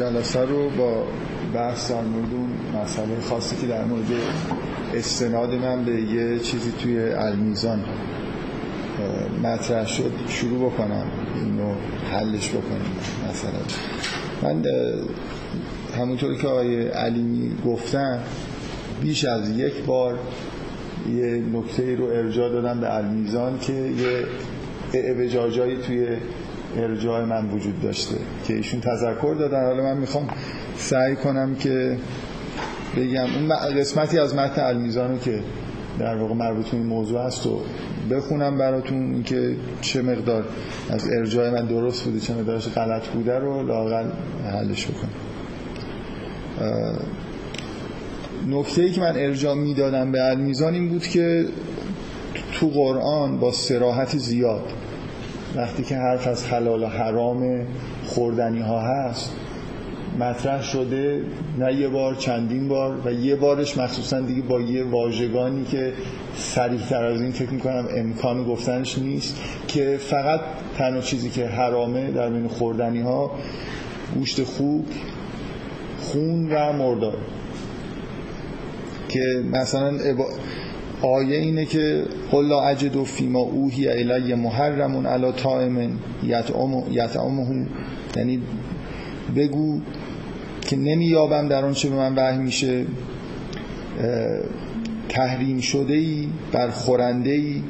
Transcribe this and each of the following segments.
جلسه رو با بحث در مورد اون مسئله خاصی که در مورد استناد من به یه چیزی توی المیزان مطرح شد شروع بکنم، اینو حلش بکنیم. مثلا من همونطور که آقای علیمی گفتن بیش از یک بار یه نکته رو ارجاع دادم به المیزان که یه اعوجاجایی توی ارجاع من وجود داشته که ایشون تذکر دادن. حالا من میخوام سعی کنم که بگم اون قسمتی از متن المیزان که در واقع مربوط به این موضوع است و بخونم براتون، این که چه مقدار از ارجاع من درست بوده چه مقدارش غلط بوده رو لااقل حلش بکنم. نکته‌ای که من ارجاع میدادم به المیزان این بود که تو قرآن با صراحت زیاد وقتی که حرف از حلال و حرام خوردنی ها هست مطرح شده، نه یه بار، چندین بار، و یه بارش مخصوصا دیگه با یه واژگانی که صریح‌تر از این فکر می‌کنم امکان گفتنش نیست، که فقط تنها چیزی که حرامه در بین خوردنی ها گوشت خوک، خون و مردار. که مثلا آیه اینه که قل لا اجد فیما اوحی الی محرم علی طاعم یطعمه، یعنی بگو که نمیابم در آنچه به من وحی میشه تحریم شده ای بر خورنده ای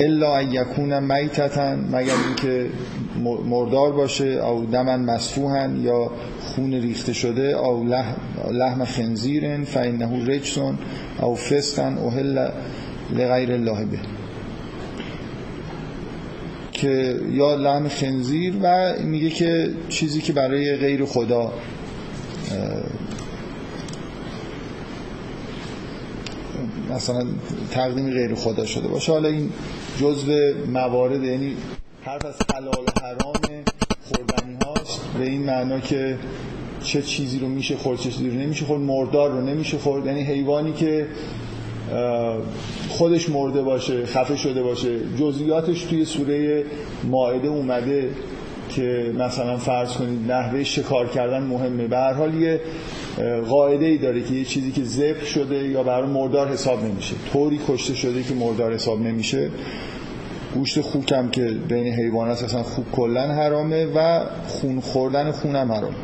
الا ان یکون میتة، مگر اینکه مردار باشه، او دم مسفوحا، یا خون ریخته شده، او لحم خنزیر فانه رجس، او فسقا اهل لغیر الله به، که یا لحم خنزیر، و میگه که چیزی که برای غیر خدا مثلا تقدیم غیر خدا شده باشه. حالا این جزء موارد، یعنی حرف از حلال و حرام خوردنی هاست به این معنا که چه چیزی رو میشه خورد چه چیزی رو نمیشه خورد، مردار رو نمیشه خورد، یعنی حیوانی که خودش مرده باشه، خفه شده باشه. جزئیاتش توی سوره مائده اومده که مثلا فرض کنید نحوه شکار کردن مهمه. به هر حال یه قاعده‌ای داره که یه چیزی که ذبح شده یا برای مردار حساب نمیشه، طوری کشته شده که مردار حساب نمیشه. گوشت خوک هم که بین حیوانات اصلا خوک کلن حرامه و خون خوردن خونم حرامه.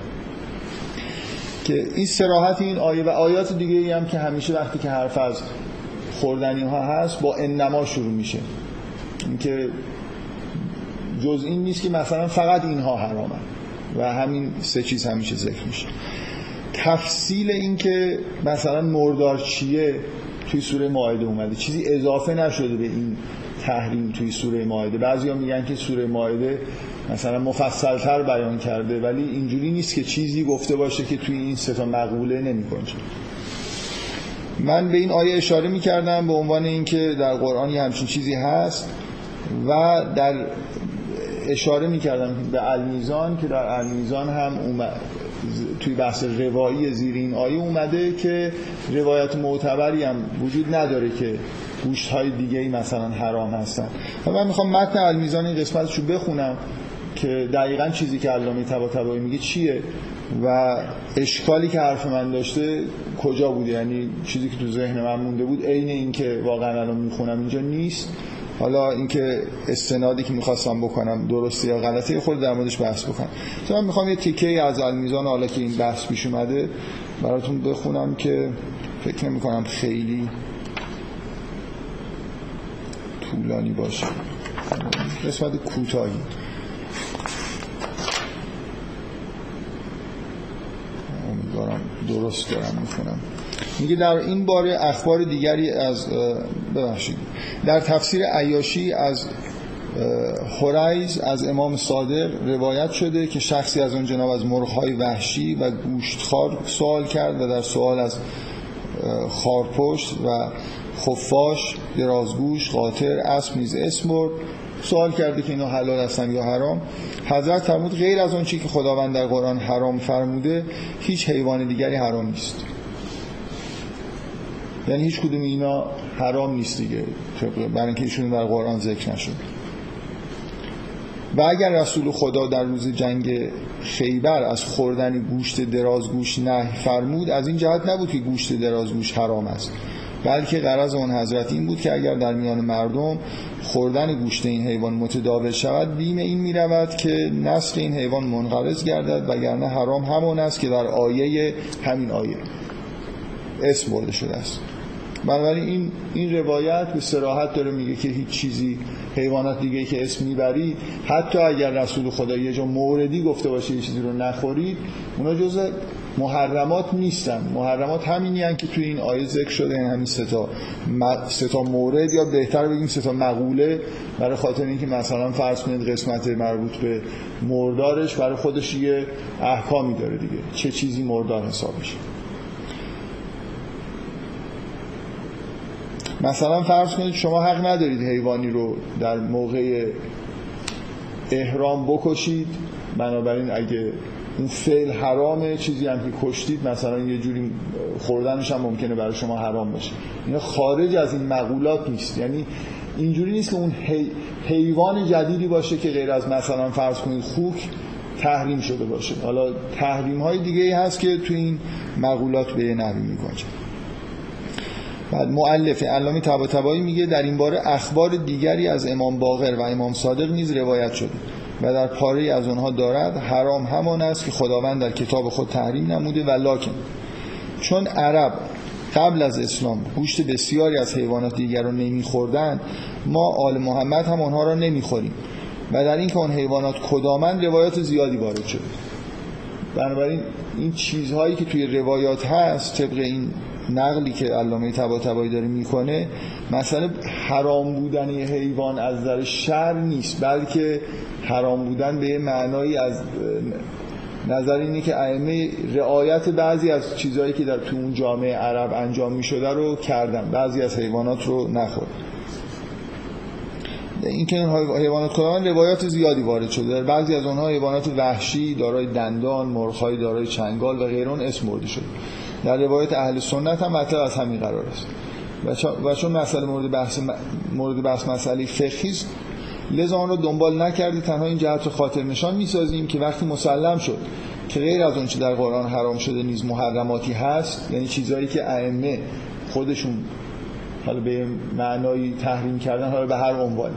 که این صراحت این آیه و آیات دیگه ای هم که همیشه وقتی که حرف از خوردنی ها هست با انما شروع میشه، این که جز این نیست که مثلا فقط اینها حرامه و همین سه چیز همیشه ذکر میشه. تفصیل این که مثلا مردار چیه توی سوره مائده اومده، چیزی اضافه نشده به این تحریم توی سوره مائده. بعضیا میگن که سوره مائده مثلا مفصل‌تر بیان کرده، ولی اینجوری نیست که چیزی گفته باشه که توی این سه تا مقوله نمی‌گنجه. من به این آیه اشاره می‌کردم به عنوان اینکه در قرآن همچین چیزی هست و در اشاره می‌کردم به المیزان که در المیزان هم توی بحث روایی زیر این آیه اومده که روایت معتبری هم وجود نداره که گوشت‌های دیگه‌ای مثلا حرام هستن. و من می‌خوام متن المیزان این قسمتشو بخونم که دقیقاً چیزی که علامه طباطبایی میگه چیه و اشکالی که حرف من داشته کجا بوده، یعنی چیزی که تو ذهن من مونده بود عین این که واقعاً الان میخونم اینجا نیست. حالا اینکه استنادی که میخواستم بکنم درسته یا غلطه خود در موردش بحث بکنم. من میخوام یه تیکه از المیزان حالا که این بحث پیش اومده براتون بخونم که فکر نمی‌کنم خیلی طولانی باشه، قسمت کوتاهی. درست دارم میخونم. میگه در این باره اخبار دیگری از در تفسیر عیاشی از خرایز از امام صادق روایت شده که شخصی از اون جناب از مرغ‌های وحشی و گوشتخوار سوال کرد و در سوال از خارپشت و خفاش، درازگوش، قاطر، اسب نیز اسم برد. سوال کرده که اینا حلال هستن یا حرام. حضرت فرمود غیر از اون چیزی که خداوند در قرآن حرام فرموده هیچ حیوان دیگری حرام نیست، یعنی هیچ کدوم اینا حرام نیست دیگه، برای اینکه ایشون در قرآن ذکر نشد. و اگر رسول خدا در روز جنگ خیبر از خوردن گوشت درازگوش نهی فرمود، از این جهت نبود که گوشت درازگوش حرام است، بلکه غرض آن حضرت این بود که اگر در میان مردم خوردن گوشت این حیوان متداول شود، بیم این می رود که نسل این حیوان منقرض گردد، وگرنه حرام همان است که در آیه همین آیه اسم برده شده است. بنابراین این روایت به صراحت داره میگه که هیچ چیزی، حیوانات دیگه که اسم میبرید، حتی اگر رسول خدا یه جا موردی گفته باشه یه چیزی رو نخورید، اونا جزء محرمات نیستن. محرمات همینی هستن که توی این آیه ذکر شده، این همین سه تا مورد، یا بهتر بگیم سه تا مقوله، برای خاطر اینکه مثلا فرض کنید قسمت مربوط به مردارش برای خودش یه احکامی داره دیگه، چه چیزی مردار حساب میشه. مثلا فرض کنید شما حق ندارید حیوانی رو در موقع احرام بکشید، بنابراین اگه این فعل حرامه، چیزی هم که کشتید مثلا یه جوری خوردنش هم ممکنه برای شما حرام باشه. اینا خارج از این مقولات نیست، یعنی اینجوری نیست که اون حیوان جدیدی باشه که غیر از مثلا فرض کنید خوک تحریم شده باشه. حالا تحریم های دیگه ای هست که تو این مقولات به نوعی می‌گنجه. بعد مؤلف علامه طباطبایی میگه در این باره اخبار دیگری از امام باقر و امام صادق نیز روایت شده و در پاره از آنها دارد حرام همان است که خداوند در کتاب خود تحریم نموده، ولکن چون عرب قبل از اسلام گوشت بسیاری از حیوانات دیگر را نمیخوردند، ما آل محمد هم آنها را نمیخوریم و در این که آن حیوانات کدامند روایات زیادی وارد شده. بنابراین این چیزهایی که توی روایات هست طبق این نقلی که علامه طباطبایی داره میکنه، مثلا حرام بودن یه حیوان از نظر شرع نیست، بلکه حرام بودن به معنایی از نظر اینه که ائمه رعایت بعضی از چیزهایی که در تو اون جامعه عرب انجام میشده رو کردن، بعضی از حیوانات رو نخورد. این که حیوانات کردن روایات زیادی وارد شده، بعضی از اونها حیوانات وحشی دارای دندان، مرغ‌های دارای چنگال و غیره اسم برده شده. در روایت اهل سنت هم مطلب از همین قرار است و چون مسئله مورد بحث مسئله فقهی است، لذا آن را دنبال نکردی، تنها این جهت رو خاطر نشان می‌سازیم که وقتی مسلم شد که غیر از آنچه در قرآن حرام شده نیز محرماتی هست، یعنی چیزهایی که ائمه خودشون حالا به معنایی تحریم کردن، حالا به هر عنوان،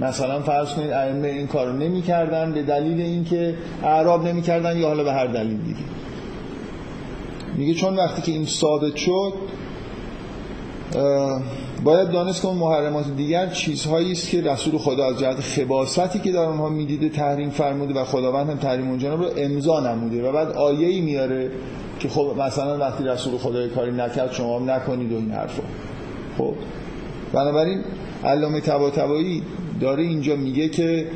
مثلا فرض کنید ائمه این کارو نمی‌کردن به دلیل اینکه اعراب نمی‌کردن یا حالا به هر دلیل دیگه. میگه چون وقتی که این ثابت شد، باید دانست که اون محرمات دیگر چیزهایی است که رسول خدا از جهت خباثتی که در آنها میدیده تحریم فرموده و خداوند هم تحریم اونجا رو امضا نموده. و بعد آیه‌ای میاره که خب مثلا وقتی رسول خدا کاری نکرد شما هم نکنید و این حرفا. خب بنابراین علامه طباطبایی داره اینجا میگه که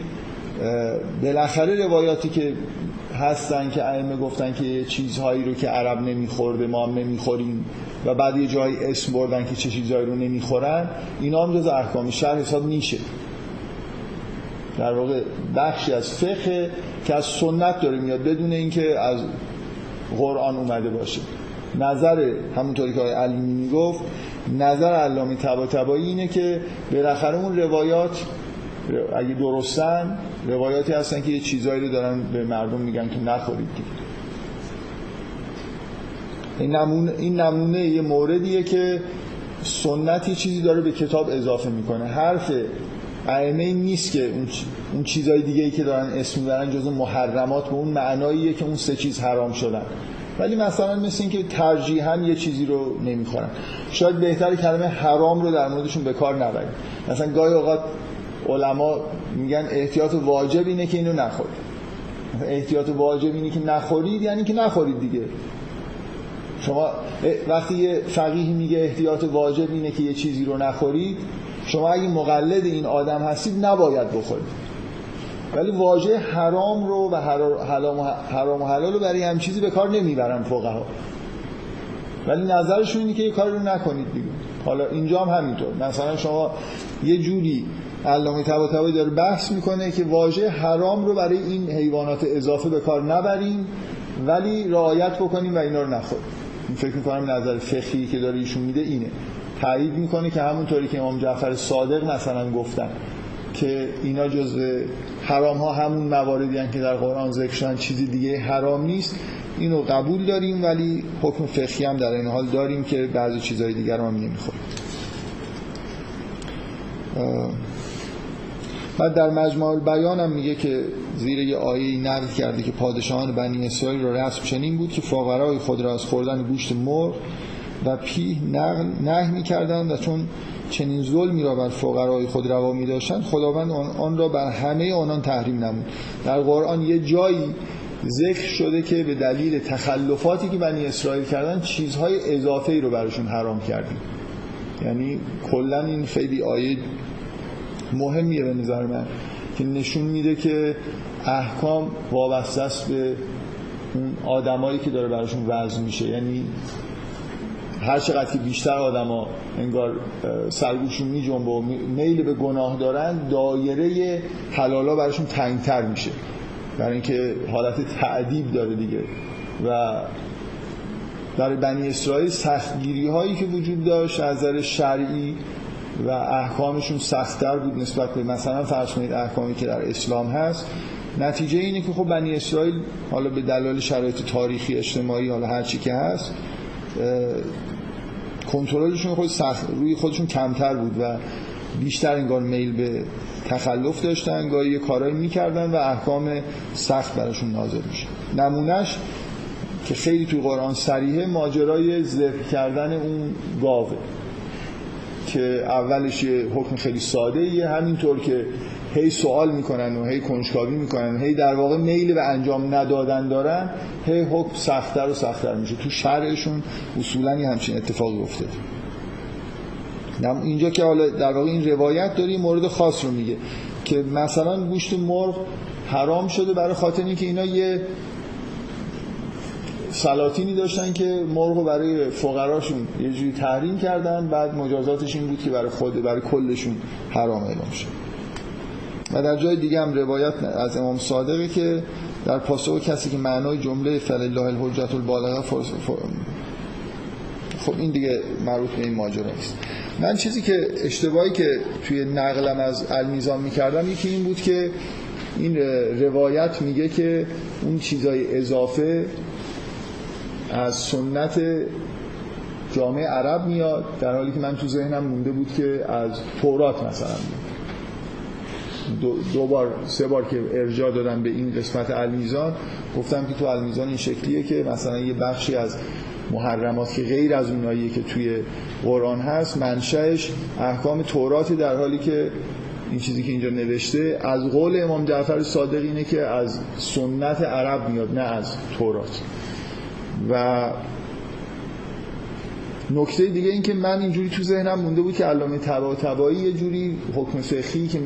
بالاخره روایاتی که هستن که ائمه گفتن که چیزهایی رو که عرب نمیخورده ما هم نمیخوریم و بعد یه جایی اسم بردن که چه چیزهایی رو نمیخورن، اینا هم جز احکام شرع حساب میشه. در واقع بخشی از فقه که از سنت داره میاد بدون اینکه از قرآن اومده باشه. نظر همونطوری که آقای علمی میگفت، نظر علامه طباطبایی اینه که بالاخره اون روایات اگه درستن، روایاتی هستن که یه چیزایی رو دارن به مردم میگن که نخورید. این نمونه یه موردیه که سنتی چیزی داره به کتاب اضافه میکنه. حرف ائمه نیست که اون چیزای دیگه‌ای که دارن اسم میبرن جزو محرمات به اون معناییه که اون سه چیز حرام شدن، ولی مثلا مثل این که ترجیحاً یه چیزی رو نمیخورن. شاید بهتره کلمه حرام رو در موردشون به کار نبرید. مثلا گاهی اوقات علما میگن احتیاط واجب اینه که اینو نخورید. احتیاط واجب اینه که نخورید، یعنی که نخورید دیگه. شما وقتی یه فقیه میگه احتیاط واجب اینه که یه چیزی رو نخورید، شما اگه مقلد این آدم هستید نباید بخورید. ولی واژه حرام رو و حرام و حلال رو برای هم چیزی به کار نمیبرن فقها، ولی نظرشون اینه که یه کاری رو نکنید دیگه. حالا اینجا هم همینطور. مثلا شما یه جوری علامه طباطبایی داره بحث میکنه که واژه حرام رو برای این حیوانات اضافه به کار نبریم، ولی رعایت بکنیم و اینا رو نخوریم. فکر میکنم نظر فقهی که داره ایشون میده اینه، تایید میکنه که همونطوری که امام جعفر صادق مثلا گفتن که اینا جزء حرام ها همون مواردی هستند که در قرآن ذکر شدن، چیزی دیگه حرام نیست، اینو قبول داریم، ولی حکم فقهی هم در این حال داریم که بعضی چیزهای دیگر هم نمیخوریم. بعد در مجمع البیان هم میگه که زیر یه آیه نقد کرده که پادشاهان بنی اسرائیل را رسم چنین بود که فقرای خود را از خوردن گوشت مرغ و پیه نهی می‌کردند و چون چنین ظلمی را بر فقرای خود روا می‌داشتند خداوند آن را بر همه آنان تحریم نمود. در قرآن یه جایی ذکر شده که به دلیل تخلفاتی که بنی اسرائیل کردن چیزهای اضافه‌ای رو براشون حرام کردیم، یعنی کلا این خیلی آیه مهمیه به نظر من که نشون میده که احکام وابسته است به اون آدمایی که داره براشون وضع میشه، یعنی هر چقدر که بیشتر آدما انگار سرگوشون میجنبه و میل به گناه دارن دایره حلالا براشون تنگتر میشه، برای اینکه حالت تعذیب داره دیگه. و در بنی اسرائیل سختگیری هایی که وجود داشت از نظر شرعی و احکامشون سخت‌تر بود نسبت به مثلا فرض کنید احکامی که در اسلام هست. نتیجه اینه که خب بنی اسرائیل حالا به دلایل شرایط تاریخی، اجتماعی، حالا هر چی که هست، کنترلشون خود سخت روی خودشون کمتر بود و بیشتر انگار میل به تخلف داشتن، گاهی یه کارایی می‌کردن و احکام سخت براشون نازل میشه. نمونهش که خیلی توی قرآن صریحه ماجرای ذبح کردن اون گاوه که اولش یه حکم خیلی ساده‌ایه، همینطور که هی سوال میکنن و هی کنجکاوی میکنن، هی در واقع میل به انجام ندادن دارن، هی حکم سخت‌تر و سخت‌تر میشه. تو شرعشون اصولاً یه همچین اتفاقی افتاده. اینجا که حالا در واقع این روایت داری مورد خاص رو میگه که مثلا گوشت مرغ حرام شده برای خاطر اینکه اینا یه سلاطینی داشتن که مرغو برای فقراشون یه جوری تحریم کردن، بعد مجازاتش این بود که برای کلشون حرام اعلام شد. و در جای دیگه هم روایت از امام صادقه که در پاسخ کسی که معنای جمله فلله الحجت البالغه خب این دیگه مربوط به این ماجرا است. من چیزی که اشتباهی که توی نقلم از المیزان می‌کردم یکی این بود که این روایت میگه که اون چیزای اضافه از سنت جامعه عرب میاد، در حالی که من تو ذهنم مونده بود که از تورات مثلا دو بار سه بار که ارجاع دادم به این قسمت المیزان، گفتم که تو المیزان این شکلیه که مثلا یه بخشی از محرمات که غیر از اوناییه که توی قرآن هست منشأش احکام توراته، در حالی که این چیزی که اینجا نوشته از قول امام جعفر صادق اینه که از سنت عرب میاد نه از تورات. و نکته دیگه این که من اینجوری تو ذهنم مونده بود که علامه طباطبایی یه جوری حکم فقهی که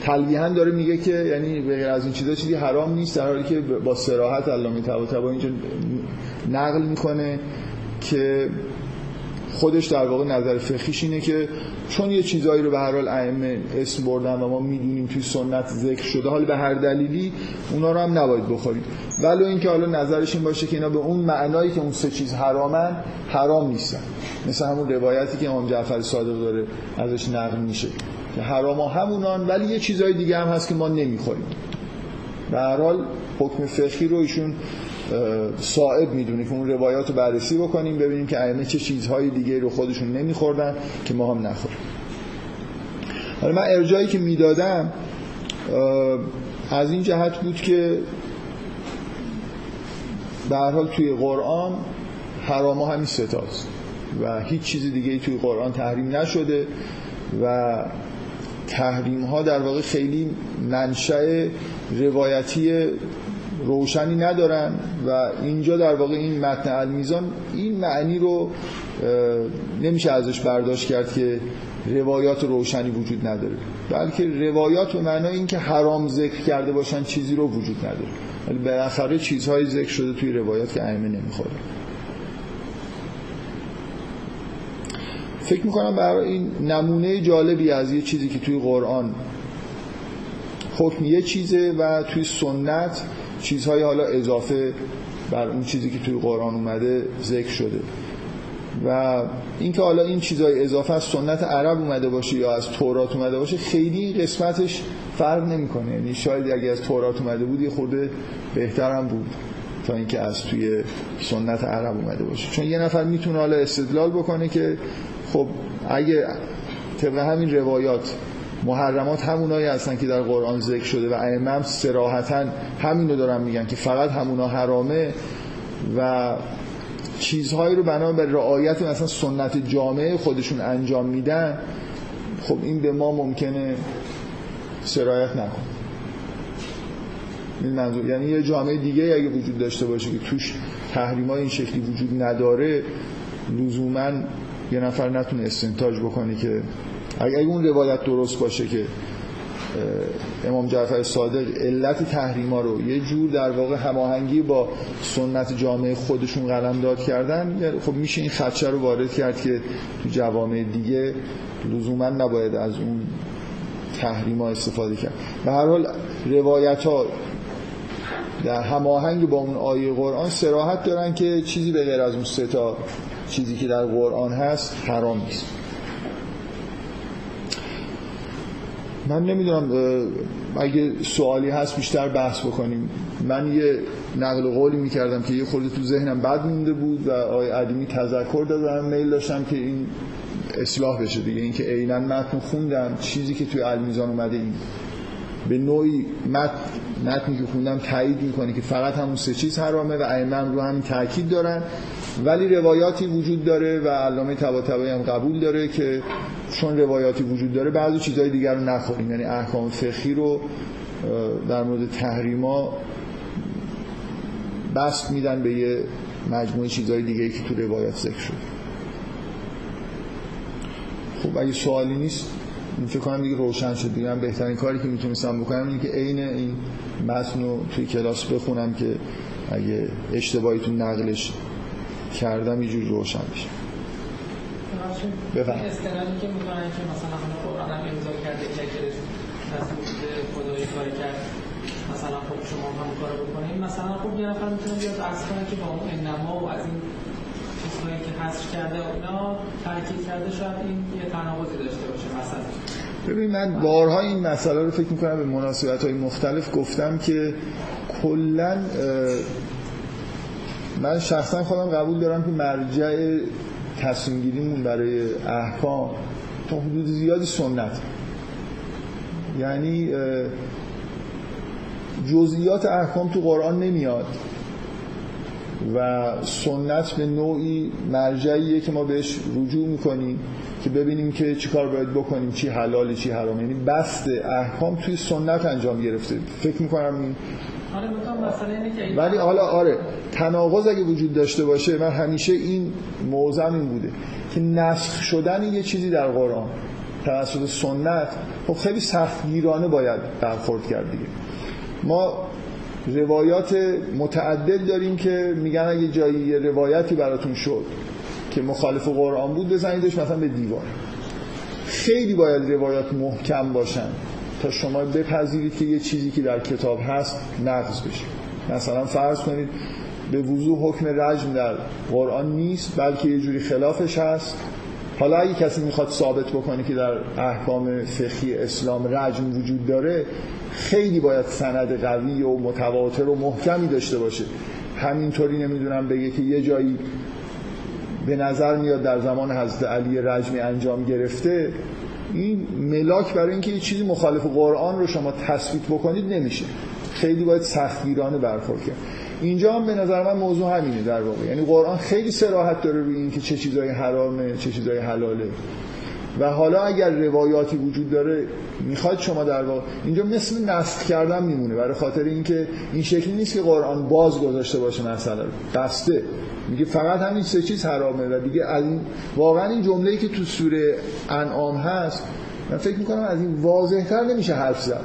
تلویحاً داره میگه که یعنی به غیر از این چیزا چیزی حرام نیست، در حالی که با صراحت علامه طباطبایی اینجا نقل میکنه که خودش در واقع نظر فقهیش اینه که چون یه چیزایی رو به هر حال ائمه اسم بردن و ما میدونیم توی سنت ذکر شده، حالا به هر دلیلی اونا رو هم نباید بخوریم، ولو اینکه حالا نظرش این باشه که اینا به اون معنایی که اون سه چیز حرامن حرام نیستن، مثل همون روایتی که امام جعفر صادق داره ازش نقل میشه که حراما همونان ولی یه چیزای دیگه هم هست که ما نمیخوریم. به هر حال حکم فقهی رو ایشون صائب میدونه که اون روایات رو بررسی بکنیم ببینیم که ائمه چه چیزهای دیگه رو خودشون نمیخوردن که ما هم نخوریم. حالا من ارجاعی که میدادم از این جهت بود که به هر حال توی قرآن حراما همین سه تاست و هیچ چیز دیگه توی قرآن تحریم نشده و تحریم ها در واقع خیلی منشأ روایتی روشنی ندارن و اینجا در واقع این متن المیزان این معنی رو نمیشه ازش برداشت کرد که روایات روشنی وجود نداره، بلکه روایات به معنای این که حرام ذکر کرده باشن چیزی رو وجود نداره، ولی بالاخره چیزهای ذکر شده توی روایات که ائمه نمیخورن. فکر میکنم برای این نمونه جالبی از یه چیزی که توی قرآن حکم یه چیزه و توی سنت چیزهای حالا اضافه بر اون چیزی که توی قرآن اومده ذکر شده. و اینکه حالا این چیزای اضافه از سنت عرب اومده باشه یا از تورات اومده باشه خیلی قسمتش فرق نمی‌کنه، یعنی شاید اگه از تورات اومده بود یه خورده بهتر هم بود تا اینکه از توی سنت عرب اومده باشه، چون یه نفر میتونه حالا استدلال بکنه که خب اگه طبق همین روایات محرمات همونایی هستن که در قرآن ذکر شده و ائمه هم صراحتاً همینو دارن میگن که فقط همونا حرامه و چیزهایی رو بنا بر رعایت مثلا سنت جامعه خودشون انجام میدن، خب این به ما ممکنه سرایت نکنه. این منظور، یعنی یه جامعه دیگه اگه وجود داشته باشه که توش تحریم‌های این شکلی وجود نداره لزوماً یه نفر نتونه استنتاج بکنه که اگه اون روایت درست باشه که امام جعفر صادق علت تحریما رو یه جور در واقع هماهنگی با سنت جامعه خودشون قلمداد کردن، خب میشه این خدشه رو وارد کرد که تو جوامع دیگه لزوما نباید از اون تحریما استفاده کرد. به هر حال روایت ها در هماهنگ با اون آیه قرآن صراحت دارن که چیزی به غیر از اون سه تا چیزی که در قرآن هست حرام نیست. من نمیدونم اگه سوالی هست بیشتر بحث بکنیم. من یه نقل قولی میکردم که یه خورده تو ذهنم بد مونده بود و آیه قدیمی تذکر دادم، میل داشتم که این اصلاح بشه دیگه، اینکه عیناً متن خوندم، چیزی که توی المیزان اومده این به نوعی متنی که خوندم تایید میکنه که فقط همون سه چیز حرامه و ائمه هم رو همین تاکید دارن، ولی روایاتی وجود داره و علامه طباطبایی هم قبول داره که چون روایاتی وجود داره بعضی چیزهای دیگر رو نخوریم، یعنی احکام فقهی رو در مورد تحریما بسط میدن به یه مجموعه چیزهای دیگه‌ای که تو روایات ذکر شده. خب اگه سوالی نیست فکر کنم دیگه روشن شد. دیگه من بهترین کاری که میتونستم بکنم اینه که عین این متن رو توی کلاس بخونم که اگه اشتباهی تو نقلش کردم یه جور روشن بشه. بفهم استنادی که می‌کنن که مثلا قرآن هم امضا کرده که خدایی کار کرد، مثلا خب شما هم کارو بکنید، مثلا خب یه نفر میتونه بیاد عکس کنه که با اون انما و از این چیزهایی که حذف کرده اونا تاکید کرده، شاید این یه تناقضی داشته باشه. مثلا ببین من بارها این مسئله رو فکر می‌کنم به مناسبت‌های مختلف گفتم که کلاً من شخصا خودم قبول دارم که مرجع تصمیم گیریمون برای احکام تا حدود زیادی سنت، یعنی جزئیات احکام تو قرآن نمیاد و سنت به نوعی مرجعیه که ما بهش رجوع میکنیم که ببینیم که چی کار باید بکنیم، چی حلاله چی حرامه، یعنی بسط احکام توی سنت انجام گرفته. فکر میکنم این ولی حالا آره تناقض اگه وجود داشته باشه، من همیشه این موضوعم این بوده که نسخ شدن یه چیزی در قرآن توسط سنت خب خیلی سختگیرانه باید برخورد کرد دیگه. ما روایات متعدد داریم که میگن اگه جایی روایتی براتون شد که مخالف قرآن بود بزنیدش مثلا به دیوار. خیلی باید روایات محکم باشن تا شما بپذیرید که یه چیزی که در کتاب هست نقض بشه. مثلا فرض کنید به وضوح حکم رجم در قرآن نیست بلکه یه جوری خلافش هست، حالا اگه کسی میخواد ثابت بکنه که در احکام فقهی اسلام رجم وجود داره خیلی باید سند قوی و متواتر و محکمی داشته باشه. همینطوری نمیدونم بگه که یه جایی به نظر میاد در زمان حضرت علی رجمی انجام گرفته، این ملاک برای اینکه یه چیزی مخالف قرآن رو شما تثبیت بکنید نمیشه، خیلی باید سختگیرانه برخورد کرد. اینجا هم به نظر من موضوع همینه در واقع، یعنی قرآن خیلی صراحت داره روی اینکه چه چیزای حرامه چه چیزای حلاله و حالا اگر روایاتی وجود داره میخواد شما در واقع اینجا مثل نسخ کردن میمونه، برای خاطر اینکه این شکلی نیست که قرآن باز گذاشته باشه مثلا بسته میگه فقط همین سه چیز حرامه و دیگه از این واقعا این جمله‌ای که تو سوره انعام هست من فکر می‌کنم از این واضح‌تر نمیشه حرف زد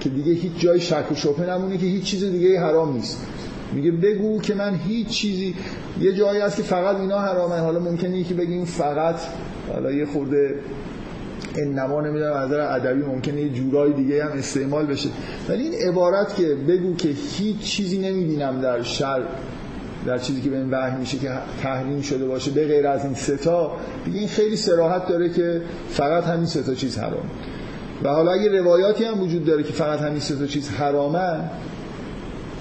که دیگه هیچ جای شک و شبهه نمونه که هیچ چیز دیگه حرام نیست. میگه بگو که من هیچ چیزی، یه جایی هست که فقط اینا حرامن، حالا ممکنه یکی بگه این فقط حالا یه خورده انما نمیدونم از نظر ادبی ممکنه یه جورای دیگه هم استعمال بشه، ولی این عبارت که بگو که هیچ چیزی نمی‌بینم در شرع در چیزی که به این وحی میشه که تحریم شده باشه به غیر از این سه تا، دیگه این خیلی صراحت داره که فقط همین سه تا چیز حرامه. و حالا اگه روایاتی هم وجود داره که فقط همین سه تا چیز حرامه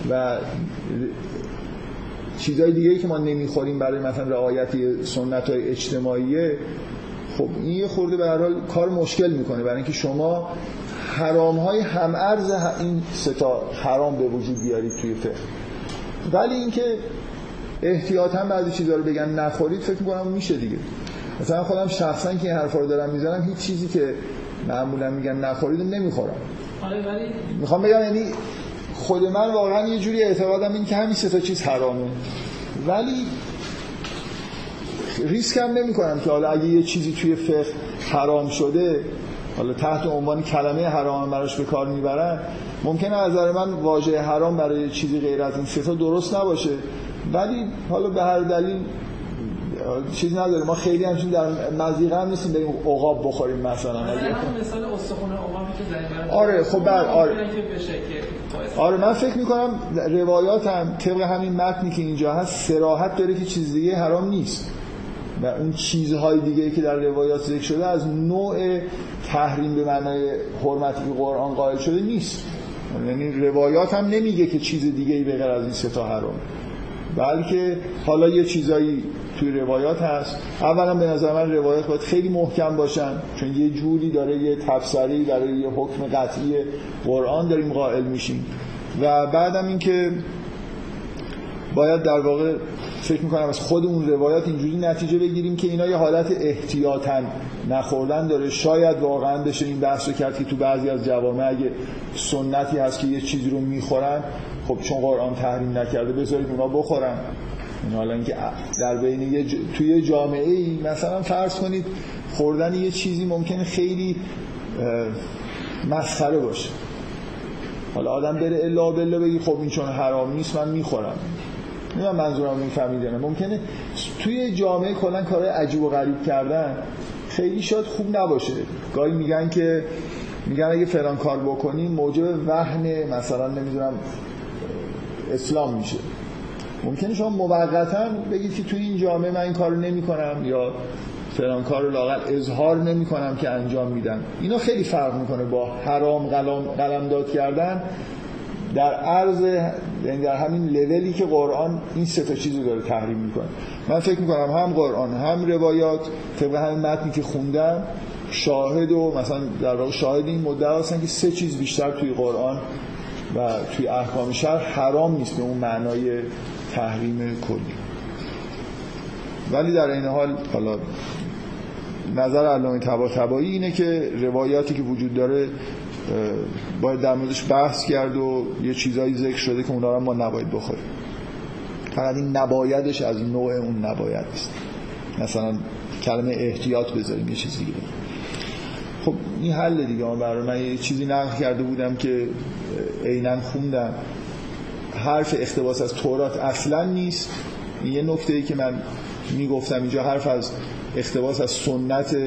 و چیزهای دیگه‌ای که ما نمیخوریم برای مثلا رعایت سنت‌های اجتماعی، خب این یه خورده به هر حال کار مشکل میکنه، برای اینکه شما حرام‌های هم ارز این سه تا حرام به وجود بیارید توی فقه. ولی اینکه احتیاطاً بعضی چیزا رو بگن نخورید، فکر می‌کنم میشه دیگه. مثلا خودم شخصاً که این حرفا رو دارم میزنم، هیچ چیزی که معمولاً میگن نخورید نمیخورم. ولی میخوام بگم یعنی خود من واقعا یه جوری اعتقادم این که همین سه تا چیز حرامه، ولی ریسک هم نمی کنم که حالا اگه یه چیزی توی فقه حرام شده، حالا تحت عنوان کلمه حرام براش به کار میبرن، ممکنه از نظر من واژه حرام برای چیزی غیر از این سه تا درست نباشه، ولی حالا به هر دلیل چیز نداره. ما خیلی همچین در مزیقه هم نیستیم بریم عقاب بخوریم مثلا. مثال استخونه عقابی که زنی برای آره، خب بر آره آره من فکر میکنم روایات هم طبق همین متنی که اینجا هست صراحت داره که چیز دیگه حرام نیست و اون چیزهای دیگه که در روایات ذکر شده از نوع تحریم به معنای حرمتی که قرآن قائل شده نیست. یعنی روایات هم نمیگه که چیز دیگه‌ای به غیر از این سه تا حرام، بلکه حالا یه چیزایی توی روایات هست. اولا به نظر من روایات باید خیلی محکم باشن، چون یه جوری داره یه تفسیری داره یه حکم قطعی قرآن داریم قائل میشیم، و بعدم اینکه باید در واقع فکر میکنم از خود اون روایات اینجوری نتیجه بگیریم که اینا یه حالت احتیاطاً نخوردن داره. شاید واقعا بشه این بحث رو کرد که تو بعضی از جوامع اگه سنتی هست که یه چیزی رو میخورن، خب چون قرآن تحریم نکرده بذارید اونا بخورن. این حالا اینکه در بین یه توی جامعه ای مثلا فرض کنید خوردن یه چیزی ممکنه خیلی مسخره باشه، حالا آدم بره الا بلا بگی خب این چون حرام نیست من میخورم. نه منظورم این فهمیدنه. ممکنه توی جامعه کلا کارهای عجیب و غریب کردن خیلی شاید خوب نباشه. گاهی میگن اگه فلان کار بکنیم موجب وهن مثلا نمیدونم اسلام میشه. ممکنه شما موقتا بگید که توی این جامعه من این کارو نمیکنم یا فلان کارو لااقل اظهار نمیکنم که انجام میدم. اینا خیلی فرق میکنه با حرام قلمداد کردن در عرض، یعنی در همین لولی که قرآن این سه تا چیزو داره تحریم میکنه. من فکر میکنم هم قرآن هم روایات طبق همین متنی که خوندم شاهد و مثلا در واقع شاهد این مدعا هستن که سه چیز بیشتر توی قرآن و توی احکام شرع حرام نیست به اون معنای تحریم کلی. ولی در این حال حالا نظر علامه طباطبایی اینه که روایاتی که وجود داره باید در موردش بحث کرد و یه چیزایی ذکر شده که اونا رو ما نباید بخوریم. فقط این نبایدش از نوع اون نباید است. مثلا کلمه احتیاط بذاریم یه چیز دیگه. خب این حل دیگه. من برای من یه چیزی نقل کرده بودم که عیناً خوندم. حرف اقتباس از تورات اصلاً نیست. این یه نکته‌ای که من میگفتم اینجا حرف از اقتباس از سنت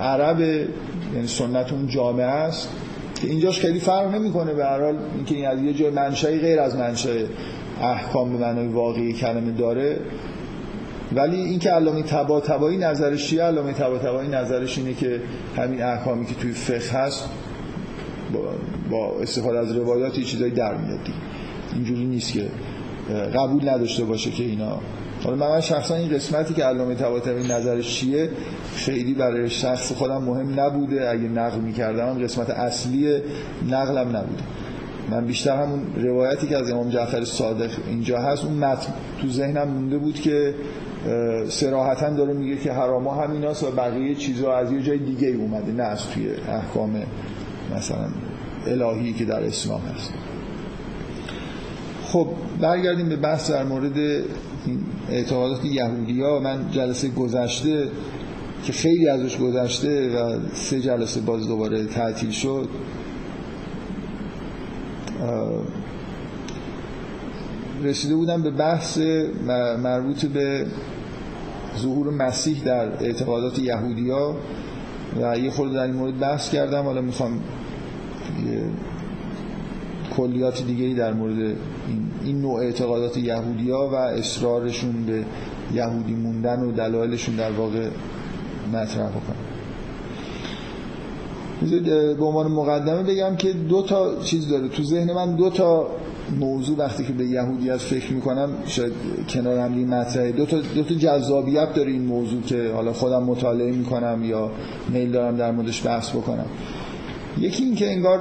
عربه، یعنی سنت اون جامعه است که اینجاش خیلی فرق نمی‌کنه. به هر حال اینکه این از یه جای منشأ غیر از منشأ احکام به معنای واقعی کلمه داره. ولی اینکه علامه طباطبایی نظرش چیه؟ علامه طباطبایی نظرش اینه که همین احکامی که توی فقه هست با استفاده از روایات یه چیزایی در میاد. اینجوری نیست که قبول نداشته باشه که اینا. حالا من شخصا این قسمتی که علامه طباطبایی نظرش چیه خیلی برای شخص خودم مهم نبوده. اگه نقل می‌کردم قسمت اصلی نقلم نبوده. من بیشتر همون روایتی که از امام جعفر صادق اینجا هست اون متن تو ذهنم مونده بود که صراحتاً داره میگه که حراما همیناست و بقیه چیزها از یه جای دیگه اومده، نه از توی احکام مثلا الهی که در اسلام هست. خب برگردیم به بحث در مورد اعتقادات یهودی‌ها. من جلسه گذشته که خیلی ازش گذشته و سه جلسه باز دوباره تعطیل شد، رسیده بودم به بحث مربوط به ظهور مسیح در اعتقادات یهودی‌ها و یه خورده در این مورد بحث کردم. حالا میخوام کلیات دیگه‌ای در مورد این این نوع اعتقادات یهودی‌ها و اصرارشون به یهودی موندن و دلایلشون در واقع مطرح بکنم. به عنوان مقدمه بگم که دو تا چیز داره تو ذهن من، دو تا موضوع وقتی که به یهودیت فکر میکنم، شاید کنار هم این مطرحه، دو تا جذابیت داره این موضوع که حالا خودم مطالعه میکنم یا میل دارم در موردش بحث بکنم. یکی این که انگار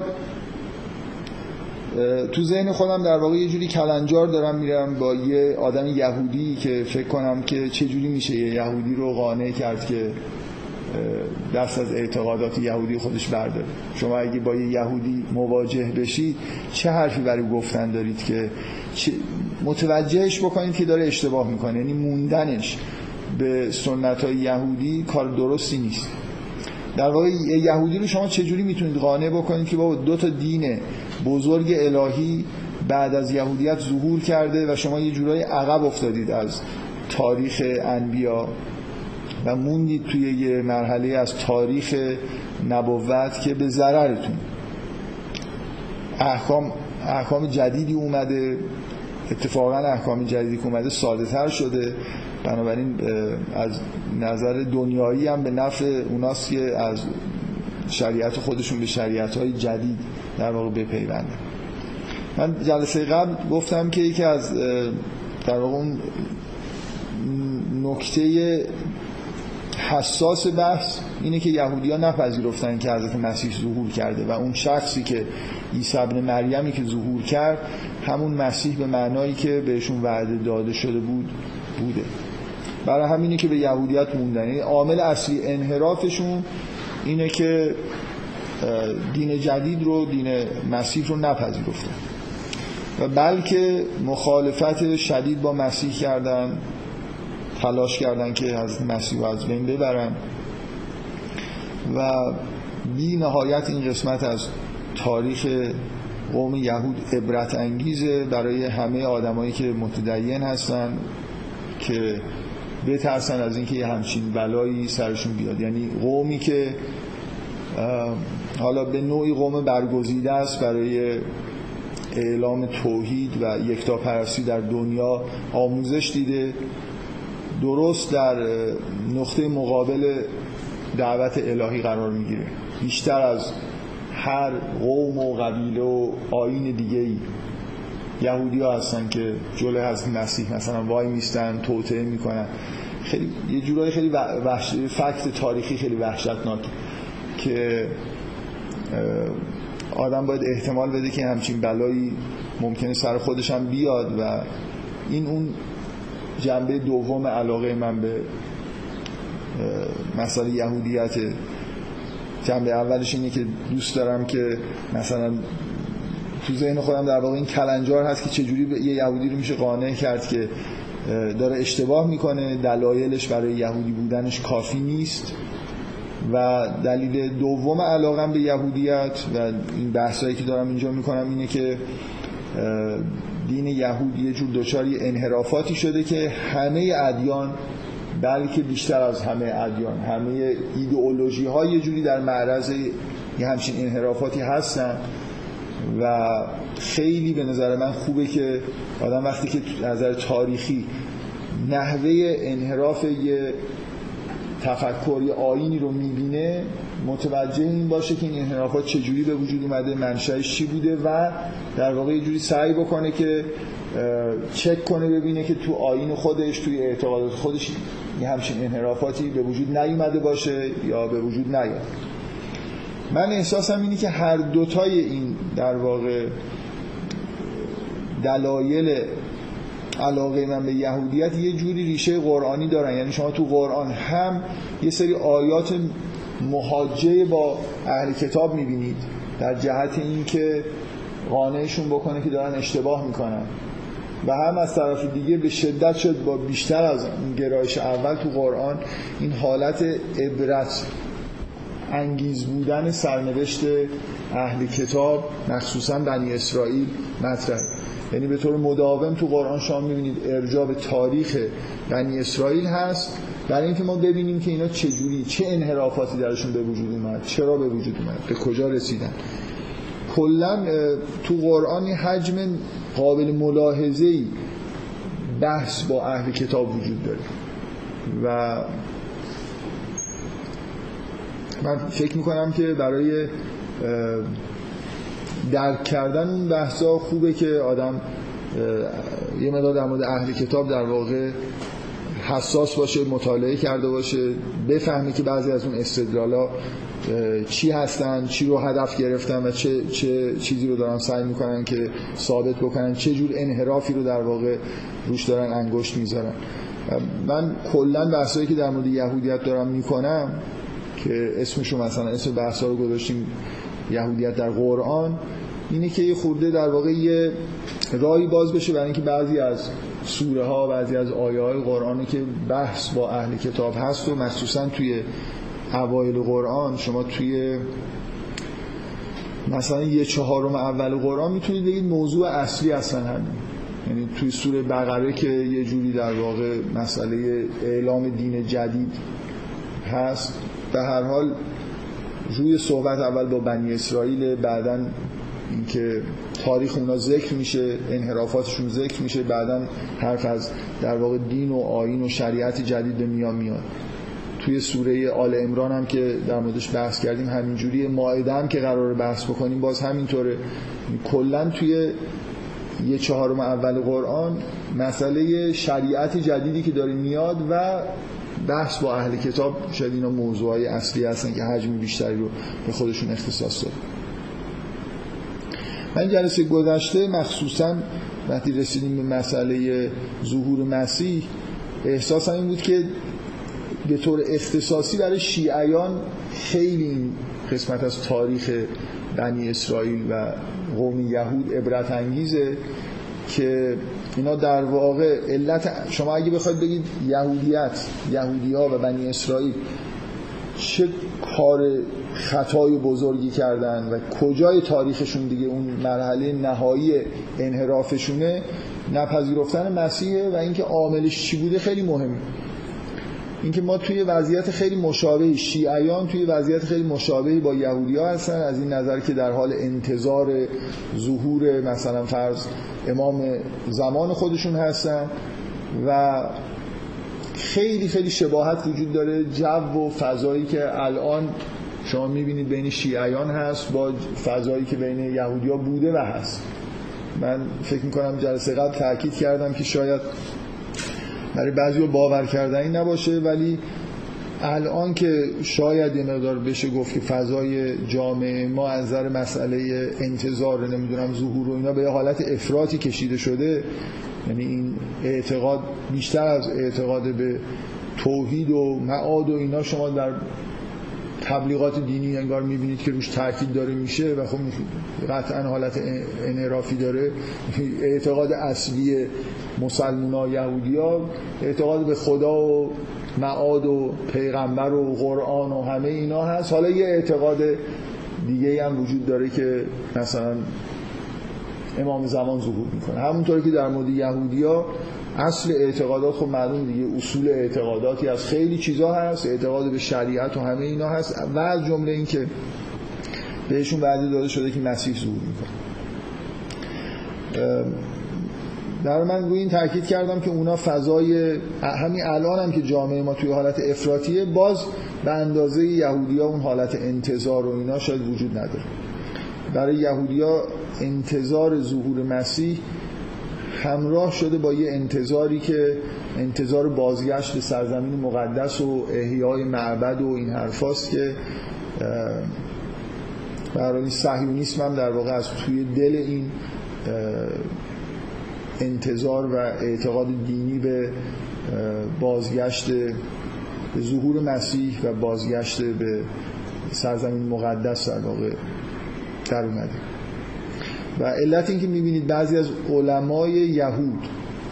تو ذهن خودم در واقع یه جوری کلنجار دارم میرم با یه آدم یهودی که فکر کنم که چه جوری میشه یه یهودی رو قانع کرد که دست از اعتقادات یهودی خودش برداره. شما اگه با یه یهودی مواجه بشید چه حرفی برای گفتن دارید که متوجهش بکنید که داره اشتباه میکنه؟ یعنی موندنش به سنت‌های یهودی کار درستی نیست. در واقع یهودی رو شما چجوری میتونید قانع بکنید که بابا دو تا دین بزرگ الهی بعد از یهودیت ظهور کرده و شما یه جورایی عقب افتادید از تاریخ انبیا و موندید توی یه مرحله از تاریخ نبوت که به ضررتون احکام جدیدی اومده، اتفاقا احکام جدیدی که اومده ساده تر شده، بنابراین از نظر دنیایی هم به نفع اوناست که از شریعت خودشون به شریعت‌های جدید در واقع بپیوندن. من جلسه قبل گفتم که یکی از در واقع اون نکته حساس بحث اینه که یهودی‌ها نپذیرفتن که حضرت مسیح ظهور کرده و اون شخصی که عیسی ابن مریمی که ظهور کرد همون مسیح به معنایی که بهشون وعده داده شده بود بوده. برای همینه که به یهودیت موندن. یعنی عامل اصلی انحرافشون اینه که دین جدید رو، دین مسیح رو نپذیرفتن و بلکه مخالفت شدید با مسیح کردن، تلاش کردن که حضرت مسیح رو از بین ببرن و بی نهایت این قسمت از تاریخ قوم یهود عبرت انگیزه برای همه آدمایی که متدین هستن که بترسن از اینکه یه همچین بلایی سرشون بیاد. یعنی قومی که حالا به نوعی قوم برگزیده است برای اعلام توحید و یکتاپرستی در دنیا آموزش دیده، درست در نقطه مقابل دعوت الهی قرار میگیره، بیشتر از هر قوم و قبیله و آیین دیگه‌ای. یهودی‌ها هستن که جلوی حضرت مسیح مثلا وای میستن، توطئه میکنن. خیلی یه جورایی خیلی فکت تاریخی خیلی وحشتناک که آدم باید احتمال بده که همچین بلایی ممکنه سر خودش هم بیاد و این اون جنبه دوم علاقه من به مسئله یهودیت. جنبه اولش اینه که دوست دارم که مثلا تو ذهن خودم در واقع این کلنجار هست که چجوری یه یهودی رو میشه قانع کرد که داره اشتباه میکنه، دلایلش برای یهودی بودنش کافی نیست. و دلیل دوم علاقم به یهودیت و این بحثایی که دارم اینجا میکنم اینه که دین یهود یه جور دچار انحرافاتی شده که همه ادیان، بلکه بیشتر از همه ادیان، همه ایدئولوژی ها یه جوری در معرض یه همچین انحرافاتی هستن و خیلی به نظر من خوبه که آدم وقتی که از نظر تاریخی نحوه انحراف یه تفکری آیینی رو میبینه، متوجه این باشه که این انحرافات چجوری به وجود اومده، منشأش چی بوده و در واقع یه جوری سعی بکنه که چک کنه ببینه که تو آیین خودش، توی اعتقادات خودش یه همچین انحرافاتی به وجود نیومده باشه یا به وجود نیاد. من احساسم اینه که هر دوتای این در واقع دلایل علاقه من به یهودیت یه جوری ریشه قرآنی دارن. یعنی شما تو قرآن هم یه سری آیات محاجه با اهل کتاب میبینید در جهت این که قانعشون بکنه که دارن اشتباه میکنن و هم از طرف دیگه به شدت شد با بیشتر از گرایش اول تو قرآن این حالت عبرت انگیز بودن سرنوشت اهل کتاب، مخصوصا بنی اسرائیل، مطرح. یعنی به طور مداوم تو قرآن شما میبینید ارجاع به تاریخ بنی اسرائیل هست برای اینکه ما ببینیم که اینا چجوری، چه انحرافاتی درشون به وجود اومد، چرا به وجود اومد، به کجا رسیدن. کلا تو قرآن حجم قابل ملاحظه‌ای بحث با اهل کتاب وجود داره و من فکر میکنم که برای درک کردن اون بحثا خوبه که آدم یه مقدار در مورد اهل کتاب در واقع حساس باشه، مطالعه کرده باشه، بفهمی که بعضی از اون استدلالا چی هستن، چی رو هدف گرفتن و چه چیزی رو دارن سعی میکنن که ثابت بکنن، چه جور انحرافی رو در واقع روش دارن انگشت میذارن. من کلا بحثایی که در مورد یهودیت دارم میکنم که اسمشو مثلا اسم بحثا رو گذاشتیم یهودیت در قرآن، اینه که یه خورده در واقع یه راهی باز بشه برای اینکه بعضی از سوره ها، بعضی از آیه های قرآنی که بحث با اهل کتاب هست و مخصوصا توی اوایل قرآن، شما توی مثلا 1/4 اول قرآن میتونید بگید موضوع اصلی اصلا همین، یعنی توی سوره بقره که یه جوری در واقع مسئله اعلام دین جدید هست، به هر حال روی صحبت اول با بنی اسرائیل، بعداً اینکه تاریخ اونا ذکر میشه، انحرافاتشون ذکر میشه، بعداً حرف از در واقع دین و آیین و شریعت جدید به میاد. توی سوره آل عمران هم که در موردش بحث کردیم همینجوریه، مائده هم که قراره بحث بکنیم باز همینطوره. کلا توی 1/4 اول قرآن مسئله شریعت جدیدی که داره میاد و بحث با اهل کتاب شاید اینا موضوعای اصلی هستن که حجم بیشتری رو به خودشون اختصاص داره. من جلسه گذشته مخصوصا وقتی رسیدیم به مسئله ظهور مسیح، احساسم این بود که به طور اختصاصی برای شیعیان خیلی این قسمت از تاریخ بنی اسرائیل و قوم یهود عبرت انگیزه که اینا در واقع علت، شما اگه بخواید بگید یهودیت، یهودی ها و بنی اسرائیل چه کار خطای بزرگی کردن و کجای تاریخشون دیگه اون مرحله نهایی انحرافشونه، نپذیرفتن مسیحه و اینکه عاملش چی بوده خیلی مهمه. اینکه ما توی وضعیت خیلی مشابهی، شیعیان توی وضعیت خیلی مشابهی با یهودی‌ها هستن از این نظر که در حال انتظار ظهور مثلا فرض امام زمان خودشون هستن و خیلی خیلی شباهت وجود داره. جو و فضایی که الان شما می‌بینید بین شیعیان هست با فضایی که بین یهودی‌ها بوده و هست. من فکر می‌کنم جلسه قبل تأکید کردم که شاید برای بعضی باور کردنی نباشه، ولی الان که شاید یه مقدار بشه گفت که فضای جامعه ما از نظر مسئله انتظار نمیدونم ظهور و اینا به یه حالت افراطی کشیده شده، یعنی این اعتقاد بیشتر از اعتقاد به توحید و معاد و اینا شما در تبلیغات دینی انگار میبینید که روش تاکید داره میشه و خب قطعا حالت انحرافی داره. اعتقاد اصلی مسلمان‌ها، یهودی‌ها اعتقاد به خدا و معاد و پیغمبر و قرآن و همه اینا هست. حالا یه اعتقاد دیگه هم وجود داره که مثلا امام زمان ظهور میکنه. همونطور که در مورد یهودی‌ها اصل اعتقادات خب معلوم دیگه، اصول اعتقاداتی از خیلی چیزا هست، اعتقاد به شریعت و همه اینا هست و از جمله این که بهشون وعده داده شده که مسیح ظهور میکنه. در من روی این تاکید کردم که اونا فضای همین الان هم که جامعه ما توی حالت افراطیه، باز به اندازه یهودی‌ها اون حالت انتظار و اینا شاید وجود نداره. برای یهودی‌ها انتظار ظهور مسیح همراه شده با یه انتظاری که انتظار بازگشت به سرزمین مقدس و احیای معبد و این حرفاست که برای صهیونیسم هم در واقع از توی دل این انتظار و اعتقاد دینی به بازگشت به ظهور مسیح و بازگشت به سرزمین مقدس در واقع در اومده. و علت این که میبینید بعضی از علمای یهود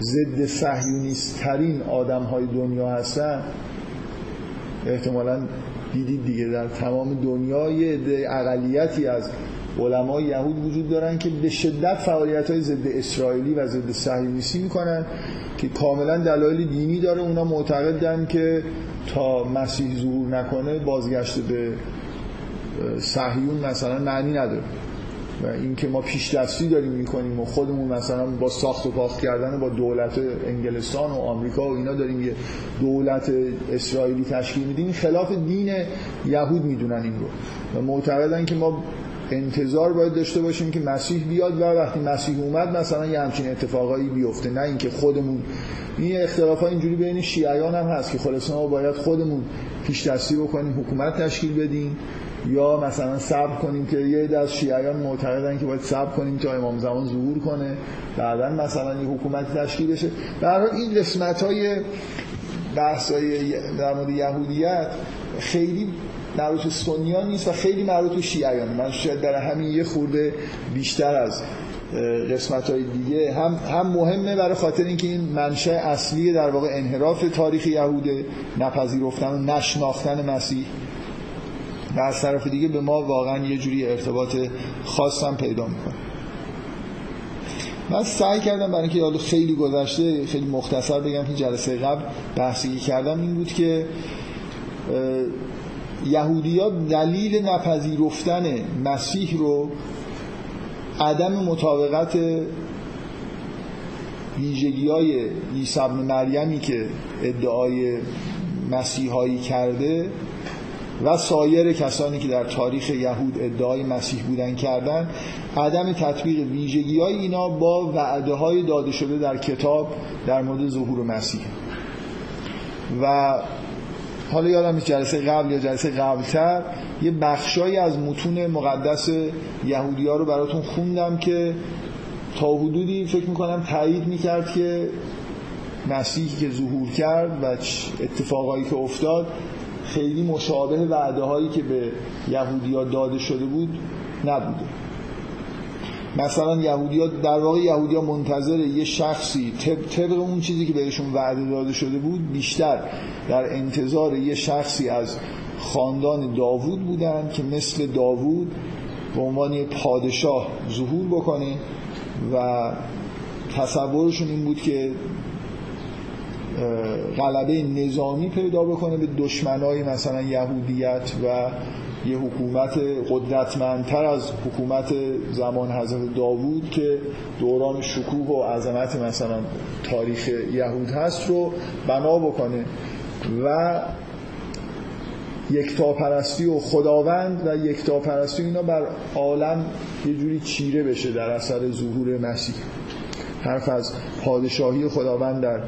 ضد صهیونیست ترین آدمهای دنیا هستن، احتمالاً دیدید دیگه در تمام دنیا یه عده اقلیتی از علمای یهود وجود دارن که به شدت فعالیت‌های ضد اسرائیلی و ضد صهیونیستی میکنن که کاملا دلایل دینی داره. اونا معتقدن که تا مسیح ظهور نکنه بازگشت به صهیون مثلا معنی نداره. و اینکه ما پیشدستی داریم میکنیم و خودمون مثلا با ساخت و پاخت کردن با دولت انگلستان و آمریکا و اینا داریم یه دولت اسرائیلی تشکیل میدیم، خلاف دین یهود میدونن این رو و معتقدن که ما انتظار باید داشته باشیم که مسیح بیاد و وقتی مسیح اومد مثلا یه همچین اتفاقایی بیفته، نه اینکه خودمون. این اختلافا اینجوری بین شیعیان هم هست که خلاص ما باید خودمون پیش‌دستی بکنیم، حکومت تشکیل بدیم، یا مثلا صبر کنیم که یه دست شیعیان معتقدن که باید صبر کنیم تا امام زمان ظهور کنه، بعداً مثلا یه حکومت تشکیل بشه. در هر حال این قسمت‌های بحث‌های در مورد یهودیت خیلی مربوط به سنیان نیست و خیلی مربوط به شیعیان. من شاید در همین یه خورده بیشتر از قسمت‌های دیگه هم مهمه، برای خاطر اینکه این منشأ اصلی در واقع انحراف تاریخ یهوده، نپذیرفتن و نشناختن مسیح، و از طرف دیگه به ما واقعا یه جوری ارتباط خاص هم پیدا میکنه. من سعی کردم برای اینکه خیلی گذشته خیلی مختصر بگم که جلسه قبل بحثی کردم این بود که یهودی‌ها دلیل نپذیرفتن مسیح رو عدم مطابقت ویژگی‌های عیسی ابن مریمی که ادعای مسیحایی کرده و سایر کسانی که در تاریخ یهود ادعای مسیح بودن کردن، عدم تطبیق ویژگی‌های اینا با وعده‌های داده شده در کتاب در مورد ظهور مسیح. و حالا یادم نیست جلسه قبل یا جلسه قبلتر یه بخشایی از متون مقدس یهودی‌ها رو براتون خوندم که تا حدودی فکر می‌کنم تایید می‌کرد که مسیحی که ظهور کرد و اتفاقایی که افتاد خیلی مشابه وعده‌هایی که به یهودی‌ها داده شده بود نبوده. مثلا یهودی‌ها در واقع یهودی‌ها منتظر یه شخصی طبق اون چیزی که بهشون وعده داده شده بود، بیشتر در انتظار یه شخصی از خاندان داوود بودن که مثل داوود به عنوان پادشاه ظهور بکنه و تصورشون این بود که غلبه نظامی پیدا بکنه به دشمنای مثلا یهودیت و یه حکومت قدرتمندتر از حکومت زمان حضرت داوود که دوران شکوه و عظمت مثلا تاریخ یهود هست رو بنا بکنه و یکتاپرستی و خداوند و یکتاپرستی اینا بر عالم یه جوری چیره بشه در اثر ظهور مسیح. حرف از پادشاهی خداوند در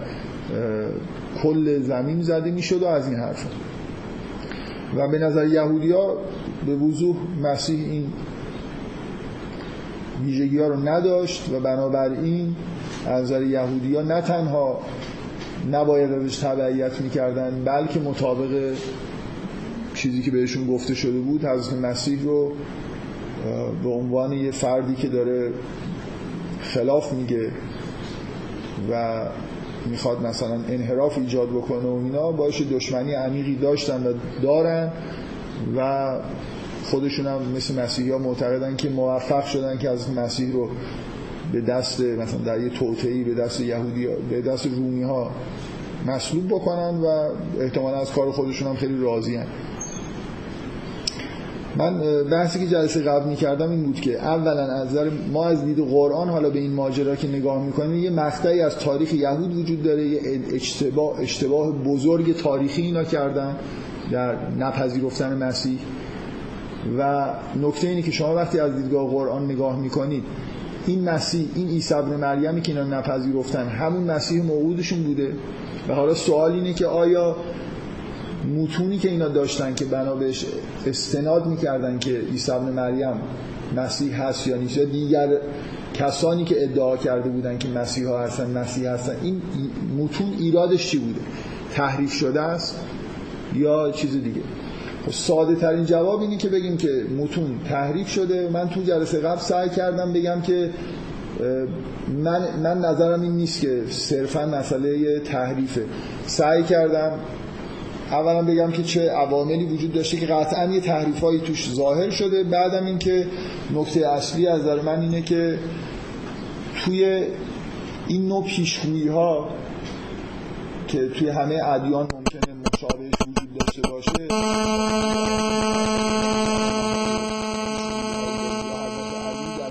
کل زمین زده میشد و از این حرفا. و به نظر یهودی‌ها به وضوح مسیح این ویژگی‌ها رو نداشت و بنابراین از نظر یهودی‌ها نه تنها نباید ازش تبعیت می‌کردن، بلکه مطابق چیزی که بهشون گفته شده بود حضرت مسیح رو به عنوان یه فردی که داره خلاف میگه و میخواد مثلا انحراف ایجاد بکنه و اینا، باشه دشمنی عمیقی داشتن و دارن و خودشون هم مثل مسیحی ها معتقدن که موفق شدن که از مسیح رو به دست مثلا در یه توطئه‌ای به دست یهودی ها، به دست رومی ها مصلوب بکنن و احتمالا از کار خودشون هم خیلی راضی هن. من بحثی که جلسه قبل می‌کردم این بود که اولا از نظر ما از دید قرآن حالا به این ماجرا که نگاه می‌کنیم، یه مقطعی از تاریخ یهود وجود داره، یه اشتباه بزرگ تاریخی اینا کردن در نپذیرفتن مسیح. و نکته اینه که شما وقتی از دیدگاه قرآن نگاه می‌کنید، این مسیح، این عیسی ابن مریمی که اینا نپذیرفتن، همون مسیح موعودشون بوده. و حالا سوال اینه که آیا متونی که اینا داشتن که بنابرش استناد میکردن که عیسی ابن مریم مسیح هست یا نیست، یا دیگر کسانی که ادعا کرده بودن که مسیح ها هستن مسیح هستن، این متون ایرادش چی بوده؟ تحریف شده است یا چیز دیگه؟ ساده ترین جواب اینه که بگیم که متون تحریف شده. من تو جلسه قبل سعی کردم بگم که من نظرم این نیست که صرفا مسئله تحریفه. سعی کردم اولا بگم که چه عواملی وجود داشته که قطعاً یه تحریفایی توش ظاهر شده. بعدم این که نکته اصلی از نظر من اینه که توی این نوع پیشگویی‌ها که توی همه ادیان ممکنه مشابهش وجود داشته باشه، در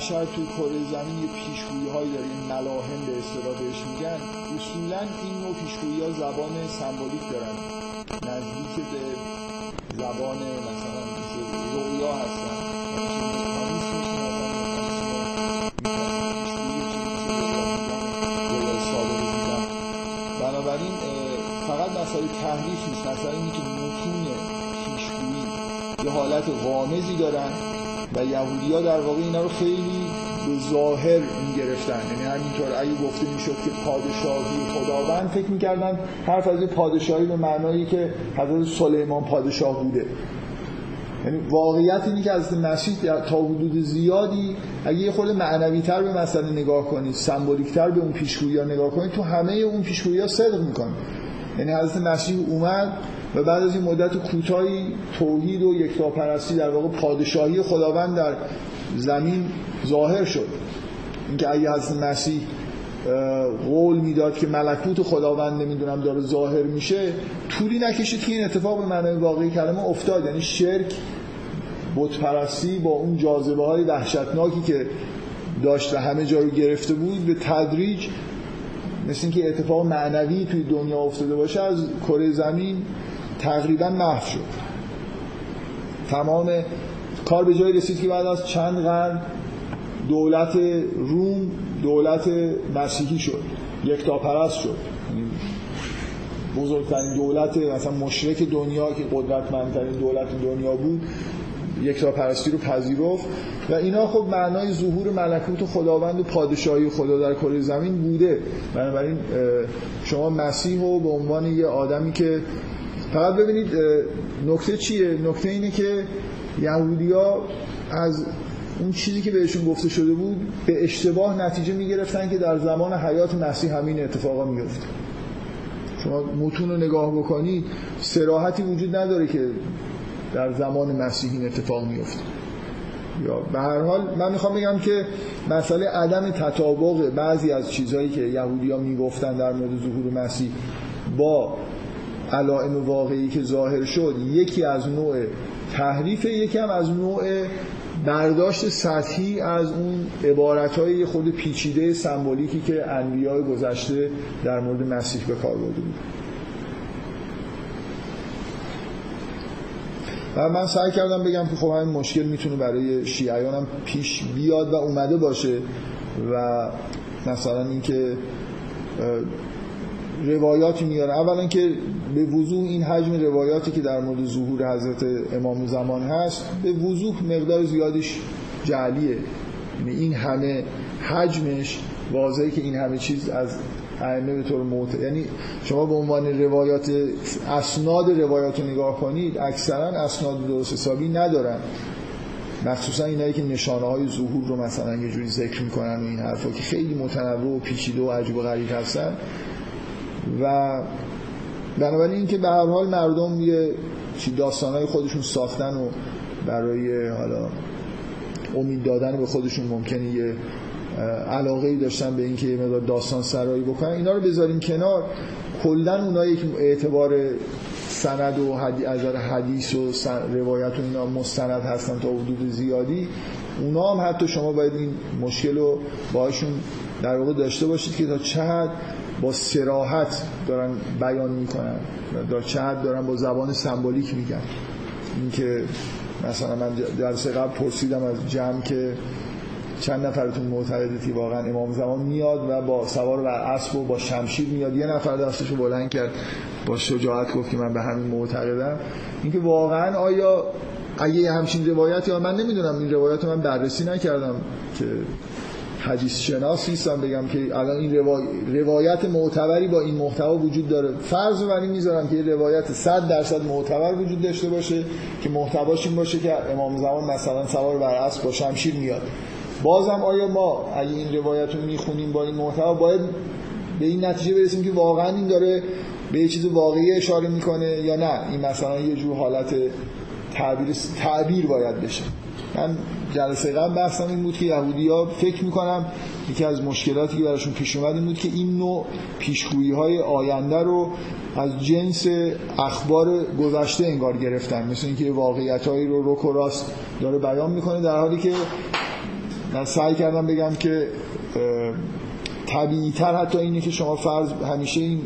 بشر توی کره زمین یه پیشگویی‌هایی داره، این ملاحم به اصطلاح بهش میگن. اصولاً این نوع پیشگویی‌ها زبان سمبولیک دارن، نزدیک به زبان مثلا رؤیا هستن. بنابراین فقط مسائل تحریف نیست، مسائل اینه که متون پیشگویی یه حالت غامزی دارن و یهودی‌ها در واقع اینا رو خیلی به ظاهر می‌گرفتن. یعنی همینطور اگه گفته میشد که پادشاهی خداوند، فکر می‌کردن حرف از پادشاهی به معنایی که حضرت سلیمان پادشاه بوده. یعنی واقعیت اینه که از مسیح تا حدود زیادی اگه یه خورده معنوی‌تر به مسئله نگاه کنید، سمبولیک‌تر به اون پیشگویی‌ها نگاه کنید، تو همه اون پیشگویی‌ها صدق می‌کنه. یعنی حضرت مسیح اومد و بعد از این مدت کوتاهی توحید و یکتاپرستی، در واقع پادشاهی خداوند در زمین ظاهر شد. اینکه اگه حضرت مسیح قول میداد که ملکوت خداوند نمیدونم داره ظاهر میشه، طولی نکشید که این اتفاق به معنای واقعی کلمه افتاد. یعنی شرک، بت پرستی با اون جاذبه های وحشتناکی که داشت و همه جا رو گرفته بود، به تدریج مثل اینکه اتفاق معنوی توی دنیا افتاده باشه، از کره زمین تقریبا محو شد. تمام کار به جایی رسید که بعد از چند قرن دولت روم دولت مسیحی شد، یکتاپرست شد. بزرگترین دولت مثلا مشرک دنیا که قدرتمندترین دولت دنیا بود، یکتاپرستی رو پذیرفت و اینا خب معنای ظهور ملکوت خداوند و پادشاهی خدا در کره زمین بوده. بنابراین شما مسیح رو به عنوان یه آدمی که فقط ببینید نکته چیه؟ نکته اینه که یهودی‌ها از اون چیزی که بهشون گفته شده بود به اشتباه نتیجه میگرفتن که در زمان حیات مسیح همین اتفاقا میفته. شما متون رو نگاه بکنید، صراحتی وجود نداره که در زمان مسیح این اتفاق میفته. یا به هر حال من میخوام بگم که مسئله عدم تطابق بعضی از چیزهایی که یهودی‌ها میگفتن در مورد ظهور مسیح با علائم واقعی که ظاهر شد، یکی از نوع تحریف، یکی هم از نوع برداشت سطحی از اون عبارت‌های خود پیچیده سمبولیکی که انبیاء گذشته در مورد مسیح به کار برده بود. و من سعی کردم بگم که خب همین مشکل میتونه برای شیعیان هم پیش بیاد و اومده باشه و مثلا اینکه روایاتی میاره. اولا که به وضوح این حجم روایاتی که در مورد ظهور حضرت امام زمان هست به وضوح مقدار زیادش جعلیه. این همه حجمش واضحه که این همه چیز از ائمه به طور معتبر، یعنی شما به عنوان روایات اسناد روایات رو نگاه کنید، اکثرا اسناد درست حسابی ندارن، مخصوصا اینایی که نشانه‌های ظهور رو مثلا یه جوری ذکر می‌کنن و این حرفا که خیلی متنوع و پیچیده و عجیب و غریب هستن. و بنابراین این که به هر حال مردم یه داستانهای خودشون ساختن و برای حالا امید دادن به خودشون ممکنه یه علاقه‌ای داشتن به اینکه یه مقدار داستان سرایی بکنن، اینا رو بذاریم کنار. کلاً اونا یک اعتبار سند و از نظر حدیث و روایت و اینا مستند هستن تا حدود زیادی، اونا هم حتی شما باید این مشکل رو باهاشون در واقع داشته باشید که تا چه حد با صراحت دارن بیان میکنن و در چه حد دارن با زبان سمبولیک میگن. اینکه مثلا من درس قبل پرسیدم از جمع که چند نفرتون معتقدتی واقعا امام زمان میاد و با سوار بر اسب و با شمشیر میاد؟ یه نفر دستشو بلند کرد با شجاعت گفت که من به همین معتقدم. اینکه واقعا آیا اگه همچین روایتی، یا من نمیدونم، این روایت رو من بررسی نکردم که حدیث شناس نیستم بگم که الان این روایت معتبری با این محتوا وجود داره. فرض بر این میذارم که یه روایت 100% معتبر وجود داشته باشه که محتواش این باشه که امام زمان مثلا سوار بر اسب با شمشیر میاد. بازم آیا ما اگه این روایت رو میخونیم با این محتوا باید به این نتیجه برسیم که واقعا این داره به یه چیز واقعی اشاره میکنه یا نه؟ این مثلا یه جور حالت تعبیر باید بشه. من جلسه قبل بحثم این بود که یهودی‌ها فکر می‌کنم یکی از مشکلاتی که براشون پیش اومد این بود که این نوع پیشگویی‌های آینده رو از جنس اخبار گذشته انگار گرفتن، مثل اینکه واقعیت‌هایی رو رک و راست داره بیان می‌کنه، در حالی که من سعی کردم بگم که طبیعی‌تر حتی اینه که شما فرض همیشه این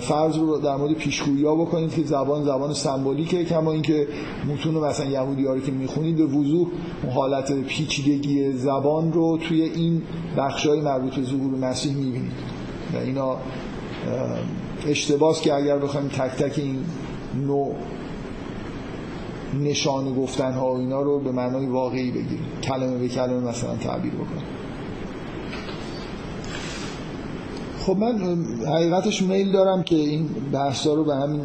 فرض رو در مورد پیشگویی‌ها بکنید که زبان سمبولیکه، کما اینکه متون مثلا یهودی‌ها رو که می‌خونید به وضوح حالت پیچیدگی زبان رو توی این بخش‌های مربوط به ظهور مسیح می‌بینید و اینا اشتباس که اگر بخوایم تک تک این نوع نشان گفتن‌ها و اینا رو به معنای واقعی بگیریم، کلمه به کلمه مثلا تعبیر بکنیم. خب من حقیقتش میل دارم که این بحثا رو به همین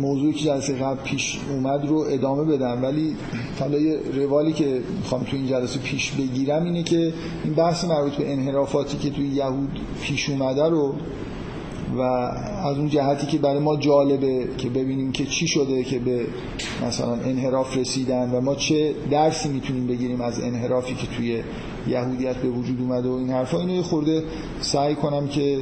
موضوعی که جلسه قبل پیش اومد رو ادامه بدم، ولی حالا یه روالی که میخوام تو این جلسه پیش بگیرم اینه که این بحث مربوط به انحرافاتی که توی یهود پیش اومده رو و از اون جهتی که برای ما جالبه که ببینیم که چی شده که به مثلا انحراف رسیدن و ما چه درسی میتونیم بگیریم از انحرافی که توی یهودیت به وجود اومده و این حرفا، اینو یه خورده سعی کنم که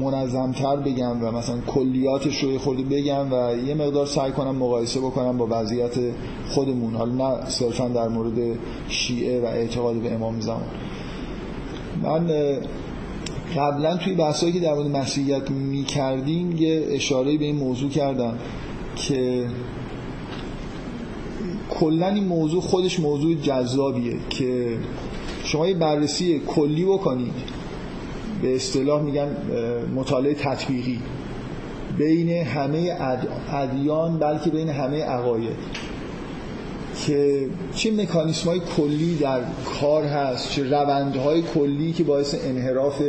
منظمتر بگم و مثلا کلیاتش رو یه خورده بگم و یه مقدار سعی کنم مقایسه بکنم با وضعیت خودمون، حالا نه صرفا در مورد شیعه و اعتقاد به امام زمان. من قبلا توی بحثایی که در مورد مسیحیت می‌کردیم یه اشاره‌ای به این موضوع کردم که کلاً این موضوع خودش موضوع جذابیه که شما یه بررسی کلی بکنید، به اصطلاح میگن مطالعه تطبیقی، بین همه ادیان بلکه بین همه عقاید، که چه مکانیسم‌های کلی در کار هست، چه روندهای کلی که باعث انحراف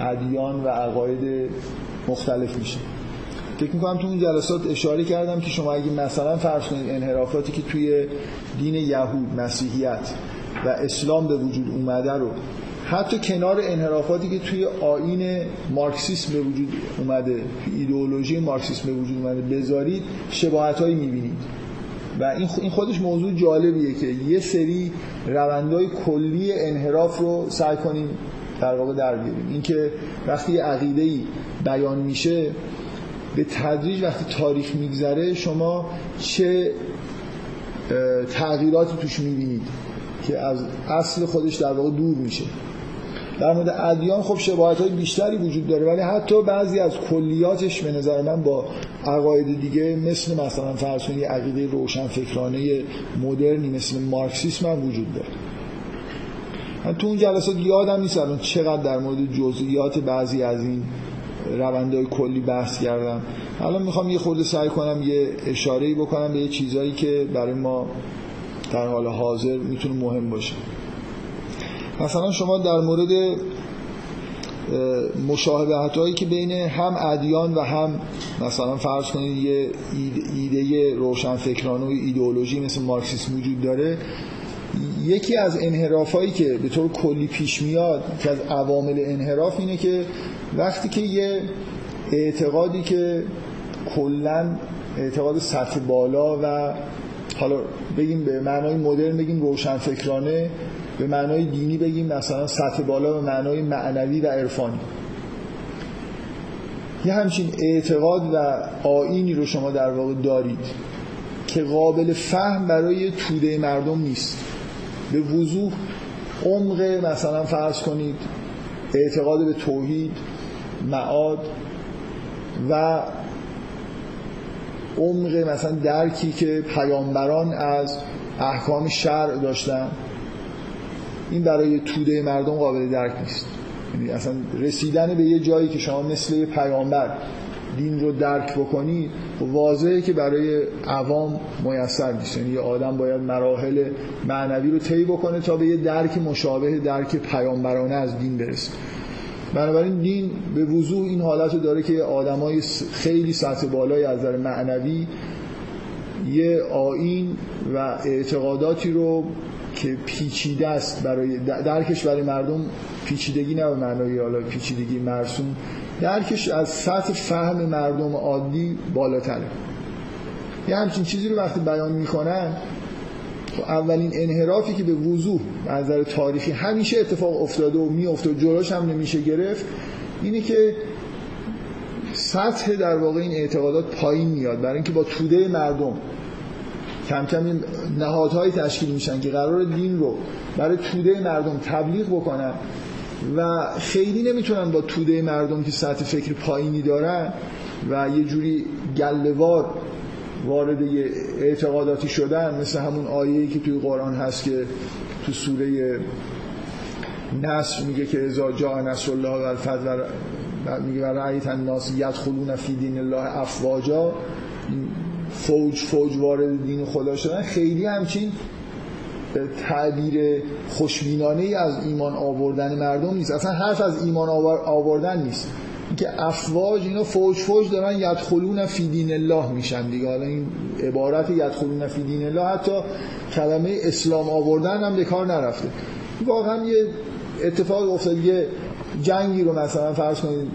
ادیان و عقاید مختلف میشه. فکر می‌کنم تو اون جلسات اشاره کردم که شما اگه مثلا فرض کنید انحرافاتی که توی دین یهود، مسیحیت و اسلام به وجود اومده رو حتی کنار انحرافاتی که توی آیین مارکسیسم به وجود اومده، ایدئولوژی مارکسیسم به وجود اومده بذارید، شباهت‌هایی می‌بینید. و این خودش موضوع جالبیه که یه سری روندهای کلی انحراف رو سعی کنیم در واقع در بیاریم. این که وقتی عقیده‌ای بیان میشه به تدریج وقتی تاریخ میگذره شما چه تغییراتی توش میبینید که از اصل خودش در واقع دور میشه. در مورد ادیان خب شباهت‌های بیشتری وجود داره، ولی حتی بعضی از کلیاتش به نظر من با عقاید دیگه مثلا فرض کنید عقیده روشنفکرانه مدرنی مثل مارکسیسم هم وجود داره. من تو اون جلسات یادم نیست الان چقدر در مورد جزئیات بعضی از این روندهای کلی بحث کردم. الان میخوام یه خورده سعی کنم یه اشاره‌ای بکنم به یه چیزایی که برای ما در حال حاضر میتونه مهم باشه. مثلا شما در مورد مشابهت‌هایی که بین هم ادیان و هم مثلا فرض کنید یه ایده روشنفکرانه و ایدئولوژی مثل مارکسیسم وجود داره، یکی از انحرافایی که به طور کلی پیش میاد که از عوامل انحراف اینه که وقتی که یه اعتقادی که کلاً اعتقاد سطح بالا و حالا بگیم به معنای مدرن بگیم روشنفکرانه، به معنای دینی بگیم مثلا سطح بالا، به معنای معنوی و عرفانی، یه همچین اعتقاد و آیینی رو شما در واقع دارید که قابل فهم برای توده مردم نیست. به وضوح عمق مثلا فرض کنید اعتقاد به توحید، معاد و عمق مثلا درکی که پیامبران از احکام شرع داشتن، این برای توده مردم قابل درک نیست. یعنی اصلا رسیدن به یه جایی که شما مثل یه پیامبر دین رو درک بکنی واضحه که برای عوام میسر نیست. یعنی یه آدم باید مراحل معنوی رو طی بکنه تا به یه درک مشابه درک پیامبرانه از دین برسه. بنابراین دین به وضوح این حالت رو داره که آدمای خیلی سطح بالای از نظر معنوی یه آیین و اعتقاداتی رو که پیچیده است برای درکش، برای مردم پیچیدگی نه به معنای حالا پیچیدگی مرسوم، درکش از سطح فهم مردم عادی بالاتره. یه همچین چیزی رو وقتی بیان میکنن، اولین انحرافی که به وضوح از نظر تاریخی همیشه اتفاق افتاده و میفته و جلوش هم نمیشه گرفت اینه که سطح در واقع این اعتقادات پایین میاد، برای اینکه با توده مردم کم کم این نهادهایی تشکیل میشن که قرار دین رو برای توده مردم تبلیغ بکنن و خیلی نمیتونن با توده مردم که سطح فکر پایینی دارن و یه جوری گله‌وار وارد اعتقاداتی شدن، مثل همون آیه‌ای که توی قرآن هست که تو سوره نصر میگه که اذا جاء نصر الله و الفتح و میگه رأیت الناس یدخلون فی دین الله افواجا، فوج وارد دین خدا شدن. خیلی همچین تعبیر خوشبینانه ای از ایمان آوردن مردم نیست، اصلا حرف از ایمان آوردن نیست، که افواج اینا فوج دارن یدخلون فی دین الله میشن دیگه. حالا این عبارت یدخلون فی دین الله حتی کلمه اسلام آوردن هم به کار نرفته. واقعا یه اتفاق افتاد، یه جنگی رو مثلا فرض کنید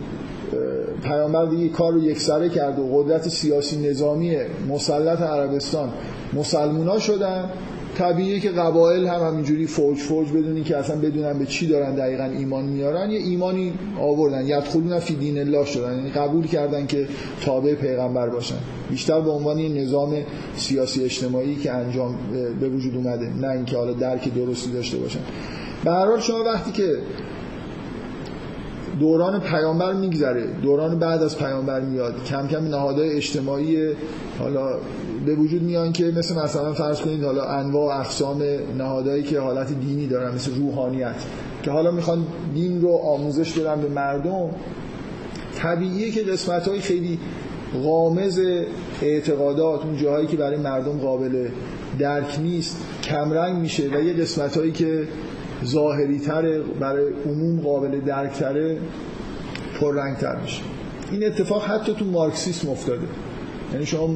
پیامبر دیگه کار رو یکسره کرد و قدرت سیاسی نظامی مسلط عربستان مسلمونا شدن، طبیعیه که قبایل هم همینجوری فوج بدونی که اصلا بدونن به چی دارن دقیقاً ایمان میارن، یه ایمانی آوردن، یدخلون فی دین الله شدن، یعنی قبول کردن که تابع پیغمبر باشن، بیشتر به عنوان یه نظام سیاسی اجتماعی که انجام به وجود اومده، نه اینکه حالا درک درستی داشته باشن. به هر حال شما وقتی که دوران پیامبر میگذره، دوران بعد از پیامبر میاد، کم کم نهادهای اجتماعی حالا به وجود میان که مثلا فرض کنید حالا انواع و اقسام نهادهایی که حالت دینی دارن، مثل روحانیت که حالا میخوان دین رو آموزش بدن به مردم. طبیعیه که قسمت‌های خیلی غامض اعتقادات، اون جاهایی که برای مردم قابل درک نیست، کمرنگ میشه و یه قسمت‌هایی که ظاهری تره، برای عموم قابل درک تره، پررنگ تر میشه. این اتفاق حتی تو مارکسیسم افتاده، یعنی شما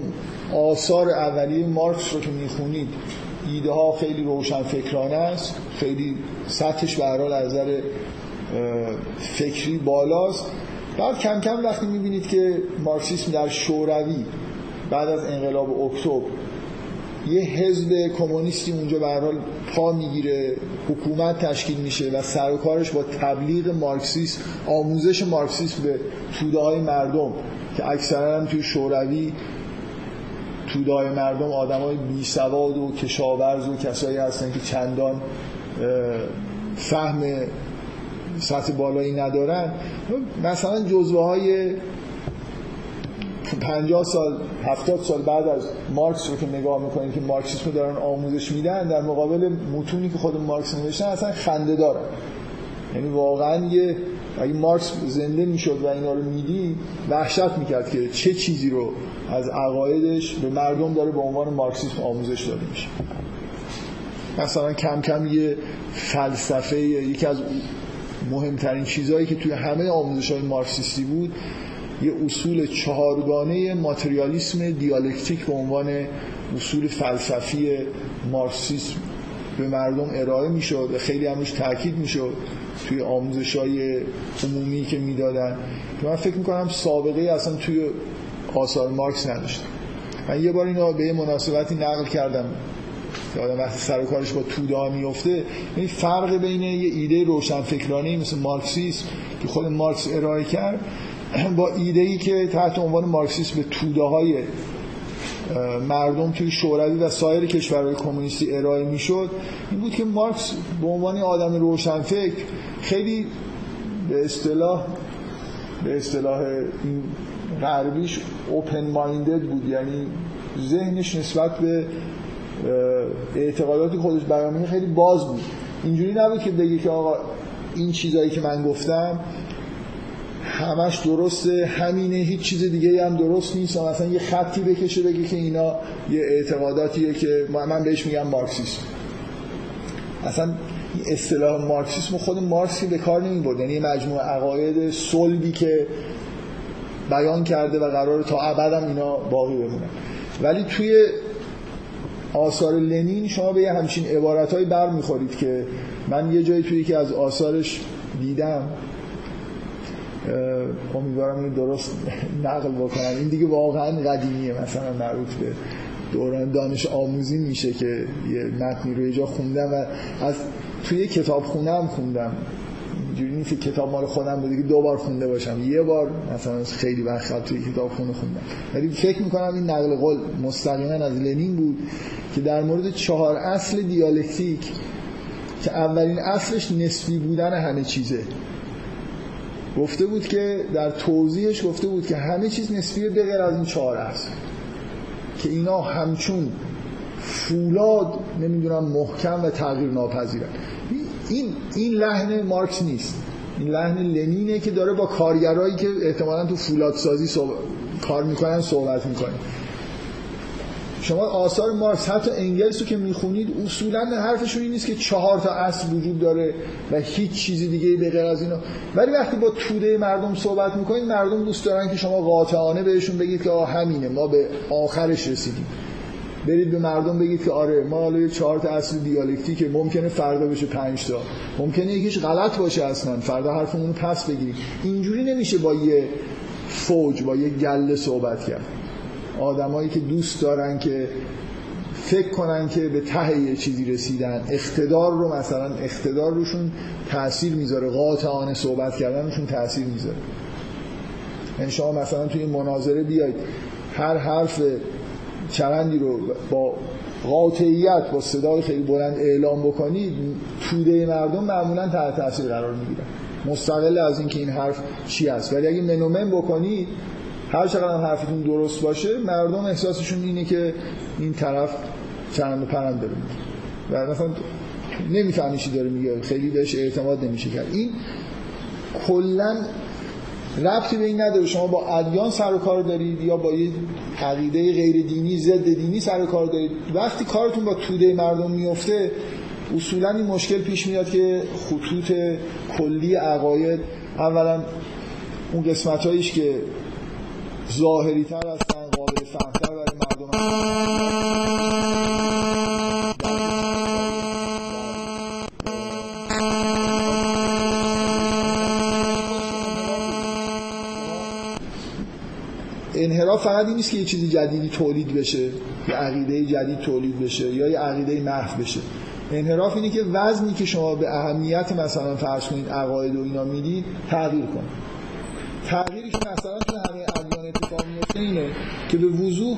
آثار اولیه مارکس رو که میخونید ایده ها خیلی روشن فکرانه است، خیلی سطحش به هر حال از نظر فکری بالاست. بعد کم کم وقتی میبینید که مارکسیسم در شوروی بعد از انقلاب اکتبر یه حزب کمونیستی اونجا به هر حال پا میگیره، حکومت تشکیل میشه و سر و کارش با تبلیغ مارکسیسم، آموزش مارکسیسم به توده‌های مردم که اکثرا هم توی شوروی توده‌های مردم آدمای بیسواد و کشاورز و کسایی هستن که چندان فهم سطح بالایی ندارن. مثلا جزوه‌های 50 سال 70 سال بعد از مارکس رو که نگاه میکنید که مارکسیسم رو دارن آموزش میدن، در مقابل متونی که خود مارکس نوشتن اصلا خنده داره. یعنی واقعا یه اگه مارکس زنده میشد و اینا رو میدی وحشت میکرد که چه چیزی رو از عقایدش به مردم داره به عنوان مارکسیسم آموزش داده میشه. مثلا کم کم یه فلسفه، یکی از مهمترین چیزهایی که توی همه آموزش‌های مارکسیستی بود یه اصول چهارگانه ماتریالیسم دیالکتیک به عنوان اصول فلسفی مارکسیسم به مردم ارائه میشد و خیلی هم روش تاکید میشد توی آموزش‌های عمومی که میدادن، که من فکر میکنم سابقه اصلا توی آثار مارکس نداشت. من یه بار اینو به مناسبتی نقل کردم که آدم وقتی سر و کارش با توده میفته، یعنی فرق بین یه ایده روشنفکرانه مثل مارکسیسم که خود مارکس ارائه کرد با ایده‌ای که تحت عنوان مارکسیسم به توده‌های مردم توی شوروی و سایر کشورهای کمونیستی ارائه می‌شد، این بود که مارکس به عنوان آدم روشنفکر خیلی به اصطلاح این غربیش اوپن مایندد بود، یعنی ذهنش نسبت به اعتقادات خودش برامین خیلی باز بود. اینجوری نبود که بگه که آقا این چیزایی که من گفتم همش درسته، همینه، هیچ چیز دیگه هم درست نیست، مثلا یه خطی بکشه بگه که اینا یه اعتقاداتیه که من بهش میگم مارکسیسم. اصلا اصطلاح مارکسیسم خود مارکسی به کار نمی‌برد، یعنی مجموعه عقاید صلبی که بیان کرده و قراره تا ابد هم اینا باقی بمونه. ولی توی آثار لنین شما به همچین عبارت‌های برمیخورید که من یه جایی توی یکی از آثارش دیدم، امیدوارم این درست نقل بکنم، این دیگه واقعا قدیمیه، مثلا مربوط به دوران دانش آموزی میشه که یه متنی رو یه جا خوندم و از توی کتابخونه هم خوندم، اینجوری نیست که کتاب مال خودم بوده که دوبار خونده باشم، یه بار مثلا خیلی وقت توی کتابخونه خوندم، ولی فکر میکنم این نقل قول مستقیما از لنین بود که در مورد 4 اصل دیالکتیک که اولین اصلش نسبی بودن همه چیزه، گفته بود که در توضیحش گفته بود که همه چیز نسبیه بغیر از این 4 اصل که اینا همچون فولاد نمیدونم محکم و تغییر ناپذیرن. این لحن مارکس نیست، این لحن لنینه که داره با کارگرایی که احتمالاً تو فولادسازی کار میکنن صحبت میکنه. شما آثار مارکس حتی انگلس رو که میخونید اصولاً حرفشون این نیست که 4 تا اصل وجود داره و هیچ چیزی دیگه‌ای به غیر از اینا، ولی وقتی با توده مردم صحبت میکنید مردم دوست دارن که شما قاطعانه بهشون بگید که همینه، ما به آخرش رسیدیم. برید به مردم بگید که آره ما حالا 4 تا اصل دیالکتیکه، ممکنه فردا بشه 5 تا، ممکنه یکیش غلط باشه اصلا، فردا حرفمون رو پس بگیریم. اینجوری نمیشه با یه فوج، با یه گله صحبت کرد. آدمایی که دوست دارن که فکر کنن که به ته یه چیزی رسیدن، اقتدار رو مثلا اقتدار روشون تأثیر میذاره، قاطعانه صحبت کردنشون تأثیر میذاره. یعنی شما مثلا توی مناظره بیاید هر حرف چرندی رو با قاطعیت با صدای خیلی بلند اعلام بکنید، توده مردم معمولا تحت تاثیر قرار میگیرن، مستقل از اینکه این حرف چی است. ولی اگه منومن بکنید هر چقدر هم حرفتون درست باشه مردم احساسشون اینه که این طرف چرند و پرند داره میگه و مثلا نمیفهمی چی داره میگه، خیلی بهش اعتماد نمیشه کرد. این کلا ربطی به این نداره شما با ادیان سر و کار دارید یا با یه عقیده غیر دینی ضد دینی سر و کار دارید، وقتی کارتون با توده مردم میفته اصولاً این مشکل پیش میاد که خطوط کلی عقاید، اولا اون قسمتاییش که ظاهری تر هستن قابل فهم تر برای مردم انحراف فقط این نیست که یه چیزی جدیدی تولید بشه، یه عقیده جدید تولید بشه یا یه عقیده محو بشه. انحراف اینه که وزنی که شما به اهمیت مثلا فرض کنید عقاید و اینا میدید تغییر کنه. تغییری که مثلا تو همه ادیان اتفاق میفته اینه که به وضوح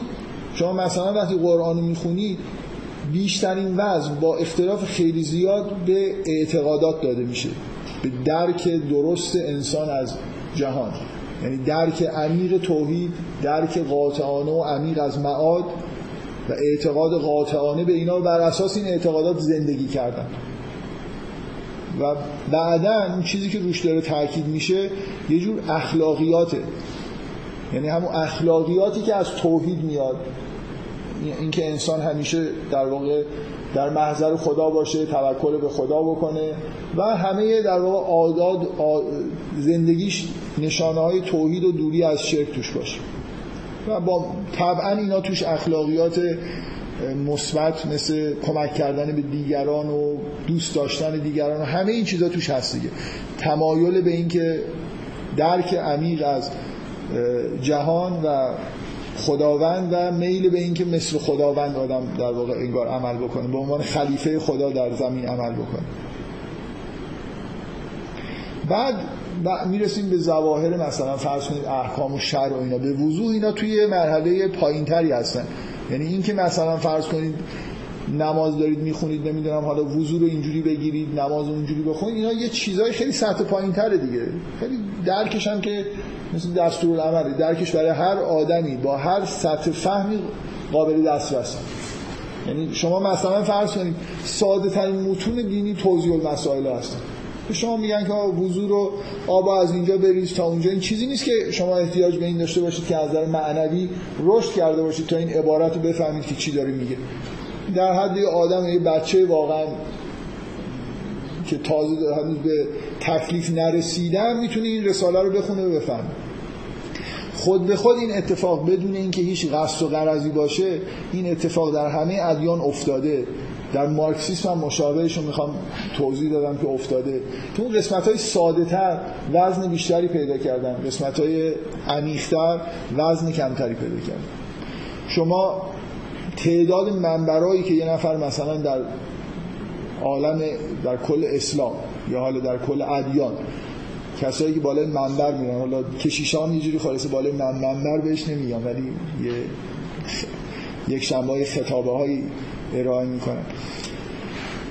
شما مثلا وقتی قرآن رو میخونید بیشترین وزن با اختلاف خیلی زیاد به اعتقادات داده میشه، به درک درست انسان از جهان، یعنی درک عمیق توحید، درک قاطعانه و عمیق از معاد و اعتقاد قاطعانه به اینا، بر اساس این اعتقادات زندگی کردن. و بعداً اون چیزی که روش داره تاکید میشه یه جور اخلاقیاته، یعنی همون اخلاقیاتی که از توحید میاد، اینکه انسان همیشه در واقع در محضر خدا باشه، توکل به خدا بکنه و همه در واقع عادات زندگیش نشانه‌های توحید و دوری از شرک توش باشه و با طبعاً اینا توش اخلاقیات مثبت مثل کمک کردن به دیگران و دوست داشتن دیگران و همه این چیزا توش هست دیگه. تمایل به این که درک عمیق از جهان و خداوند و میل به این که مثل خداوند آدم در واقع انگار عمل بکنه، به عنوان خلیفه خدا در زمین عمل بکنه. بعد میرسیم به ظواهر مثلا فرض کنید احکام و شرع و اینا، به وضوح اینا توی مرحله پایین‌تری هستن، یعنی این که مثلا فرض کنید نماز دارید میخونید نمیدونم حالا وضو رو اینجوری بگیرید نماز رو اونجوری بخونید، اینا یه چیزای خیلی سطح پایین‌تره دیگه، خیلی درکش هم که مثل دستورالعمله، درکش برای هر آدمی با هر سطح فهمی قابل دسترسه. یعنی شما مثلا فرض کنید ساده ترین متون دینی توضیح المسائل هست، شما میگن که وضو رو آب از اینجا بریز تا اونجا، این چیزی نیست که شما احتیاج به این داشته باشید که از نظر معنوی رشد کرده باشید تا این عبارت رو بفهمید که چی داره میگه. در حد یه آدم، یه بچه واقعا که تازه هنوز به تکلیف نرسیده میتونه این رساله رو بخونه و بفهمه. خود به خود این اتفاق بدون اینکه هیچ قصد و غرضی باشه، این اتفاق در همه ادیان افتاده. در مارکسیسم هم مشابهش رو میخوام توضیح دادم که افتاده، تو قسمت‌های ساده‌تر وزن بیشتری پیدا کردن، قسمت‌های عمیق‌تر وزن کمتری پیدا کردن. شما تعداد منبرایی که یه نفر مثلا در عالم در کل اسلام یا حالا در کل ادیان، کسایی که بالای منبر میرن، حالا کشیشان یه جوری خالص بالای منبر بهش نمیان، ولی یک شنبه‌های خطابه‌های ارائه میکنن.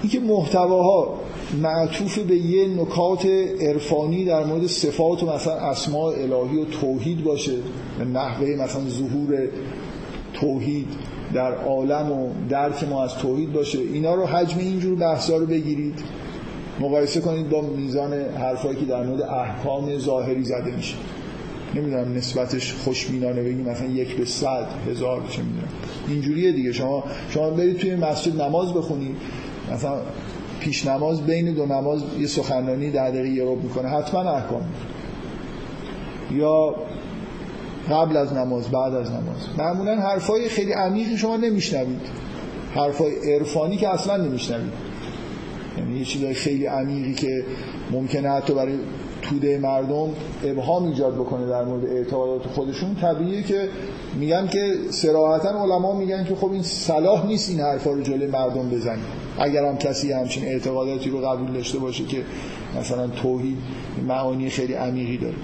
اینکه محتواها معطوف به یه نکات عرفانی در مورد صفات و مثلا اسماء الهی و توحید باشه، نحوه مثلا ظهور توحید در عالم و درک ما از توحید باشه، اینا رو حجم اینجور بحثا رو بگیرید مقایسه کنید با میزان حرفایی که در مورد احکام ظاهری زده میشه. نمیدونم نسبتش خوشبینانه بگیم مثلا 1 به 100 هزار چه میدونم اینجوریه دیگه. شما برید توی مسجد نماز بخونید، مثلا پیش نماز بین دو نماز یه سخنرانی 10 دقیقه رو میکنه، حتما احکام، یا قبل از نماز، بعد از نماز. معمولا حرفای خیلی عمیقی شما نمیشنوید، حرفای عرفانی که اصلا نمیشنوید، یعنی یه چیزای خیلی عمیقی که ممکنه حتی برای توده مردم ابهام ایجاد بکنه در مورد اعتقادات خودشون. طبیعیه که میگن که صراحتاً علما میگن که خب این صلاح نیست این حرفا رو جلوی مردم بزنید. اگر هم کسی همچین اعتقاداتی رو قبول داشته باشه که مثلا توحید معانی خیلی عمیقی داره.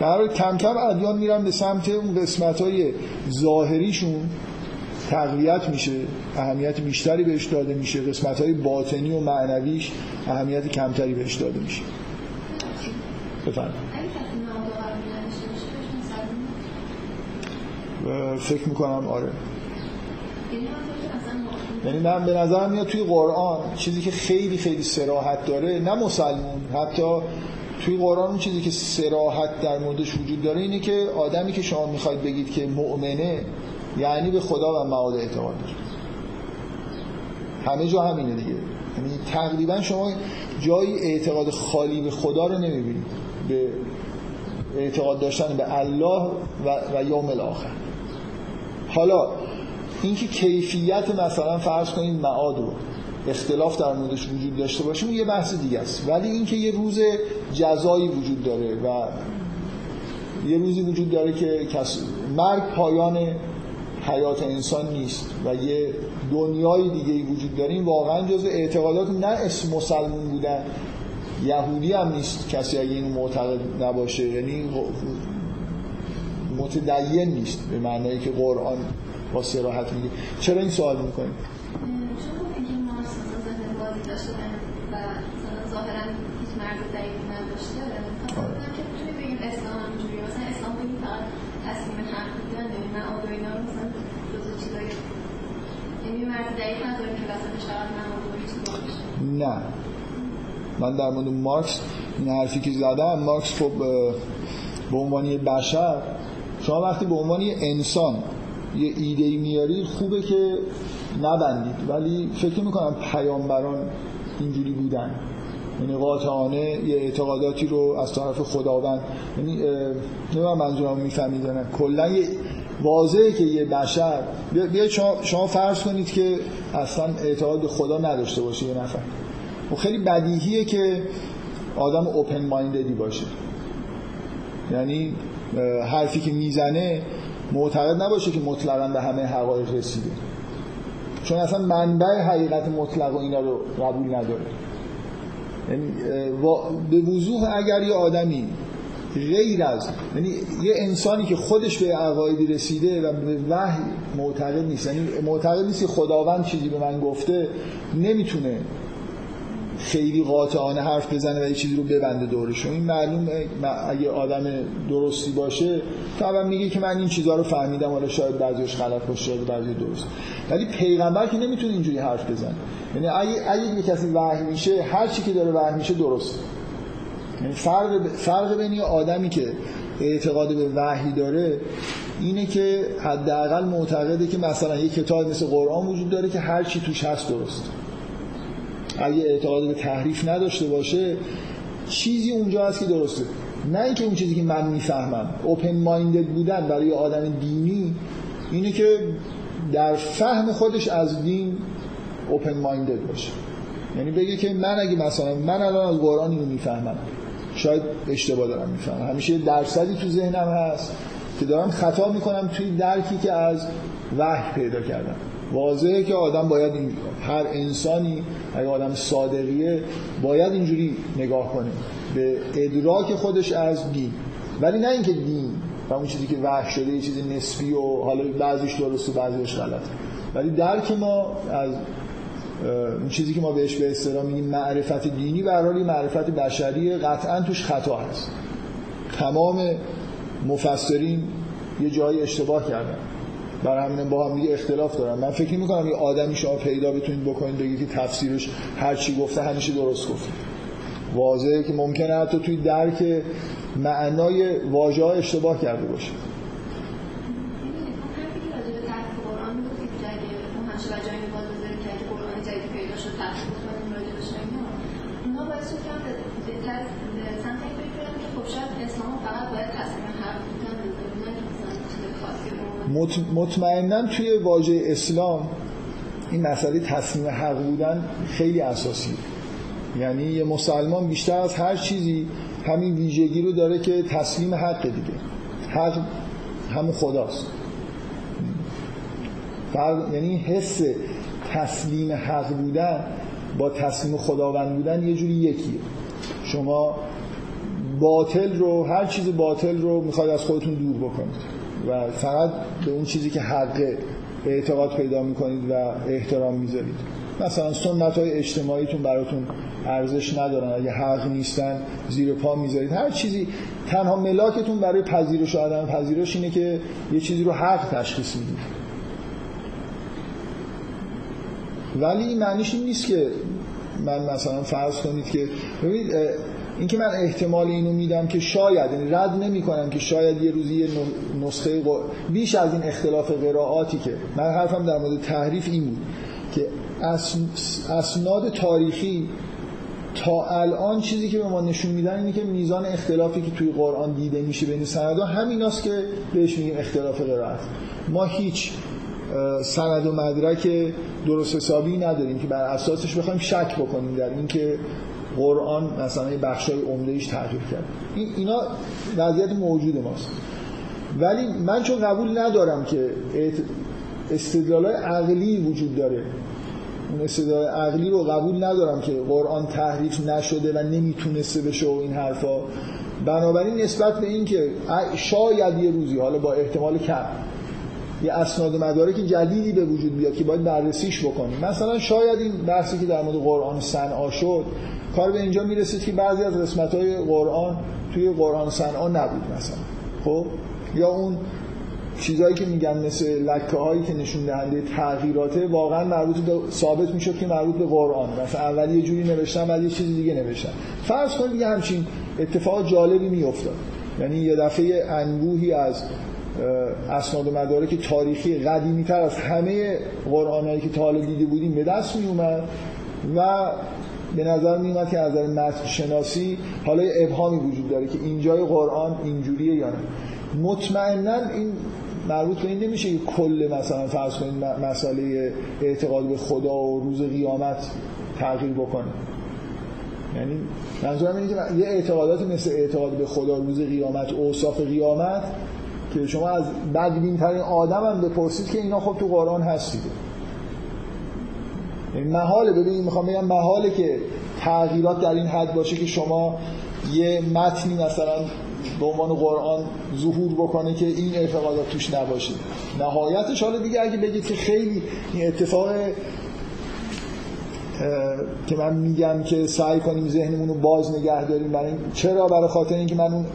در حال کم کم ادیان میرن به سمت اون قسمت‌های ظاهریشون، تقویت میشه، اهمیت بیشتری بهش داده میشه، قسمت‌های باطنی و معنویش اهمیت کمتری بهش داده میشه. بفرمایید. فکر میکنم آره، یعنی من به نظر میاد توی قرآن چیزی که خیلی خیلی صراحت داره، نه مسلمون، حتی توی قرآن اون چیزی که صراحت در موردش وجود داره اینه که آدمی که شما میخواید بگید که مؤمنه یعنی به خدا و معاد اعتقاد داره. همه جا همینه دیگه، یعنی تقریبا شما جایی اعتقاد خالی به خدا رو نمیبینید، به اعتقاد داشتن به الله و یوم الاخر. حالا اینکه کیفیت مثلا فرض کنید معاد رو اختلاف در موردش وجود داشته باشه اون یه بحث دیگه است، ولی اینکه یه روز جزایی وجود داره و یه روزی وجود داره که مرگ پایان حیات انسان نیست و یه دنیای دیگه‌ای وجود داره، این واقعا جزء اعتقادات نه اسم مسلمون بودن، یهودی هم نیست کسی اگه اینو معتقد نباشه، یعنی متدین نیست به معنی که قرآن با صراحت میگه. چرا این سوال میکنید؟ چون اینکه مارکس ذهن بازی داشته و ظاهرا هیچ مرد دقیقی نداشته، مثلا که میتونی بگیم اسلام همینجوری، مثلا اسلام بگیم فقط تصمیم حقیقی و نمی معاد و اینا، مثلا جزو چیزایی یعنی مرد دقیق نداریم که وسطش فقط معاد و هیچ باشه. نه، من در مورد مارکس این حرفی که زدم، مارکس خب به عنوان یه بشر، شما وقتی به عنوان یه انسان یه ایده‌ای میاری خوبه که نبندید، ولی فکر میکنم پیامبران اینجوری بودن، یعنی قاطعانه یه اعتقاداتی رو از طرف خداوند، یعنی نمیدونم منظورم میفهمیدن، کلا واضحه که یه بشر بیا شما فرض کنید که اصلا اعتقاد به خدا نداشته باشه یه نفر، و خیلی بدیهیه که آدم اوپن ماینددی باشه، یعنی حرفی که میزنه معتقد نباشه که مطلقاً به همه حقایق رسیده، چون اصلا منبع حقیقت مطلق و اینا رو قبول نداره. یعنی به وضوح اگر یه آدمی غیر از، یعنی یه انسانی که خودش به عقایدی رسیده و به وحی معتقد نیست، یعنی معتقد نیست که خداوند چیزی به من گفته، نمیتونه خیلی قاطعانه حرف بزنه و یه چیزی رو ببنده دورش. این معلومه اگه آدم درستی باشه طبعا میگه که من این چیزها رو فهمیدم، حالا شاید بعضیش غلط باشه، شاید بعضی درست، ولی پیغمبر که نمیتونه اینجوری حرف بزنه. یعنی اگه یه کسی وحی میشه، هر چی که داره وحی میشه درست. یعنی فرق بین یه آدمی که اعتقاد به وحی داره اینه که حداقل معتقده که مثلا یه کتاب مثل قرآن وجود داره که هر چی توش هست درست. اگه اعتقاد به تحریف نداشته باشه، چیزی اونجا هست که درسته، نه اینکه اون چیزی که من میفهمم. اوپن مایندد بودن برای آدم دینی اینه که در فهم خودش از دین اوپن مایندد باشه، یعنی بگه که من اگه مثلا من الان از قرآن اینو میفهمم، شاید اشتباه دارم میفهمم، همیشه درصدی تو ذهنم هست که دارم خطا میکنم توی درکی که از وحی پیدا کردم. واضحه که آدم باید هر انسانی اگه آدم صادقیه باید اینجوری نگاه کنه به ادراک خودش از دین، ولی نه اینکه دین و اون چیزی که وحی شده یه چیزی نسبی و حالا بعضیش درسته بعضیش غلطه. ولی درک ما از اون چیزی که ما بهش به اصطلاح میگیم معرفت دینی به هر حال معرفت بشری قطعاً توش خطا هست. تمام مفسرین یه جایی اشتباه کردن، برای همین با هم دیگه اختلاف دارن. من فکر می‌کنم یه آدمی شما پیدا بتونید بکنید بگید که تفسیرش هر چی گفته همیشه درست گفته. واضحه که ممکنه حتی توی درک معنای واژه‌ها اشتباه کرده باشه. مطمئناً توی واژه اسلام این مسئله تصمیم حق بودن خیلی اساسیه. یعنی یه مسلمان بیشتر از هر چیزی همین ویژگی رو داره که تسلیم حق دیگه. حق همون خداست. یعنی حس تسلیم حق بودن با تسلیم خداوند بودن یه جوری یکیه. شما باطل رو، هر چیز باطل رو میخواید از خودتون دور بکنید و فقط به اون چیزی که حق اعتقاد پیدا میکنید و احترام میذارید. مثلا سنت‌های اجتماعیتون براتون ارزش ندارن، اگه حق نیستن زیر پا میذارید. هر چیزی تنها ملاکتون برای پذیرش آدم پذیرش اینه که یه چیزی رو حق تشخیص میدید. ولی این معنیش این نیست که من مثلا فرض کنید که ببینید اینکه من احتمال اینو میدم که شاید، یعنی رد نمیکنم که شاید یه روزی نسخه بیش از این اختلاف قرائاتی که من حرفم در مورد تحریف این بود که اسناد تاریخی تا الان چیزی که به ما نشون میدن اینه که میزان اختلافی که توی قرآن دیده میشه بین سندها همیناست که بهش میگیم اختلاف قرائت. ما هیچ سند و مدرک درست حسابی نداریم که بر اساسش بخوایم شک بکنیم در اینکه قرآن مثلا یه بخشای عمده‌ایش تغییر کرد. اینا وضعیت موجود ماست. ولی من چون قبول ندارم که استدلال‌های عقلی وجود داره، اون استدلال عقلی رو قبول ندارم که قرآن تحریف نشده و نمیتونسته بشه و این حرفا، بنابراین نسبت به این که شاید یه روزی، حالا با احتمال کم، یه اسناد و مدارک جدیدی به وجود بیاد که باید بررسیش بکنیم. مثلا شاید این بحثی که در مورد قرآن صنعا شد کار به اینجا میرسید که بعضی از قسمت‌های قرآن توی قرآن صنعا نبود مثلا، خب، یا اون چیزایی که میگن مثل لکه‌هایی که نشون دهنده تغییراته واقعا مربوط ثابت میشد که مربوط به قرآن، مثلا اول یه جوری نوشتن بعد یه چیز دیگه نوشتن. فرض کنید دیگه همچین اتفاق جالبی میافتاد، یعنی یه دفعه انبوهی از اسناد و مدارک تاریخی قدیمی‌تر از همه قرآنایی که تا حالا دیده بودیم به دست میومد و به نظر میاد که از نظر متن شناسی حالا یه ابهامی وجود داره که اینجای قرآن اینجوریه یا نه. مطمئناً این مربوط به این نمیشه که کل مثلا فرض کنید مسئله اعتقاد به خدا و روز قیامت تغییر بکنه. یعنی منظورم اینه که یه اعتقاداتی مثل اعتقاد به خدا، روز قیامت، اوصاف قیامت که شما از بدبین‌ترین آدم هم بپرسید که اینا خب تو قرآن هست دیگه. این محاله، ببینید میخوام بگم محاله که تغییرات در این حد باشه که شما یه متنی مثلا به عنوان قرآن ظهور بکنه که این اعتقادات توش نباشه. نهایتش حالا دیگه اگه بگید که خیلی این اتفاق که من میگم که سعی کنیم ذهنمون رو باز نگه داریم برای چرا، برای خاطر اینکه من اون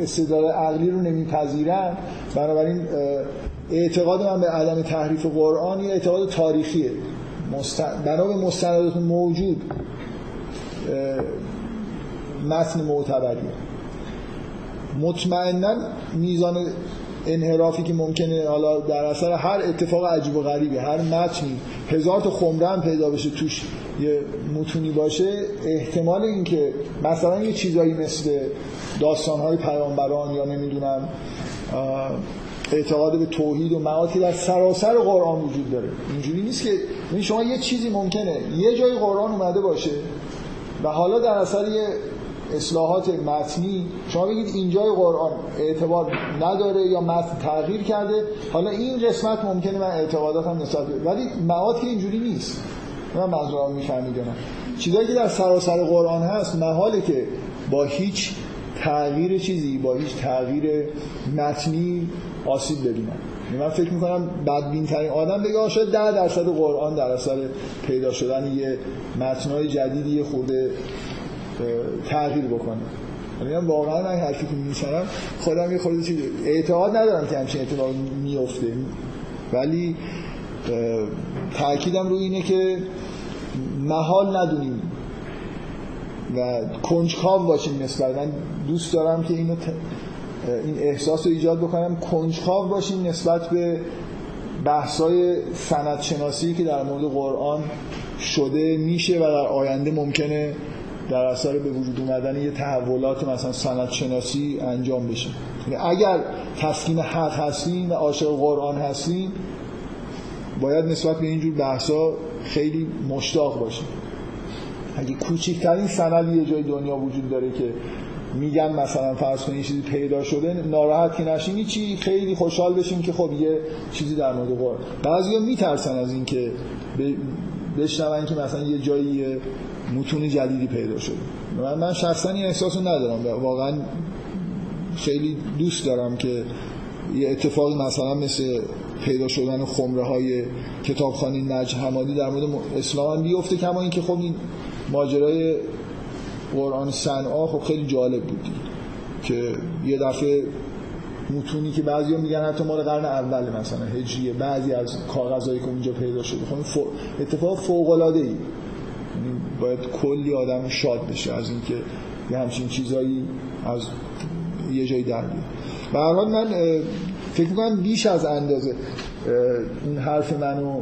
استدلال عقلی رو نمیپذیرم، بنابراین اعتقاد من به عدم تحریف قرآن یه اعتقاد تاریخیه بنا به مستندات موجود متن معتبریه. مطمئناً میزان انحرافی که ممکنه حالا در اثر هر اتفاق عجیب و غریبی، هر متنی هزار تا خمره هم پیدا بشه توش یه متونی باشه، احتمال این که مثلا یه چیزایی مثل داستان‌های پیامبران یا نمیدونم اعتقاد به توحید و معاد که در سراسر قرآن وجود داره اینجوری نیست که شما یه چیزی ممکنه یه جای قرآن اومده باشه و حالا در اثر یه اصلاحات متنی شما بگید اینجای قرآن اعتبار نداره یا متن تغییر کرده، حالا این قسمت ممکنه من اعتقاداتم نسبت بده، ولی معاد که اینجوری نیست. من منظورم میفهمیدونم چیزایی که در سراسر قرآن هست محاله که با هیچ تغییر چیزی، با هیچ تغییر متنی آسیب ببینن. من فکر می‌کنم بدبین‌ترین آدم بگه شاید 10% قرآن در اثر پیدا شدن یه متنای جدیدی خورده تغییر بکنه. یعنی واقعا من حرفی که می‌شنم خودم یه خورده چیز اعتقاد ندارم که همچین اتفاقی میفته، ولی تأکیدم روی اینه که محال ندونیم و کنجکاو باشیم نسبت. من دوست دارم که این احساس رو ایجاد بکنم، کنجکاو باشیم نسبت به بحث‌های سندشناسی که در مورد قرآن شده میشه و در آینده ممکنه در اثر به وجود اومدن یه تحولات مثلا سندشناسی انجام بشه. اگر تسلیم حد هستیم و عاشق قرآن هستیم باید نسبت به اینجور بحث‌ها خیلی مشتاق باشیم. اگه کوچکترین سند یه جای دنیا وجود داره که میگن مثلا فرض کنید چیزی پیدا شده، ناراحتی نشین، چی خیلی خوشحال بشیم که خب یه چیزی در مورد قرآن. بعضیا میترسن از این که بشنون که مثلا یه جایی متون جدیدی پیدا شده. من شخصا این احساسو ندارم، واقعا خیلی دوست دارم که یه اتفاقی مثلا مثل پیدا شدن خمره های کتابخانه نجف حمادی در مورد اسلام بیفته، کما اینکه خب این ماجرای قرآن صنعا خب خیلی جالب بود که یه دفعه متونی که بعضیا میگن حتی مال قرن اول مثلا هجریه، بعضی از کاغذایی که اونجا پیدا شده، خب اتفاق فوق العاده ای، یعنی باید کلی آدم شاد بشه از اینکه یه همچین چیزایی از یه جایی در بیاد. به هر حال من فکر می‌کنم بیش از اندازه این حرف منو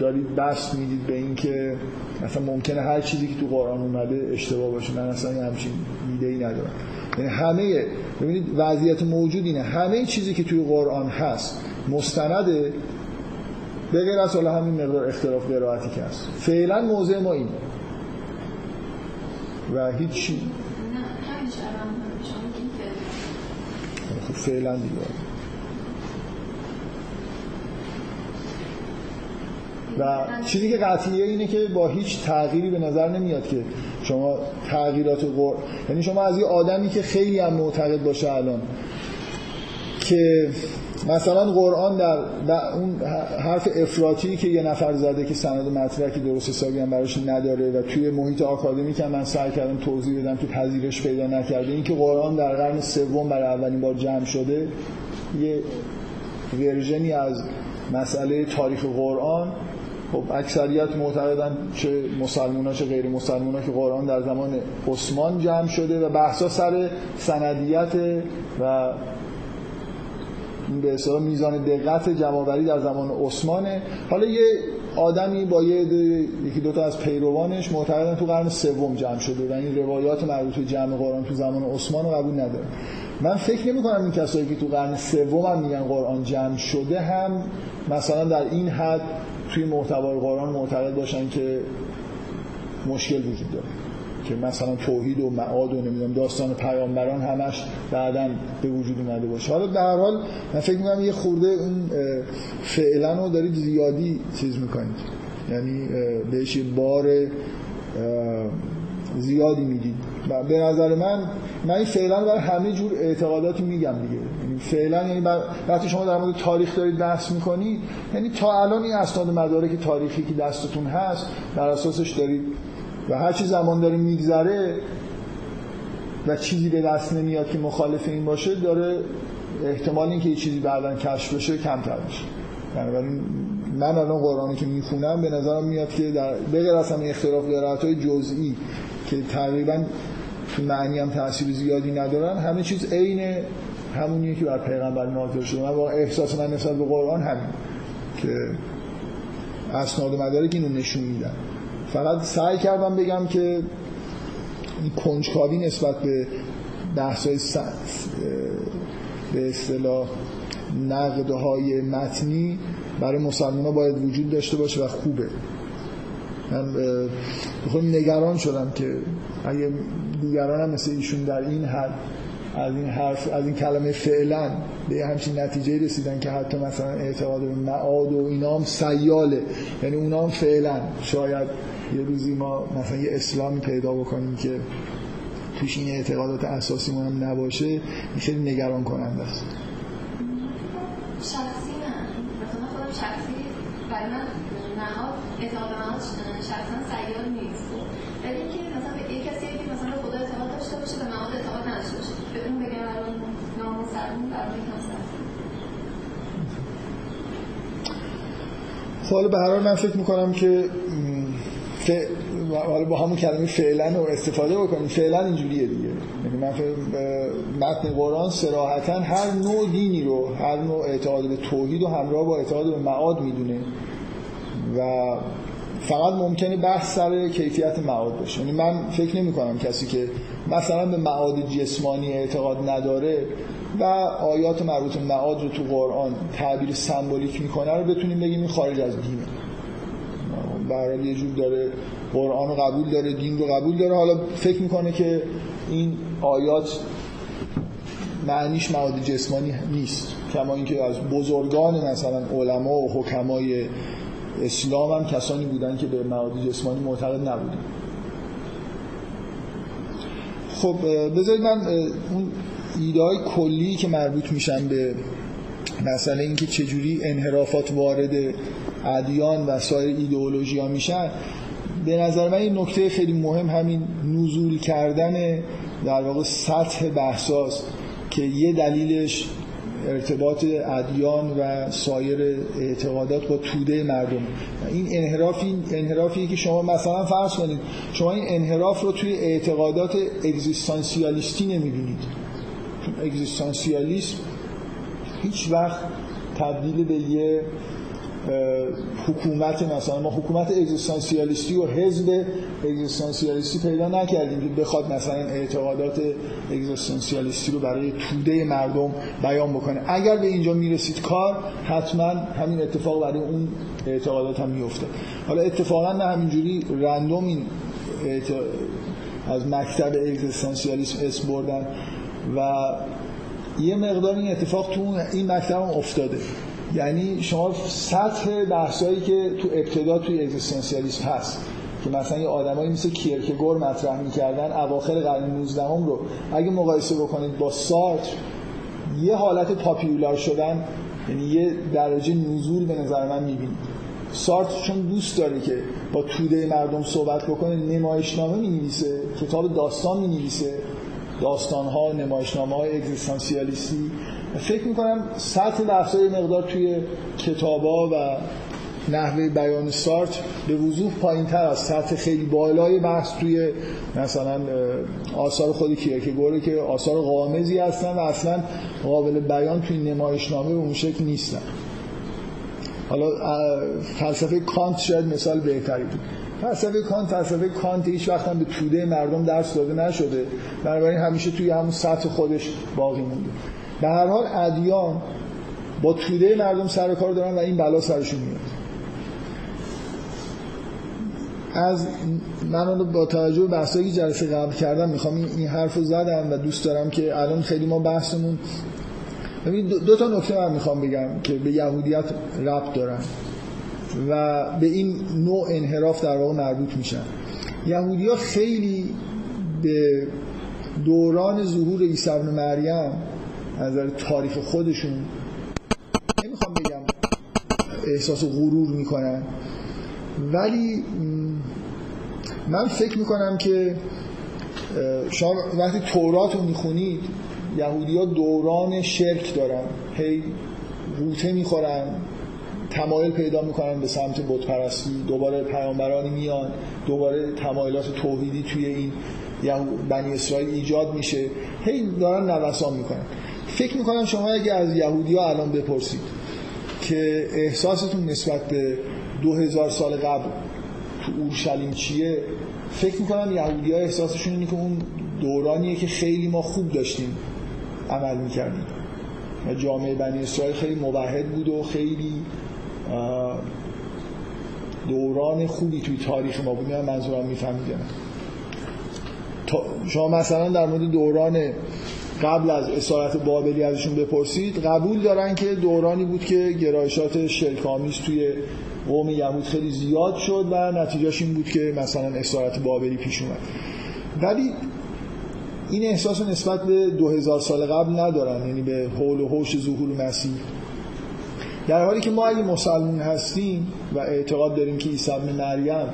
دارید بست میدید به این که مثلا ممکنه هر چیزی که تو قرآن اومده اشتباه باشه. من اصلا همچین ایده‌ای ندارم. یعنی همه، ببینید وضعیت موجود اینه، همه چیزی که توی قرآن هست مستنده، به غیر از حالا همین مقدار اختلاف قرائتی که هست. فعلا موضع ما اینه و هیچ چیز نه همین شما که فعلا دیگه و چیزی که قطعیه اینه که با هیچ تغییری به نظر نمیاد که شما تغییرات قرآن، یعنی شما از یه آدمی که خیلی هم معتقد باشه الان که مثلا قرآن در اون حرف افراطی که یه نفر زده که سند مطرحی درست حسابی هم براش نداره و توی محیط آکادمیک هم من سعی کردم توضیح بدم تو پذیرش پیدا نکرده، این که قرآن در قرن سوم برای اولین بار جمع شده، یه ورژنی از مسئله تاریخ قرآن. خب اکثریت معتقدن چه مسلمان‌ها چه غیر مسلمان‌ها که قرآن در زمان عثمان جمع شده و بحثا سر سندیت و به اصطلاح میزان دقت جمع‌آوری در زمان عثمانه. حالا یه آدمی با یکی دوتا از پیروانش معتقدن تو قرن سوم جمع شده و این روایات مربوط به جمع قرآن تو زمان عثمان رو قبول نداره. من فکر نمی‌کنم این کسایی که تو قرن سوم هم میگن قرآن جمع شده هم مثلا در این حد توی محتوای قرآن معتقد باشن که مشکل وجود داره، که مثلا توحید و معاد و نمیدونم داستان پیامبران همش بعداً به وجود اومده باشه. حالا به هر حال من فکر می‌کنم یه خورده اون فعلا رو دارید زیادی چیز می‌کنید، یعنی بهش یه بار زیادی میدید. و به نظر من فعلا برای همه جور اعتقاداتی میگم دیگه. فعلا یعنی وقتی شما در مورد تاریخ دارید بحث میکنید، یعنی تا الان این اسناد مدارک تاریخی که دستتون هست بر اساسش دارید و هر چی زمان داره میگذره و چیزی به دست نمیاد که مخالف این باشه، داره احتمال اینکه یه چیزی بعداً کشف بشه کمتر میشه. بنابراین من الان قرآنی که میخونم به نظرم میاد که به غیر از همین اختلاف قرائت‌های جزئی که تقریباً تو معنی هم تأثیر زیادی ندارن، همه چیز عین همونیه که بر پیغمبر نازل شده. من واقعا احساس من نسبت به قرآن همین که اسناد و مدارک اینو نشون میدن. فقط سعی کردم بگم که این کنجکاوی نسبت به بحث‌های به اصطلاح نقدهای متنی برای مسلمان‌ها باید وجود داشته باشه و خوبه. من خودم نگران شدم که اگه دیگران هم مثل ایشون در این حد از این کلمه فعلا به همچین نتیجه رسیدن که حتی مثلا اعتقاد به معاد و اینا هم سیاله، یعنی اونا هم فعلا شاید یه روزی ما مثلا یه اسلامی پیدا بکنیم که توش این اعتقادات اساسی ما هم نباشه، خیلی نگران کننده است. شخصی شخصی برای من نهاد اعتماد نهاد شخصا سیار نیست، ولی اینکه مثلا به یک کسی که مثلا به خدا اعتماد داشته باشه به نهاد اعتماد نداشته باشه به اون بگم الان نام سرمون برای کم سرمون. سوال به هر حال من فکر میکنم که حالا با همون کلمه فعلا رو استفاده بکنیم. فعلا اینجوریه دیگه، یعنی من متن قرآن صراحتاً هر نوع دینی رو، هر نوع اعتقاد به توحید رو همراه با اعتقاد به معاد میدونه و فقط ممکنه بحث سر کیفیت معاد باشه. یعنی من فکر نمی‌کنم کسی که مثلا به معاد جسمانی اعتقاد نداره و آیات مربوط به معاد رو تو قرآن تعبیر سمبولیک میکنه رو بتونیم بگیم این خارج از دینه. برای یه جور داره قرآن رو قبول داره، دین رو قبول داره، حالا فکر میکنه که این آیات معنیش مواد جسمانی نیست. کما اینکه از بزرگان مثلا علما و حکمای اسلام هم کسانی بودن که به مواد جسمانی معتقد نبودن. خب بذارید من اون ایده‌های کلی که مربوط میشن به مسئله اینکه چجوری انحرافات وارد ادیان و سایر ایدئولوژی‌ها میشن، به نظر من این نکته خیلی مهم همین نزول کردن در واقع سطح بحثاست که یه دلیلش ارتباط ادیان و سایر اعتقادات با توده مردم. این انحراف، این انحرافیه که شما مثلا فرض کنید شما این انحراف رو توی اعتقادات اگزیستانسیالیستی نمی‌بینید. اگزیستانسیالیسم هیچ وقت تبدیل به یه حکومت، مثلا ما حکومت اگزیستانسیالیستی و حزب اگزیستانسیالیستی پیدا نکردیم که بخواد مثلا اعتقادات اگزیستانسیالیستی رو برای توده مردم بیان بکنه. اگر به اینجا میرسید کار، حتما همین اتفاق برای اون اعتقادات هم میفته. حالا اتفاقا نه همینجوری رندوم این از مکتب اگزیستانسیالیسم اسم بردن و یه مقدار این اتفاق تو این مکتب هم افتاده. یعنی شما سطح بحثایی که تو ابتدا توی اگزیستانسیالیسم هست که مثلا یه آدمایی مثل کیرکگور مطرح می‌کردن اواخر قرن 19 رو اگه مقایسه بکنید با سارتر، یه حالت پاپیولار شدن، یعنی یه درجه نزول به نظر من می‌بینید. سارتر چون دوست داره که با توده مردم صحبت بکنه، نمایشنامه می‌نویسه، کتاب داستان می‌نویسه، داستان‌ها، نمایشنامه‌های اگزیستانسیالیستی. فکر میکنم سطح بحثای مقدار توی کتابا و نحوه بیان سارتر به وضوح پایین تر از سطح خیلی بالای بحث توی مثلا آثار خود کیرکگوره که آثار غامضی هستن و اصلا قابل بیان توی نمایشنامه به اون شکل نیستن. حالا فلسفه کانت شاید مثال بهتری بود. فلسفه کانت هیچ وقت هم به توده مردم درس داده نشده، بنابراین همیشه توی همون سطح خودش باقی مونده. به هر حال ادیان با توده مردم سر کار دارن و این بلا سرشون میاد. من با توجه به بحثایی که جلسه قبل کردم میخوام این حرفو زدم و دوست دارم که الان خیلی ما بحثمون دو تا نکته من میخوام بگم که به یهودیت ربط دارن و به این نوع انحراف در واقع مربوط میشن. یهودی‌ها خیلی به دوران ظهور عیسی ابن مریم از نظر تاریخ خودشون، نمیخوام بگم احساس غرور میکنن، ولی من فکر میکنم که شما وقتی تورات رو میخونید یهودی‌ها دوران شرک دارن، هی روته میخورن، تمایل پیدا میکنن به سمت بت پرستی، دوباره پیامبرانی میان، دوباره تمایلات توحیدی توی این بنی اسرائیل ایجاد میشه، هی دارن نوسان میکنن. فکر میکنم شما اگه از یهودی‌ها الان بپرسید که احساستون نسبت به 2000 سال قبل تو اورشلیم چیه، فکر میکنم یهودی‌ها احساسشون اینه که اون دورانیه که خیلی ما خوب داشتیم عمل میکردیم و جامعه بنی اسرائیل خیلی موحد بود و خیلی دوران خوبی توی تاریخ ما بود. منظورم میفهمیدن شما مثلا در مورد دوران قبل از اسارت بابلی ازشون بپرسید، قبول دارن که دورانی بود که گرایشات شرک‌آمیز توی قوم یهود خیلی زیاد شد و نتیجهش این بود که مثلا اسارت بابلی پیش اومد. ولی این احساس نسبت به 2000 سال قبل ندارن، یعنی به حول و حوش ظهور مسیح. در حالی که ما اگه مسلمان هستیم و اعتقاد داریم که عیسی ابن مریم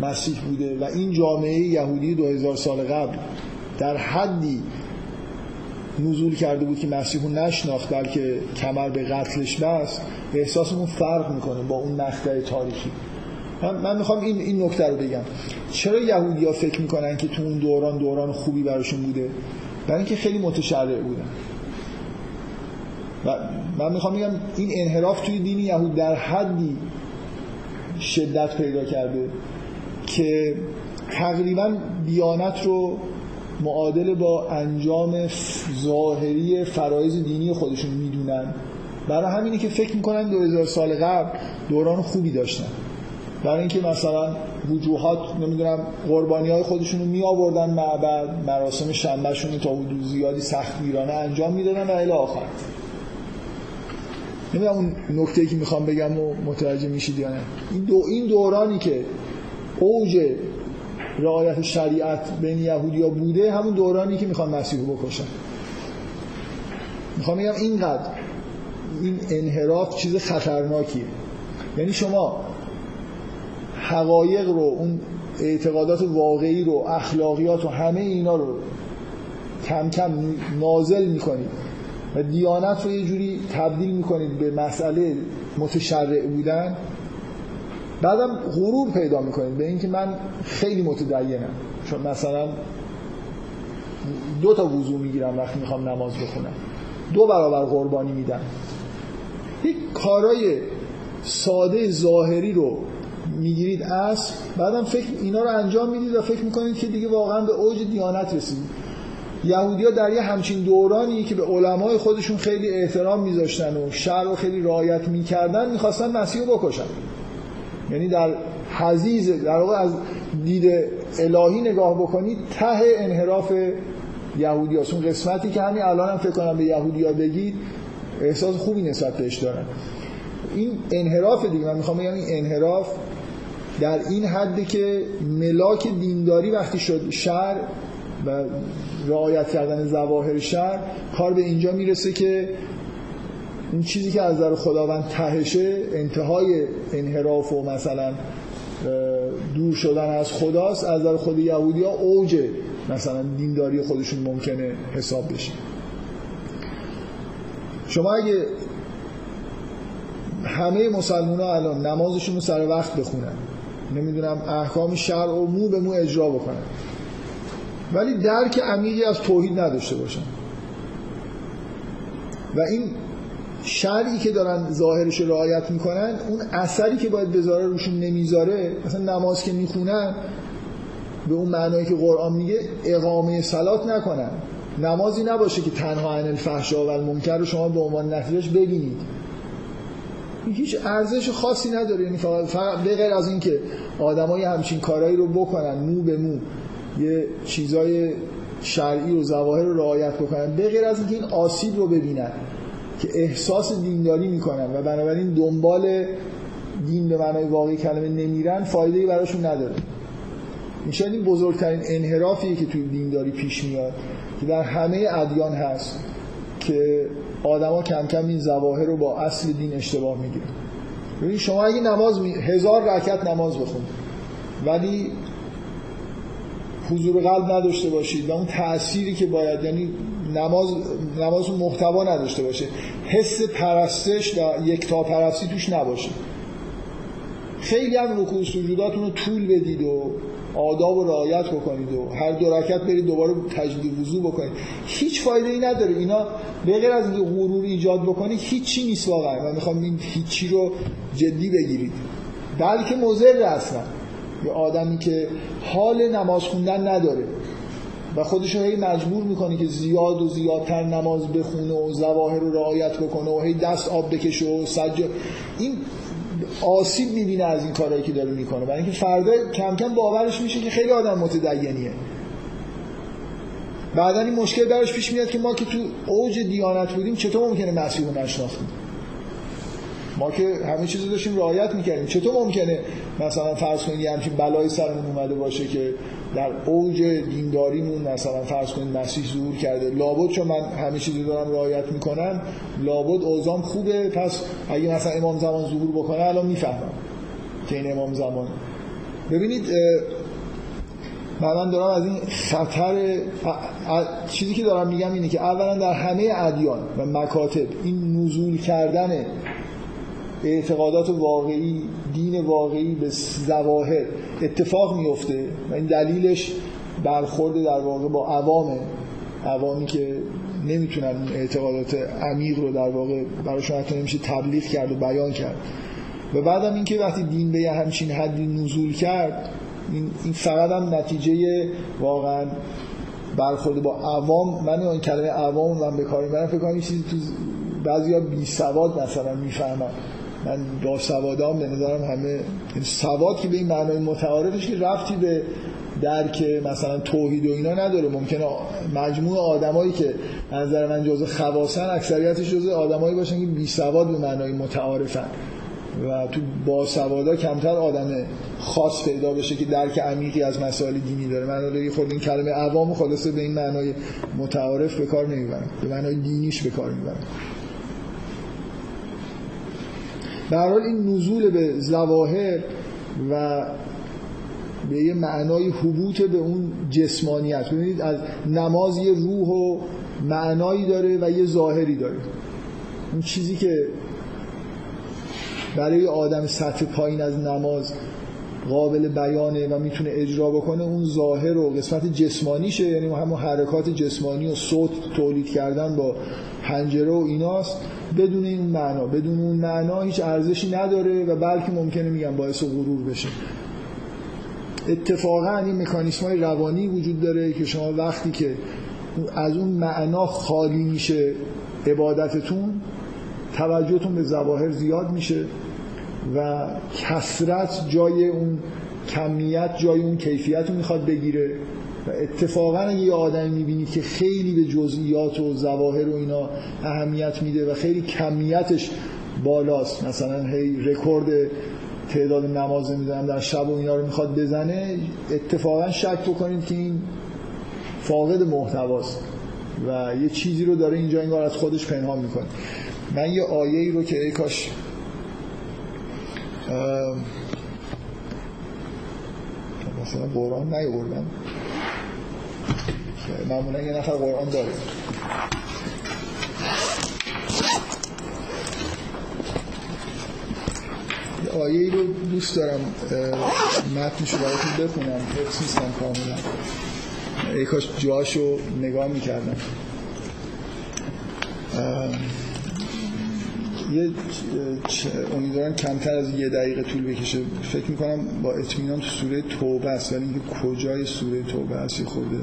مسیح بوده و این جامعه یهودی 2000 سال قبل در حدی نزول کرده بود که مسیح رو نشناخت بلکه کمر به قتلش بست، احساسمون فرق میکنه با اون مقطع تاریخی. من میخوام این نکته رو بگم. چرا یهودی ها فکر میکنن که تو اون دوران خوبی براشون بوده؟ برای اینکه خیلی متشرع بودن. و من میخوام بگم این انحراف توی دین یهود در حدی شدت پیدا کرده که تقریبا دیانت رو معادل با انجام ظاهری فرایض دینی خودشون میدونن. برای همینه که فکر میکنن 2000 سال قبل دوران خوبی داشتن، برای اینکه مثلا وجوهات قربانی‌های خودشون رو میآوردن معبد، مراسم شنبهشون رو تا حدود زیادی سختگیرانه انجام میدادن و الی آخر. نمیدونم اون نکته‌ای که میخوام بگم و متوجه میشید یا نه. این دورانی که اوج رعایت شریعت بین یهودی‌ها بوده، همون دورانی که میخوان مسیح رو بکشن. میخوام بگم اینقدر این انحراف چیز خطرناکیه. یعنی شما حقایق رو، اون اعتقادات واقعی رو، اخلاقیات و همه اینا رو کم کم نازل میکنید و دیانت رو یه جوری تبدیل میکنید به مسئله متشرع بودن، بعدم غرور پیدا میکنید به اینکه من خیلی متدینم، چون مثلا 2 تا وضو میگیرم وقتی میخوام نماز بخونم، 2 برابر قربانی میدم. یک کارای ساده ظاهری رو میگیرید اصل، بعدم فکر اینا رو انجام میدید و فکر میکنید که دیگه واقعا به اوج دیانت رسیدید. یهودی‌ها در یه همچین دورانی که به علمای خودشون خیلی احترام میذاشتن و شرع رو خیلی رعایت میکردن، میخواستن مسیح رو بکشن. یعنی در حضیض، در واقع از دید الهی نگاه بکنید، ته انحراف یهودی‌هاست. اون قسمتی که همین الانم فکر کنم به یهودی‌ها بگید احساس خوبی نسبت بهش دارن. این انحراف دیگه، من میخوام بگم این انحراف در این حده که ملاک دینداری وقتی شد شرع و رعایت کردن ظواهر شرع، کار به اینجا میرسه که این چیزی که از نظر خداوند تهشه، انتهای انحراف و مثلا دور شدن از خداست، از نظر خود یهودی‌ها اوج مثلا دینداری خودشون ممکنه حساب بشه. شما اگه همه مسلمان‌ها الان نمازشون رو سر وقت بخونن، نمیدونم احکام شرع و مو به مو اجرا بکنن، ولی درک عمیقی از توحید نداشته باشن و این شرعی که دارن ظاهرش رو رعایت میکنن، اون اثری که باید بذاره روشون نمیذاره. مثلا نماز که میخونن به اون معنایی که قرآن میگه اقامه صلات نکنن، نمازی نباشه که تنها عن الفحشاء و المنکر رو شما به عنوان نتیجهش ببینید. هیچ ارزش خاصی نداره. یعنی فقط به غیر از این که آدمای همچین کارهایی رو بکنن، مو به مو یه چیزای شرعی و ظواهر رو رعایت بکنن، به غیر از اینکه این آسیب رو ببینن که احساس دینداری میکنن و بنابراین دنبال دین به معنای واقعی کلمه نمیرن، فایده‌ای براشون نداره. این شاید بزرگترین انحرافیه که توی دینداری پیش میاد که در همه ادیان هست، که آدما کم کم این ظواهر رو با اصل دین اشتباه میگیرن. ببین شما اگه 1000 رکعت نماز بخونید ولی حضور قلب نداشته باشید و اون تأثیری که باید، یعنی نماز محتوا نداشته باشه، حس پرستش و یکتاپرستی توش نباشه، خیلی هم رکوع سجوداتون رو طول بدید و آداب و رعایت بکنید و هر 2 رکعت برید دوباره تجدید وضو بکنید، هیچ فایده ای نداره. اینا به غیر از غرور ایجاد بکنید هیچی نیست واقعا. من میخوام این هیچی رو جدی بگیرید، بلکه مضر اصلا. یه آدمی که حال نماز خوندن نداره و خودش رو هی مجبور میکنه که زیاد و زیادتر نماز بخونه و ظواهر رو رعایت بکنه و هی دست آب بکشه و سجده، این آسیب میبینه از این کارهایی که داره میکنه، برای اینکه فردا کم کم باورش میشه که خیلی آدم متدینیه. بعدا این مشکل برش پیش میاد که ما که تو اوج دیانت بودیم چطور ممکنه مسیح رو نشناختیم؟ ما که همه چیز رو داشتیم رعایت میکردیم، چطور ممکنه مثلا فرض کنید همچین بلایی سرمون اومده باشه که در اوج دینداریمون مثلا فرض کنید مسیح ظهور کرده، لابد چون من همه چیزی دارم رعایت میکنم لابد اوضاعم خوبه، پس اگه مثلا امام زمان ظهور بکنه الان میفهمم که این امام زمان. ببینید من دارم از این خطر چیزی که دارم میگم اینه که اولا در همه ادیان و مکاتب این نزول کردن اعتقادات واقعی، دین واقعی به ظواهر اتفاق میفته و این دلیلش برخورد در واقع با عوامه، عوامی که نمیتونن اعتقادات عمیق رو در واقع براشون حتی نمیشه تبلیغ کرد و بیان کرد. و بعدم اینکه وقتی دین به همچین حدی نزول کرد، این فقط هم نتیجه واقعا برخورد با عوام، من این کلمه عوام من به کار میبرم، فکر کنم این چیزی تو بعضیا بی سواد مثلا میفهمن، من با سوادام به نظرم همه سواد که به این معنای متعارفش که رفتی به درک مثلا توحید و اینا نداره. ممکنه مجموع آدمایی که از نظر من جزء خواصن اکثریتش جزء آدمایی باشن که بی سواد به معنای متعارفن و تو با سوادا کمتر آدم خاص پیدا بشه که درک عمیقی از مسائل دینی داره. من الان خود این کلمه عوام خلاصه به این معنای متعارف به کار نمیبرم، به معنای دینیش به کار میبرم. به هر حال این نزول به ظواهر و به یه معنای حبوط به اون جسمانیت، ببینید از نماز یه روح و معنایی داره و یه ظاهری داره. اون چیزی که برای آدم سطح پایین از نماز قابل بیانه و میتونه اجرا بکنه اون ظاهر و قسمت جسمانیشه، یعنی همون حرکات جسمانی و صوت تولید کردن با حنجره و ایناست. بدون این معنا، بدون اون معنا هیچ ارزشی نداره و بلکه ممکنه میگم باعث غرور بشه. اتفاقا این مکانیسم‌های روانی وجود داره که شما وقتی که از اون معنا خالی میشه عبادتتون، توجهتون به ظواهر زیاد میشه و کثرت جای اون کمیت، جای اون کیفیت رو میخواد بگیره و اتفاقا یه آدم میبینید که خیلی به جزئیات و ظواهر و اینا اهمیت میده و خیلی کمیتش بالاست، مثلا هی رکورد تعداد نماز میزنم در شب و اینا رو میخواد بزنه، اتفاقا شک بکنید که این فاقد محتواست و یه چیزی رو داره اینجا انگار از خودش پنهان میکنه. من یه آیه‌ای رو که ای کاش مثلا قرآن نیاوردم، معمولا یه نفر قرآن داره، یه آیه‌ای رو دوست دارم متنشو براتون بخونم، حفظ نیستم کاملا، ای کاش جاشو نگاه میکردم. امیدوارم کمتر از یه دقیقه طول بکشه. فکر میکنم با اطمینان تو سوره توبه است، ولی اینکه کجای سوره توبه است خورده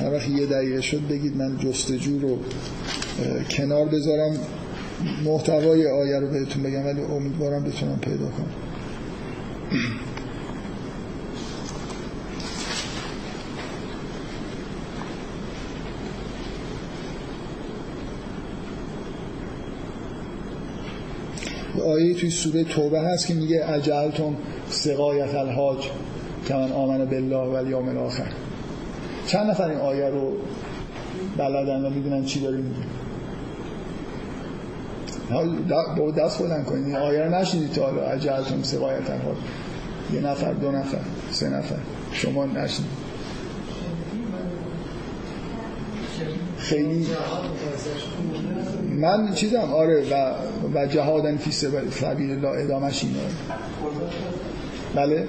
هر وقت یه دقیقه شد بگید، من جستجو رو کنار بذارم محتوای آیه رو بهتون بگم، ولی امیدوارم بتونم پیدا کنم. آیه توی سوره توبه هست که میگه اجعلتم سقایت الحاج کمن آمن بالله و یوم الاخر. چند نفر این آیه رو بلدن و میدونن چی داره میگه؟ دست بلند کنید، این آیه رو نشنیدید تا حالا، اجعلتم سقایت الحاج، یه نفر، دو نفر، سه نفر، شما نشنید. خیلی من چیزم آره و جهادن فی سبیل الله ادامش اینه. بله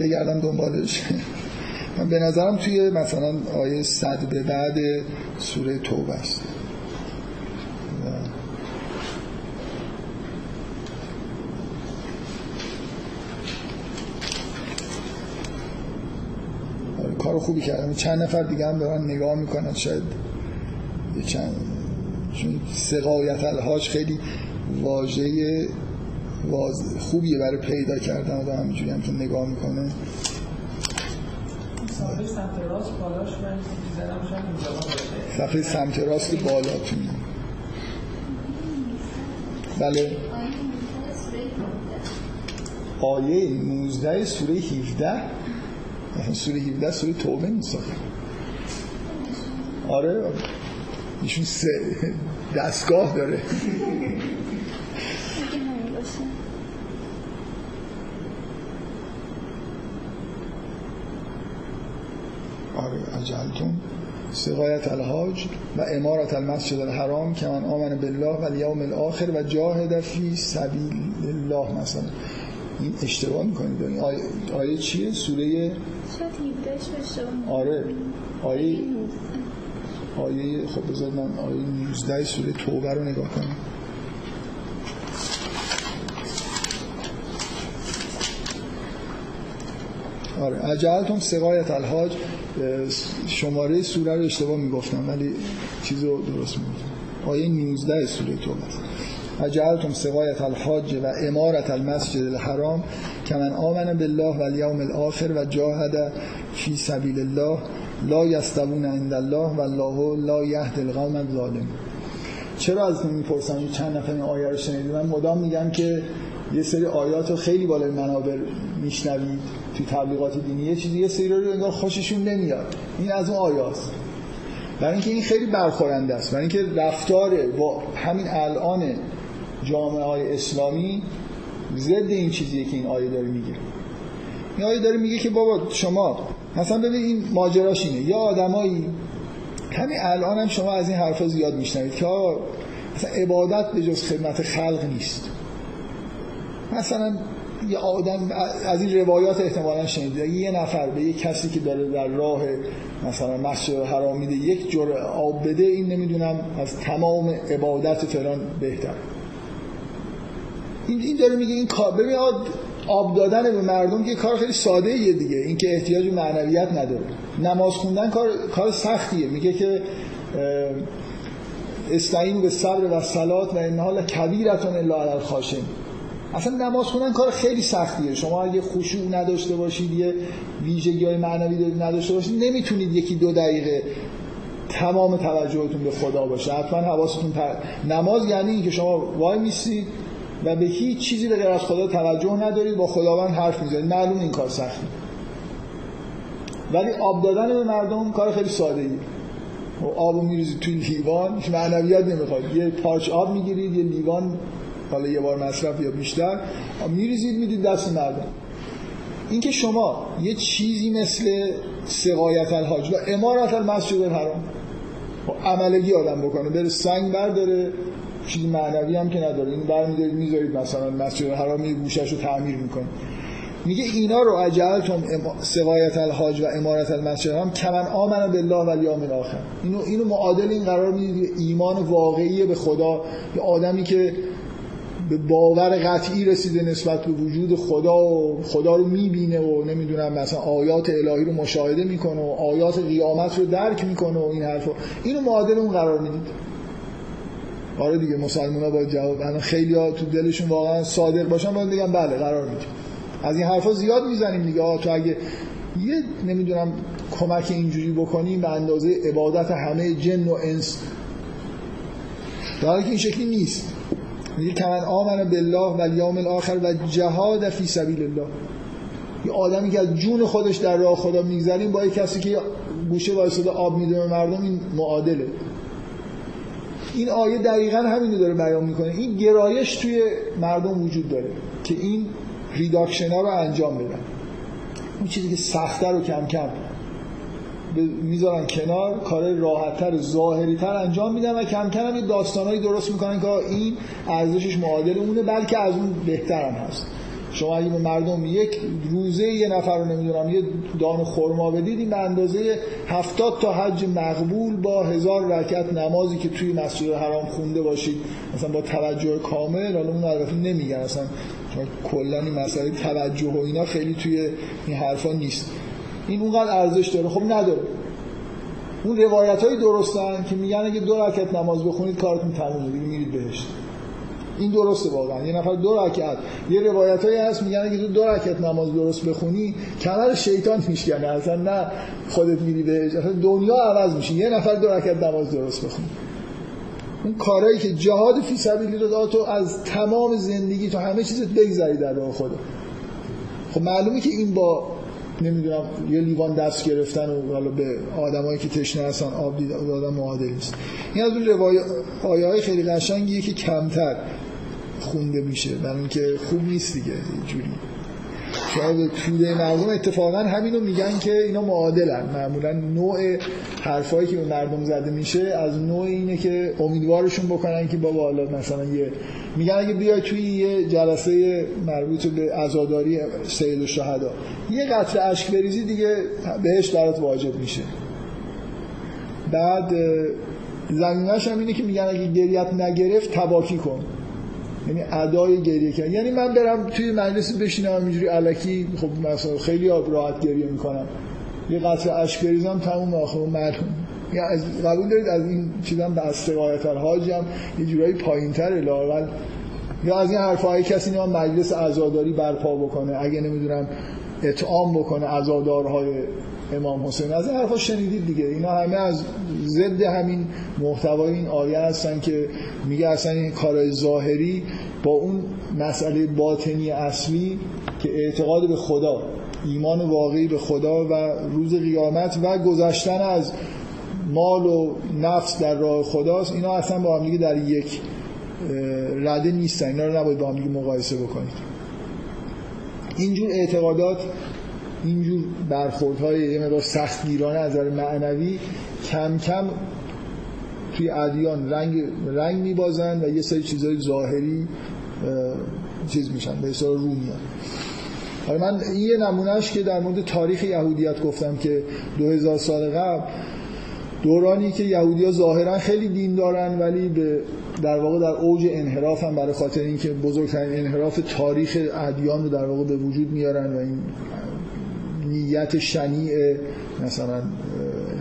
بگردم دنبالش. من به نظرم توی مثلا آیه 100 به بعد سوره توبه است. کارو خوبی کردم. چند نفر دیگه هم دارن نگاه میکنن، شاید چون سقایت الحاج خیلی واژه خوبیه برای پیدا کردن، آدم همینجوری هم که نگاه میکنه صفحه سمت راست بالا تونه. بله آیه 19 سوره 17 سوره توبه میساخت. آره ایشون سه دستگاه داره. آره اجلتون سقایت الحاج و امارت المسجد الحرام که من آمن بالله و الیوم الاخر و جاهد فی سبیل الله. مثلا این اشتباه میکنید. این آیه چیه؟ سوره شاید 17. آره آیه خب بذار من آیه 19 سوره توبه رو نگاه کنم. آره اجعلتم سقایت الحاج، شماره سوره رو اشتباه میگفتم ولی چیز رو درست میگفتم. آیه 19 سوره توبه است. اجعلتم سقایت الحاج و امارت المسجد الحرام کمن آمن بالله و الیوم الاخر و جاهد فی سبیل الله لا یستوون عند الله والله لا یهدی القوم الظالمین. چرا از من میپرسن چند نفر این آیه رو شنیدید؟ من مدام میگم که یه سری آیات رو خیلی بالای منابر میشنوید تو تبلیغات دینی، یه چیزی یه سری رو انگار خوششون نمیاد. این از اون آیاست. برای اینکه این خیلی برخورنده است، برای اینکه رفتار با همین الان جامعه های اسلامی ضد این چیزیه که این آیه داره میگه. این آیه داره میگه که بابا شما مثلا ببین این ماجراش اینه، یا آدمایی همین الان هم شما از این حرفا زیاد میشنوید که آقا مثلا عبادت به جز خدمت خلق نیست. مثلا یه آدم از این روایات احتمالاً شنید، یه نفر به یه کسی که داره در راه مثلا مسجد حرام میده یک جرعه آب بده، این نمیدونم از تمام عبادت فلان بهتر. این داره میگه این کار، ببین آب دادن به مردم که کار خیلی ساده ایه دیگه، این که احتیاج به معنویت نداره. نماز خوندن کار سختیه، میگه که استعینوا بالصبر والصلاة و انها لکبیرة الا علی الخاشعین. اصلا نماز خوندن کار خیلی سختیه. شما اگه خشوع نداشته باشید، یه ویژگی‌های معنوی نداشته باشید، نمیتونید یکی دو دقیقه تمام توجهتون به خدا باشه. حتما حواستون نماز یعنی اینکه شما وای میسید و به هیچ چیزی به غیر از خدا توجه ندارید، با خداوند حرف میزنید. معلوم این کار سخته. ولی آب دادن به مردم کار خیلی ساده‌ایه. آبو میریزید توی لیوان، معنویت نمیخواد. یه پارچ آب میگیرید، یه لیوان، حالا یه بار مصرف یا بیشتر، میریزید میدید دست مردم. اینکه شما یه چیزی مثل سقایت الحاج و امارت المسجد الحرام عملگی آدم بکنه، بره سنگ برداره، چیزی معنوی هم که نداره، این برمی‌دارید می‌ذارید مثلا مسجد حرام یه گوشه‌شو تعمیر می‌کنه. میگه اینا رو اجعلتم سقایت الحاج و امارت المسجد الحرام کمن آمن بالله و الیوم الاخر. اینو معادل این قرار میدید. ایمان واقعی به خدا، یه آدمی که به باور قطعی رسیده نسبت به وجود خدا و خدا رو میبینه و نمیدونم مثلا آیات الهی رو مشاهده میکنه و آیات قیامت رو درک میکنه و این حرفو، اینو معادل اون قرار میدید. آره دیگه مسلمان‌ها باید جواب بدن. خیلی‌ها تو دلشون واقعا صادق باشن باید بگن بله قرار میدیم. از این حرفا زیاد میزنیم دیگه. تو اگه یه نمیدونم کمک اینجوری بکنی به اندازه عبادت همه جن و انس، در حالی که این شکلی نیست. میگه کمن آمن بالله و الیوم الاخر و جهاد فی سبیل الله. یه آدمی که از جون خودش در راه خدا میگذره با یه کسی که گوشه وایساده آب میده به مردم، این معادله. این آیه دقیقاً همینو داره بیان میکنه. این گرایش توی مردم وجود داره که این ریداکشن‌ها رو انجام بدن. اون چیزی که سخت‌تر رو کم کم میذارن کنار، کار راحت‌تر، ظاهری‌تر انجام میدن و کم کم هم داستانایی درست میکنن که این ارزشش معادل اونه، بلکه از اون بهتر هم هست. شما اگه به مردم یک روزه یه نفر رو نمیدونم یه دانه خرما بدید، این به اندازه 70 تا حج مقبول با 1000 رکعت نمازی که توی مسجد حرام خونده باشید، مثلا با توجه کامل. حالا اون البته نمیگن اصلا، چون کلا این مسئله توجه و اینا خیلی توی این حرفا نیست. این اونقدر ارزش داره؟ خب نداره. اون روایتای درستن که میگن اگه 2 رکعت نماز بخونید کارتون تمومه، میرید بهشت. این درسته واقعا. یه نفر 2 رکعت، یه روایتایی هست میگن اگه تو 2 رکعت نماز درست بخونی کمر شیطان میشکنه، اصلا نه خودت میری بهش، اصلا دنیا عوض میشه. یه نفر 2 رکعت نماز درست بخونه. اون کارهایی که جهاد فی سبیل الله، تو از تمام زندگی تو همه چیزت بگذاری در راه خدا. خب معلومه که این با نمیدونم یه لیوان دست گرفتن و حالا به آدمایی که تشنه هستن آب دادن معادل نیست. این از اون آیه‌های خیلی قشنگیه که کمتر خونده میشه، برای اینکه خوب نیست دیگه اینجوری. شاید توده مردم اتفاقا همینو میگن که اینا معادلن. معمولا نوع حرفایی که به مردم زده میشه از نوع اینه که امیدوارشون بکنن که بابا حالا مثلا یه میگن اگه بیای توی یه جلسه مربوط به عزاداری سید الشهدا یه قطره اشک بریزی دیگه بهش برات واجب میشه. بعد زمینه‌ش هم اینه که میگن اگه گریت نگرفت تباکی کن، یعنی ادای گریه کردن. یعنی من برم توی مجلس بشینم اینجوری الکی، خب مثلا خیلی راحت گریه میکنم، یه قطره اشک بریزم تموم آخر معلوم. یعنی قبول دارید از این چیزام به استقایت الحاج هم یه جورایی پایین‌تر لااقل، یا از این حرفای کسی نه مجلس عزاداری برپا بکنه، اگه نمیدونم اطعام بکنه عزادارهای امام حسین. از این حرفا شنیدید دیگه. اینا همه از ضد همین محتوای این آیه هستن که میگه اصلا این کارهای ظاهری با اون مسئله باطنی اصلی که اعتقاد به خدا، ایمان واقعی به خدا و روز قیامت و گذشتن از مال و نفس در راه خداست، اینا اصلا با هم دیگه در یک رده نیستن. اینا رو نباید با هم دیگه مقایسه بکنید. اینجور اعتقادات، اینجور برخوردهای یه مقدار سختگیرانه از نظر معنوی کم کم توی ادیان رنگ میبازن و یه سری چیزهای ظاهری چیز میشن، به اصطلاح رو میان. حالا من این یه نمونهش که در مورد تاریخ یهودیت گفتم که 2000 سال قبل دورانی که یهودی‌ها ظاهرا خیلی دین دارن ولی در واقع در اوج انحراف هم، برای خاطر اینکه بزرگترین انحراف تاریخ ادیان رو در واقع به وجود میارن و این نیت شنیع مثلا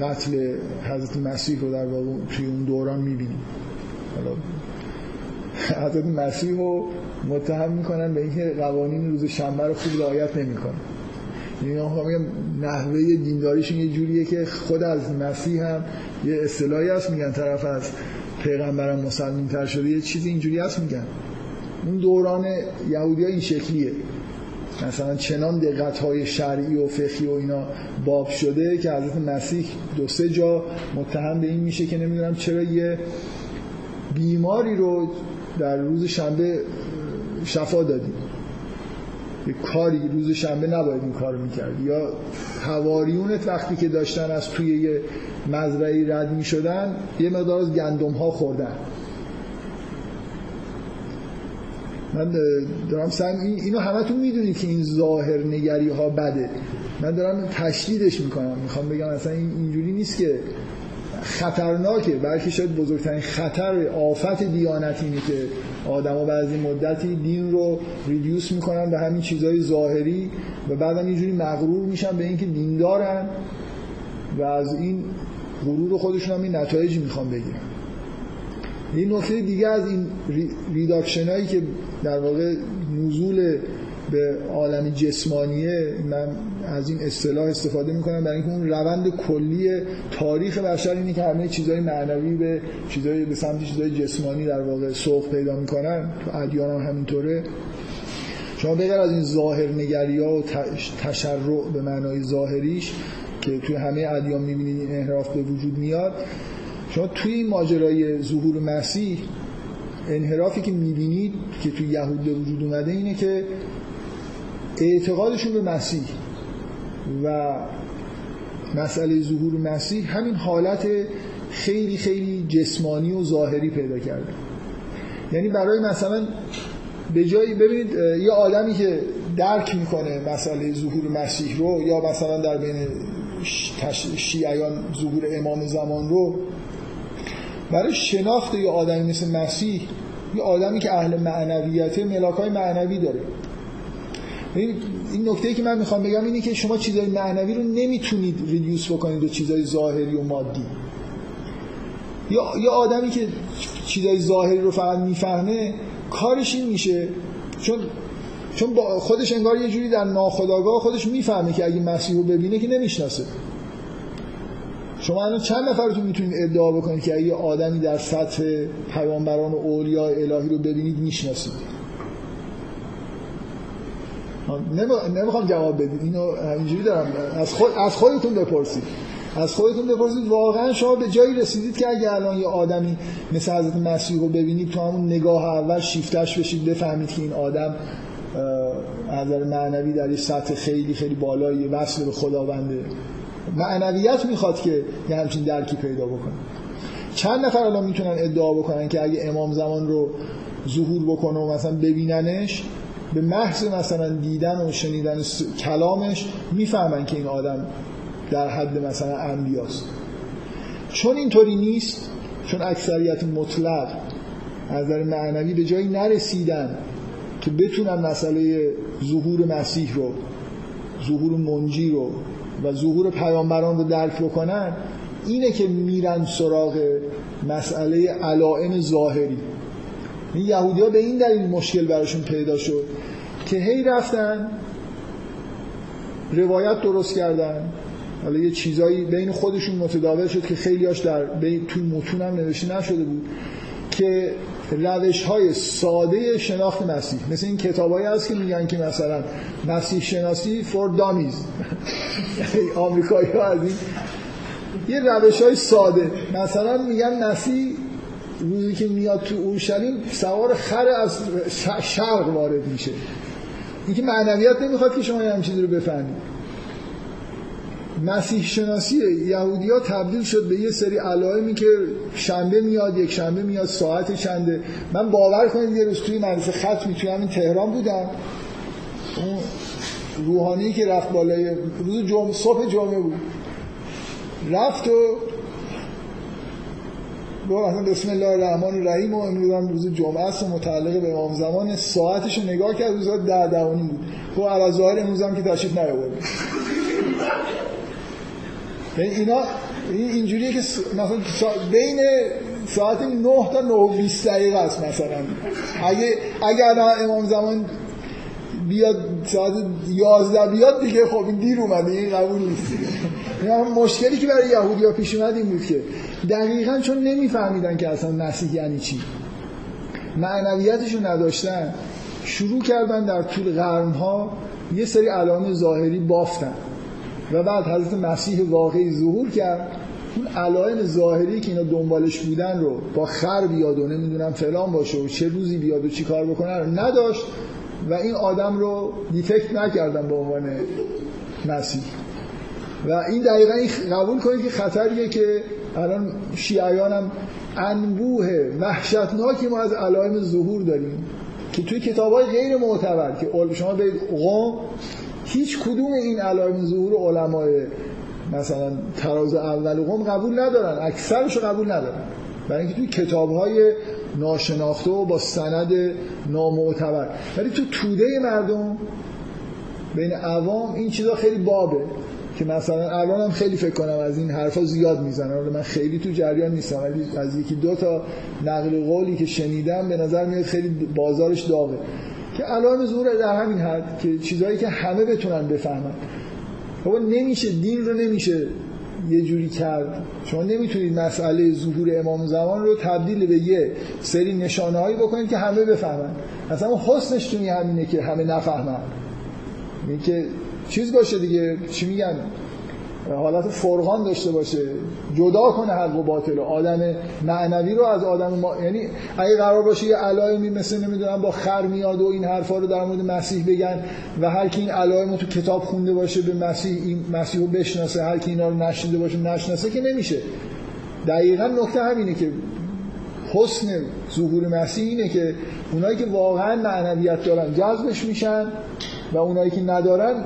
قتل حضرت مسیح رو در واقع توی اون دوران میبینیم. حضرت مسیح رو متهم میکنن به اینکه قوانین روز شنبه رو خوب رعایت نمیکنه. اینا هم میگم نحوه دینداریشون یه جوریه که خود از مسیح هم یه اصطلاحی هست میگن طرف از پیغمبرم مسلمان‌تر شده، یه چیزی اینجوری هست میگن. اون دوران یهودی‌ها این شکلیه، مثلا چنان دقت‌های شرعی و فقهی و اینا باب شده که حضرت مسیح دو سه جا متهم به این میشه که نمیدونم چرا یه بیماری رو در روز شنبه شفا دادی، یه کاری روز شنبه نباید این کارو میکردی. یا حواریونت وقتی که داشتن از توی یه مزرعه رد میشدن یه مقدار از گندم ها خوردن. من دارم سعی اینو همتون میدونید که این ظاهر نگری ها بده، من دارم تشدیدش میکنم. میخوام بگم اصلا این اینجوری نیست، که خطرناکه. بلکه شاید بزرگترین خطر آفت دیانت اینه که آدما بعضی مدتی دین رو ریدیوس میکنن به همین چیزهای ظاهری و بعدم یه جوری مغرور میشن به اینکه دین دارن و از این غرور خودشون هم این نتایجی میخوان بگیرن. این نکته دیگه از این ریداکشنایی که در واقع نزول به عالم جسمانیه، من از این اصطلاح استفاده میکنم برای اینکه اون روند کلی تاریخ بشر اینه که همه چیزهای معنوی به سمت چیزهای جسمانی در واقع سوق پیدا میکنن. تو ادیان هم همینطوره. شما بغیر از این ظاهر نگری‌ها و تشرع به معنای ظاهریش که توی همه ادیان میبینید این انحراف به وجود میاد، شما توی این ماجرای ظهور مسیح انحرافی که میبینید که توی یهود به وجود اومده اینه که اعتقادشون به مسیح و مسئله ظهور مسیح همین حالت خیلی خیلی جسمانی و ظاهری پیدا کرده. یعنی برای مثلا به جایی ببینید یه آدمی که درک میکنه مسئله ظهور مسیح رو، یا مثلا در بین شیعیان ظهور امام زمان رو، برای شناخت یه آدمی مثل مسیح، یه آدمی که اهل معنویته ملاکای معنوی داره. این نکته‌ای که من میخوام بگم اینه که شما چیزهای معنوی رو نمیتونید ریدیوس بکنید به چیزهای ظاهری و مادی. یا آدمی که چیزهای ظاهری رو فقط میفهمه کارش این میشه، چون با خودش انگار یه جوری در ناخودآگاه خودش میفهمه که اگه مسیح رو ببینه که نمیشناسه. شما الان چند نفرتون میتونید ادعا بکنید که اگه آدمی در سطح پیامبران و اولیاء الهی رو ببینید میشناسید؟ نمیخوام جواب بدید، اینو اینجوری دارم از خودتون بپرسید، واقعا شما به جایی رسیدید که اگه الان یه آدمی مثل حضرت مسیح رو ببینید تو همون نگاه اول شیفتش بشید، بفهمید که این آدم از نظر معنوی در یه سطح خیلی خیلی بالایی وصل به خداونده، معنویت میخواد که یه همچین درکی پیدا بکنه. چند نفر الان میتونن ادعا بکنن که اگه امام زمان رو ظهور بکنه و مثلا ببیننش به محض مثلا دیدن و شنیدن کلامش میفهمن که این آدم در حد مثلا انبیاست؟ چون اینطوری نیست، چون اکثریت مطلق از نظر معنوی به جایی نرسیدن که بتونن مسئله ظهور مسیح رو، ظهور منجی رو و ظهور پیامبران رو درک بکنن. اینه که میرن سراغ مسئله علائم ظاهری. این یهودی‌ها به این دلیل مشکل براشون پیدا شد که هی رفتن روایت درست کردن، حالا یه چیزایی بین خودشون متداول شد که خیلی‌هاش توی متون هم نوشته نشده بود، که روش‌های ساده شناخت مسیح، مثل این کتابایی هست که میگن که مثلا مسیح شناسی فور دامیز، آمریکایی‌ها از این یه روش‌های ساده، مثلا میگن مسیح روزی که میاد تو اورشلیم سوار خر از شرق وارد میشه. این که معنویت نمیخواد که شما همین چیزی رو بفهمید. مسیح شناسی یهودی‌ها تبدیل شد به یه سری علائمی که شنبه میاد، یک شنبه میاد، ساعت چنده. من باور کنید یه روز توی مدرسه ختمی توی همین تهران بودم، اون روحانی که رفت بالای روز جمعه، صبح جمعه بود، رفت و بسم الله الرحمن الرحیم و امروز هم روز جمعه است و متعلق به امام زمان، ساعتش رو نگاه کرد، روز 10:30 بود و علی ظاهر امروز هم که تشریف نیاورد. اینا اینجوریه که مثلا بین ساعت 9 تا 9:20 دقیقه است. مثلا اگر امام زمان بیاد ساعت 11 بیاد دیگه خب این دیر اومده، این قبول نیست. مشکلی که برای یهودی‌ها پیش اومد این بود که دقیقاً چون نمیفهمیدن که اصلا مسیح یعنی چی، معنویتشو نداشتن، شروع کردن در طول قرن‌ها یه سری علائم ظاهری بافتن و بعد حضرت مسیح واقعی ظهور کرد، اون علائم ظاهری که اینا دنبالش بودن رو با خر بیاد و نمیدونم فلان باشه و چه روزی بیاد و چی کار بکنه رو نداشت و این آدم رو دیتکت نکردن به عنوان مسیح. و این دقیقاً قبول کنید که خطریه که الان شیعیان هم انبوه وحشتناکی ما از علائم ظهور داریم که توی کتاب‌های غیر معتبر که شما به قوم هیچ کدوم این علائم ظهور علمای مثلا تراز اول قوم قبول ندارن، اکثرشو قبول ندارن، برای اینکه توی کتاب‌های ناشناخته و با سند نامعتبر، ولی تو توده مردم بین عوام این چیزا خیلی بابه که مثلا الان هم خیلی فکر کنم از این حرفا زیاد میزنن. من خیلی تو جریان نیستم ولی از یکی دو تا نقل قولی که شنیدم به نظر میاد خیلی بازارش داغه که علائم ظهور در همین حد که چیزایی که همه بتونن بفهمن. بابا نمیشه، دین رو نمیشه یه جوری کرد. شما نمیتونید مسئله ظهور امام زمان رو تبدیل به یه سری نشانه‌هایی بکنید که همه بفهمن. اصلا حسنش تو همینه که همه نفهمن، این که چیز باشه دیگه، چی میگن، حالت فرقان داشته باشه، جدا کنه حق و باطل و آدم معنوی رو از آدم یعنی اگه قرار باشه یه علائمی مثل نمیدونم با خر میاد و این حرفا رو در مورد مسیح بگن و هر کی این علائم رو تو کتاب خونده باشه به مسیح، این مسیح رو بشناسه، هر کی اینا رو نشنیده باشه نشناسه، که نمیشه. دقیقاً نکته همینه که حسن ظهور مسیح اینه که اونایی که واقعاً معنویت دارن جذبش میشن و اونایی که ندارن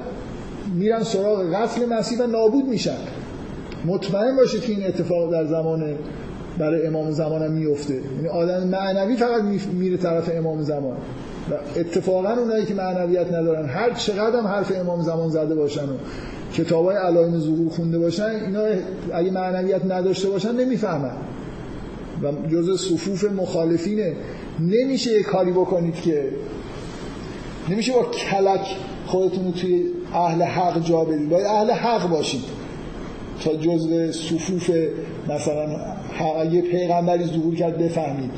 میرن سراغ غسل مسیح و نابود میشن. مطمئن باشید که این اتفاق در زمان برای امام زمان هم میفته، یعنی آدم معنوی فقط میره طرف امام زمان و اتفاقا اونایی که معنویت ندارن هر چقدر هم حرف امام زمان زده باشن و کتابای علائم ظهور خونده باشن، اینا اگه معنویت نداشته باشن نمیفهمن و جزء صفوف مخالفینه. نمیشه کاری بکنید که نمیشه با کلک خودتون توی اهل حق جا بدید، باید اهل حق باشید تا جزء صفوف مثلا یه پیغمبری ظهور کرد بفهمید.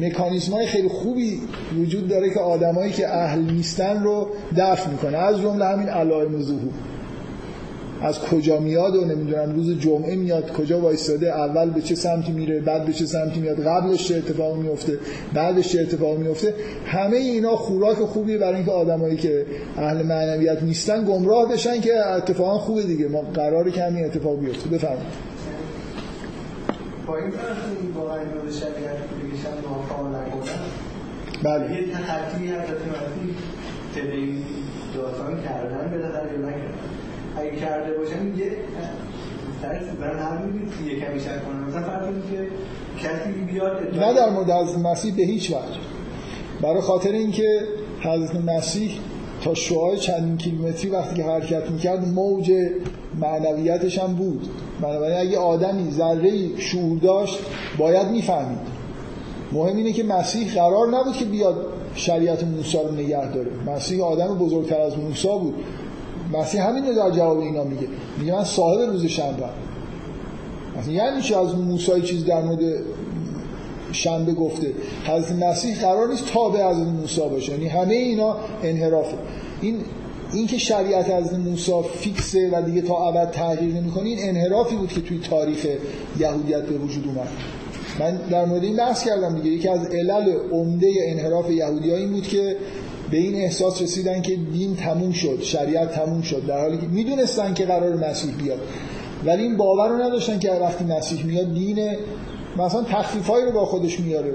مکانیزم‌های خیلی خوبی وجود داره که آدمایی که اهل نیستن رو دفع میکنه، از جمله همین علائم ظهور. از کجا میاد و نمیدونم روز جمعه میاد، کجا وایساده، اول به چه سمتی میره، بعد به چه سمتی میاد، قبلش چه اتفاقی میفته، بعدش چه اتفاقی میفته. همه اینا خوراک خوبیه برای اینکه آدمایی که اهل معنویت نیستن گمراه بشن، که اتفاقا خوبه دیگه. ما قراره که همین اتفاق بیفته. بفرمایید. بله. یه تخطیمی هم داتماتی تبیین داستان کردن به داخل نکرد. اگه کرده باشم یه درس برای هر میدید یه کمی شرح کنم. مثلا فرض کنید که کسی بیاد نه در مورد از مسیح به هیچ وجه. برای خاطر اینکه حضرت مسیح تا شعاع چند کیلومتری وقتی که حرکت میکرد موج معنویتش هم بود. بنابراین اگه آدمی ذره‌ای شعور داشت باید میفهمید. مهم اینه که مسیح قرار نبود که بیاد شریعت موسی رو نگه داره. مسیح آدم بزرگتر از موسی بود. مسیح همین رو در جواب اینا میگه من صاحب روز شنبه. یعنی چی از موسی چیز در مورد شنبه گفته؟ حضرت مسیح قرار نیست تابع از موسی باشه. یعنی همه اینا انحرافه. این که شریعت از موسی فیکسه و دیگه تا ابد تغییر نمی‌کنه، این انحرافی بود که توی تاریخ یهودیت به وجود اومد. من در مورد این بحث کردم دیگه. یکی از علل عمده انحراف یهودی‌ها این بود که به این احساس رسیدن که دین تموم شد، شریعت تموم شد، در حالی که می‌دونستن که قرار مسیح بیاد، ولی این باور رو نداشتن که وقتی مسیح میاد دین مثلا تخفیفایی رو با خودش میاره،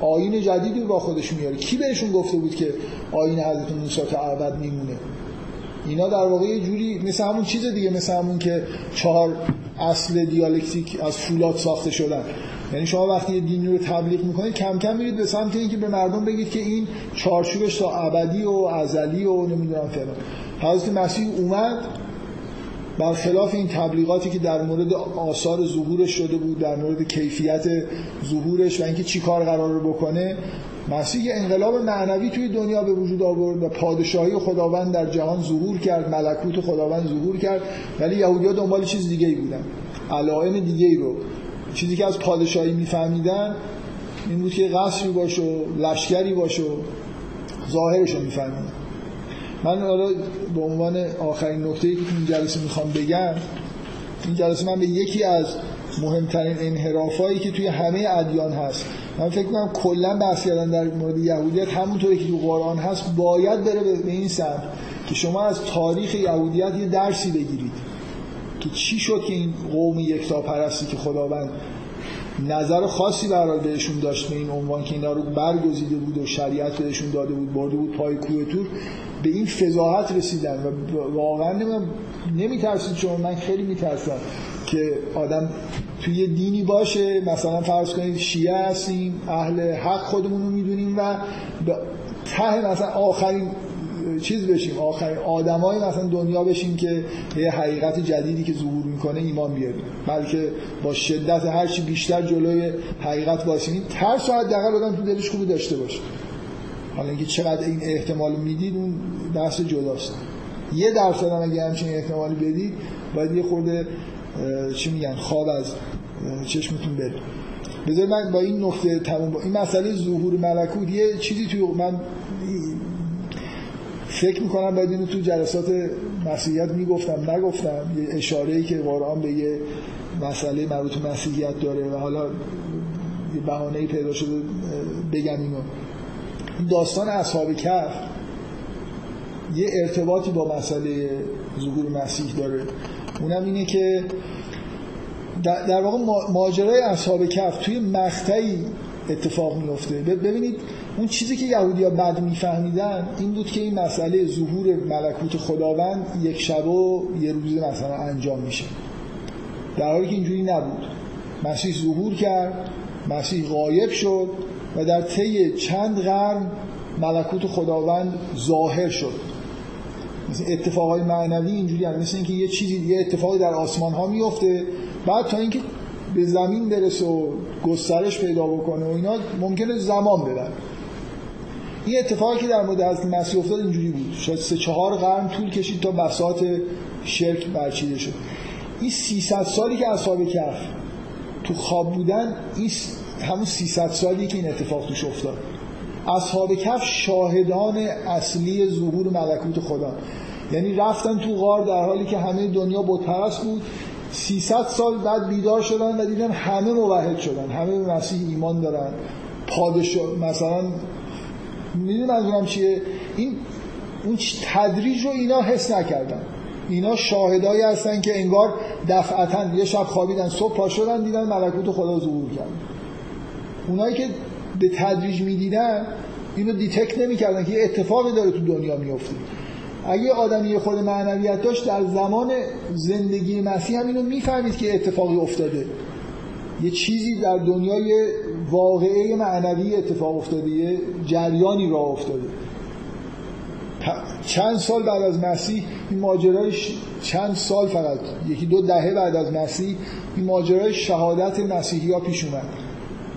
آیین جدیدی رو با خودش میاره. کی بهشون گفته بود که آیین حضرت موسی تا ابد میمونه؟ اینا در واقع یه جوری مثل همون چیز دیگه، مثل همون که 4 اصل دیالکتیک از فولاد ساخته شدن. یعنی شما وقتی یه دینی رو تبلیغ میکنید کم کم میرید به سمت اینکه به مردم بگید که این چارچوبش تا ابدی و ازلی و نمیدونم فلان. حضرت مسیح اومد برخلاف این تبلیغاتی که در مورد آثار ظهورش شده بود، در مورد کیفیت ظهورش و اینکه چی کار قراره بکنه، مسیح انقلاب معنوی توی دنیا به وجود آورد و پادشاهی خداوند در جهان ظهور کرد، ملکوت خداوند ظهور کرد، ولی یهودی‌ها دنبال چیز دیگه‌ای بودن، علائم دیگه‌ای رو. چیزی که از پادشاهی می‌فهمیدن این بود که قصری باشه و لشکری باشه و ظاهرش رو می‌فهمیدن. من حالا به عنوان آخرین نکته‌ای که این جلسه می‌خوام بگم، این جلسه من به یکی از مهمترین انحرافایی که توی همه ادیان هست، من فکر می‌کنم کلا بحث کردن در مورد یهودیت همونطوری که تو قرآن هست باید بره به این سمت که شما از تاریخ یهودیت یه درسی بگیرید که چی شد که این قوم یکتاپرستی که خداوند نظر خاصی بهشون داشت به این عنوان که اینا رو برگزیده بود و شریعت بهشون داده بود، برده بود پای کوه طور، به این فضاحت رسیدن. و واقعا من نمیترسید، چون من خیلی میترسم که آدم توی یه دینی باشه، مثلا فرض کنید شیعه هستیم، اهل حق خودمون رو میدونیم و ته مثلا آخرین چیز بشیم، آخرین آدمای مثلا دنیا بشیم که یه حقیقت جدیدی که ظهور میکنه ایمان بیاریم، بلکه با شدت هر چی بیشتر جلوی حقیقت باشیم. این ترس رو حداقل آدم تو دلش خوب داشته باشه. حالا اینکه چقدر این احتمال میدید اون بحث جداست. 1% هم اگه همچین احتمالی بدید باید یه خورده چی میگن خواب از چشمتون بره. بذارید من با این نکته تموم. با این مسئله ظهور ملکوت یه چیزی توی من فکر میکنم باید اینو تو جلسات مسیحیت میگفتم نگفتم، یه اشاره‌ای که قرآن به یه مسئله مربوط به مسیحیت داره و حالا یه بهانه‌ای پیدا شده بگم. اینو داستان اصحاب کف یه ارتباطی با مسئله ظهور مسیح داره. اونم اینه که در واقع ماجرای اصحاب کف توی مقطعی اتفاق میفته. ببینید اون چیزی که یهودی‌ها بد میفهمیدن این بود که این مسئله ظهور ملکوت خداوند یک شب و یه روز مثلا انجام میشه، در حالی که اینجوری نبود. مسیح ظهور کرد، مسیح غایب شد و در طی چند قرن ملکوت خداوند ظاهر شد. مثل اتفاقای معنوی اینجوری هست، مثل اینکه یه چیزی، یه اتفاقی در آسمان ها میفته، بعد تا اینکه به زمین برسه و گسترش پیدا بکنه و اینا ممکنه زمان ببره. این اتفاقی که در مورد از مسیح افتاد اینجوری بود. شاید 3-4 قرن طول کشید تا بساط شرک برچیده شد. این 300 سالی که اصحاب کف تو خواب بودن، این همون 300 سالی که این اتفاق توش افتاد. اصحاب کف شاهدان اصلی ظهور ملکوت خدا، یعنی رفتن تو غار در حالی که همه دنیا بتپرست بود، 300 سال بعد بیدار شدن و دیدن همه موحد شدن، همه به مسیح ایمان دارن. پادشاه مثلا میدونم منظورم چیه، این اون تدریج رو اینا حس نکردن. اینا شاهدایی هستن که انگار دفعتاً یه شب خوابیدن، صبح پا شدن دیدن ملکوت خدا ظهور کرد. اونایی که به تدریج میدیدن اینو دیتکت نمیکردن که یه اتفاقی داره تو دنیا میفته. اگه آدمی یه خورده معنویت داشت در زمان زندگی مسیح هم اینو میفهمید که اتفاقی افتاده، یه چیزی در دنیای واقعه معنوی اتفاق افتاده، یه جریانی راه افتاده. چند سال بعد از مسیح این ماجرای چند سال فقط یکی دو دهه بعد از مسیح این ماجرای شهادت مسیحی ها پیش اومد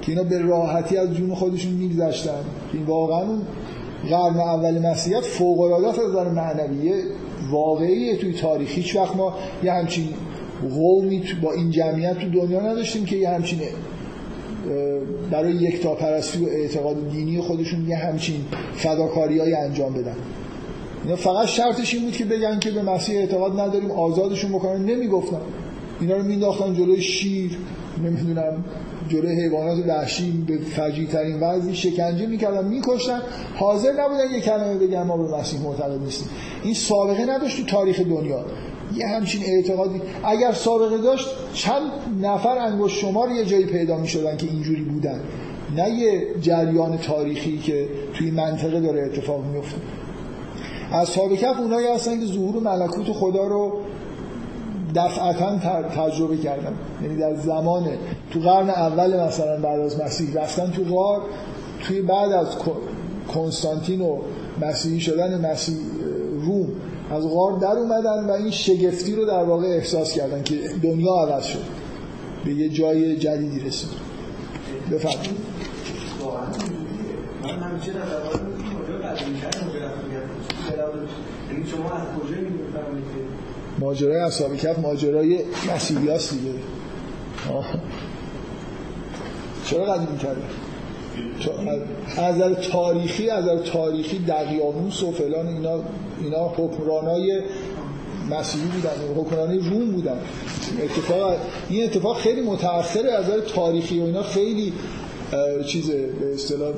که اینا به راحتی از جون خودشون میگذشتن. این واقعا اون قرن اول مسیحیت فوق‌العاده از نظر معنوی واقعی توی تاریخ. هیچ وقت ما یه همچین قومی با این جمعیت تو دنیا نداشتیم که یه همچین برای یکتاپرستی و اعتقاد دینی خودشون یه همچین فداکاری‌های انجام بدن. اینا فقط شرطش این بود که بگن که به مسیح اعتقاد نداریم، آزادشون بکنن. نمیگفتن، اینا رو مینداختن جلوی شیر، نمیدونم جلوی حیوانات وحشی به فجیع‌ترین وضعی شکنجه میکردن، میکشتن. حاضر نبودن یه کلمه بگن ما به مسیح معتقد نیستیم. این سابقه نداشت تو تاریخ دنیا یه همچین اعتقادی. اگر سابقه داشت چند نفر انگشت شمار یه جایی پیدا میشدن که اینجوری بودن، نه یه جریان تاریخی که توی منطقه داره اتفاق میفته. اصحاب کف اونایی هستن که ظهور ملکوت خدا رو دفعتاً تجربه کردن، یعنی در زمان تو قرن اول مثلا بعد از مسیح رفتن تو غار، توی بعد از کنستانتین و مسیحی شدن مسیح روم از غار در اومدن و این شگفتی رو در واقع احساس کردن که دنیا عوض شد، به یه جای جدیدی رسید. بفرمایید. من همیشه در واقع شما از کجا می‌فهمید که ماجرای اصحاب کف ماجرای مسیحیاست دیگه؟ چرا قدیم کرده؟ از تاریخی دقیانوس و فلان اینا حکمرانای مسیحی بودن، حکمرانای روم بودن. این اتفاق خیلی متأخره، از نظر تاریخی و اینا خیلی چیز به اصطلاح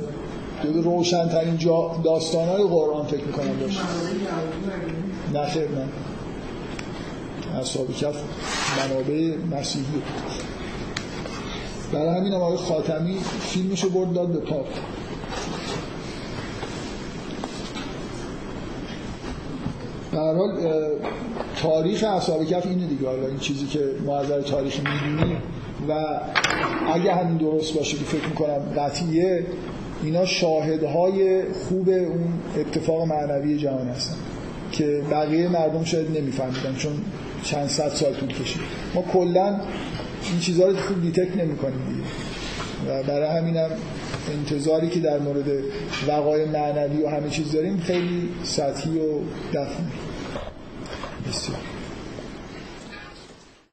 روشن‌ترین داستان‌های قرآن فکر می‌کنم داشت. نه خیر، نه، اصحاب کف منابع مسیحی. برای همین آقای خاتمی فیلمشو برد داد به پاپ. به هر حال تاریخ اصحاب کف اینه دیگه. حالا این چیزی که ما از تاریخ می‌دونیم و اگه همین درست باشه که فکر می‌کنم قطعیه، اینا شاهدهای خوب اون اتفاق معنوی جهان هستن که بقیه مردم شاید نمیفهمیدن چون چند صد سال طول کشید. ما کلا این چیزها رو خوب دیتکت نمی‌کنیم دیگه و برای همینم انتظاری که در مورد وقایع معنوی و همه چیز داریم خیلی سطحی و دفنی. بسیار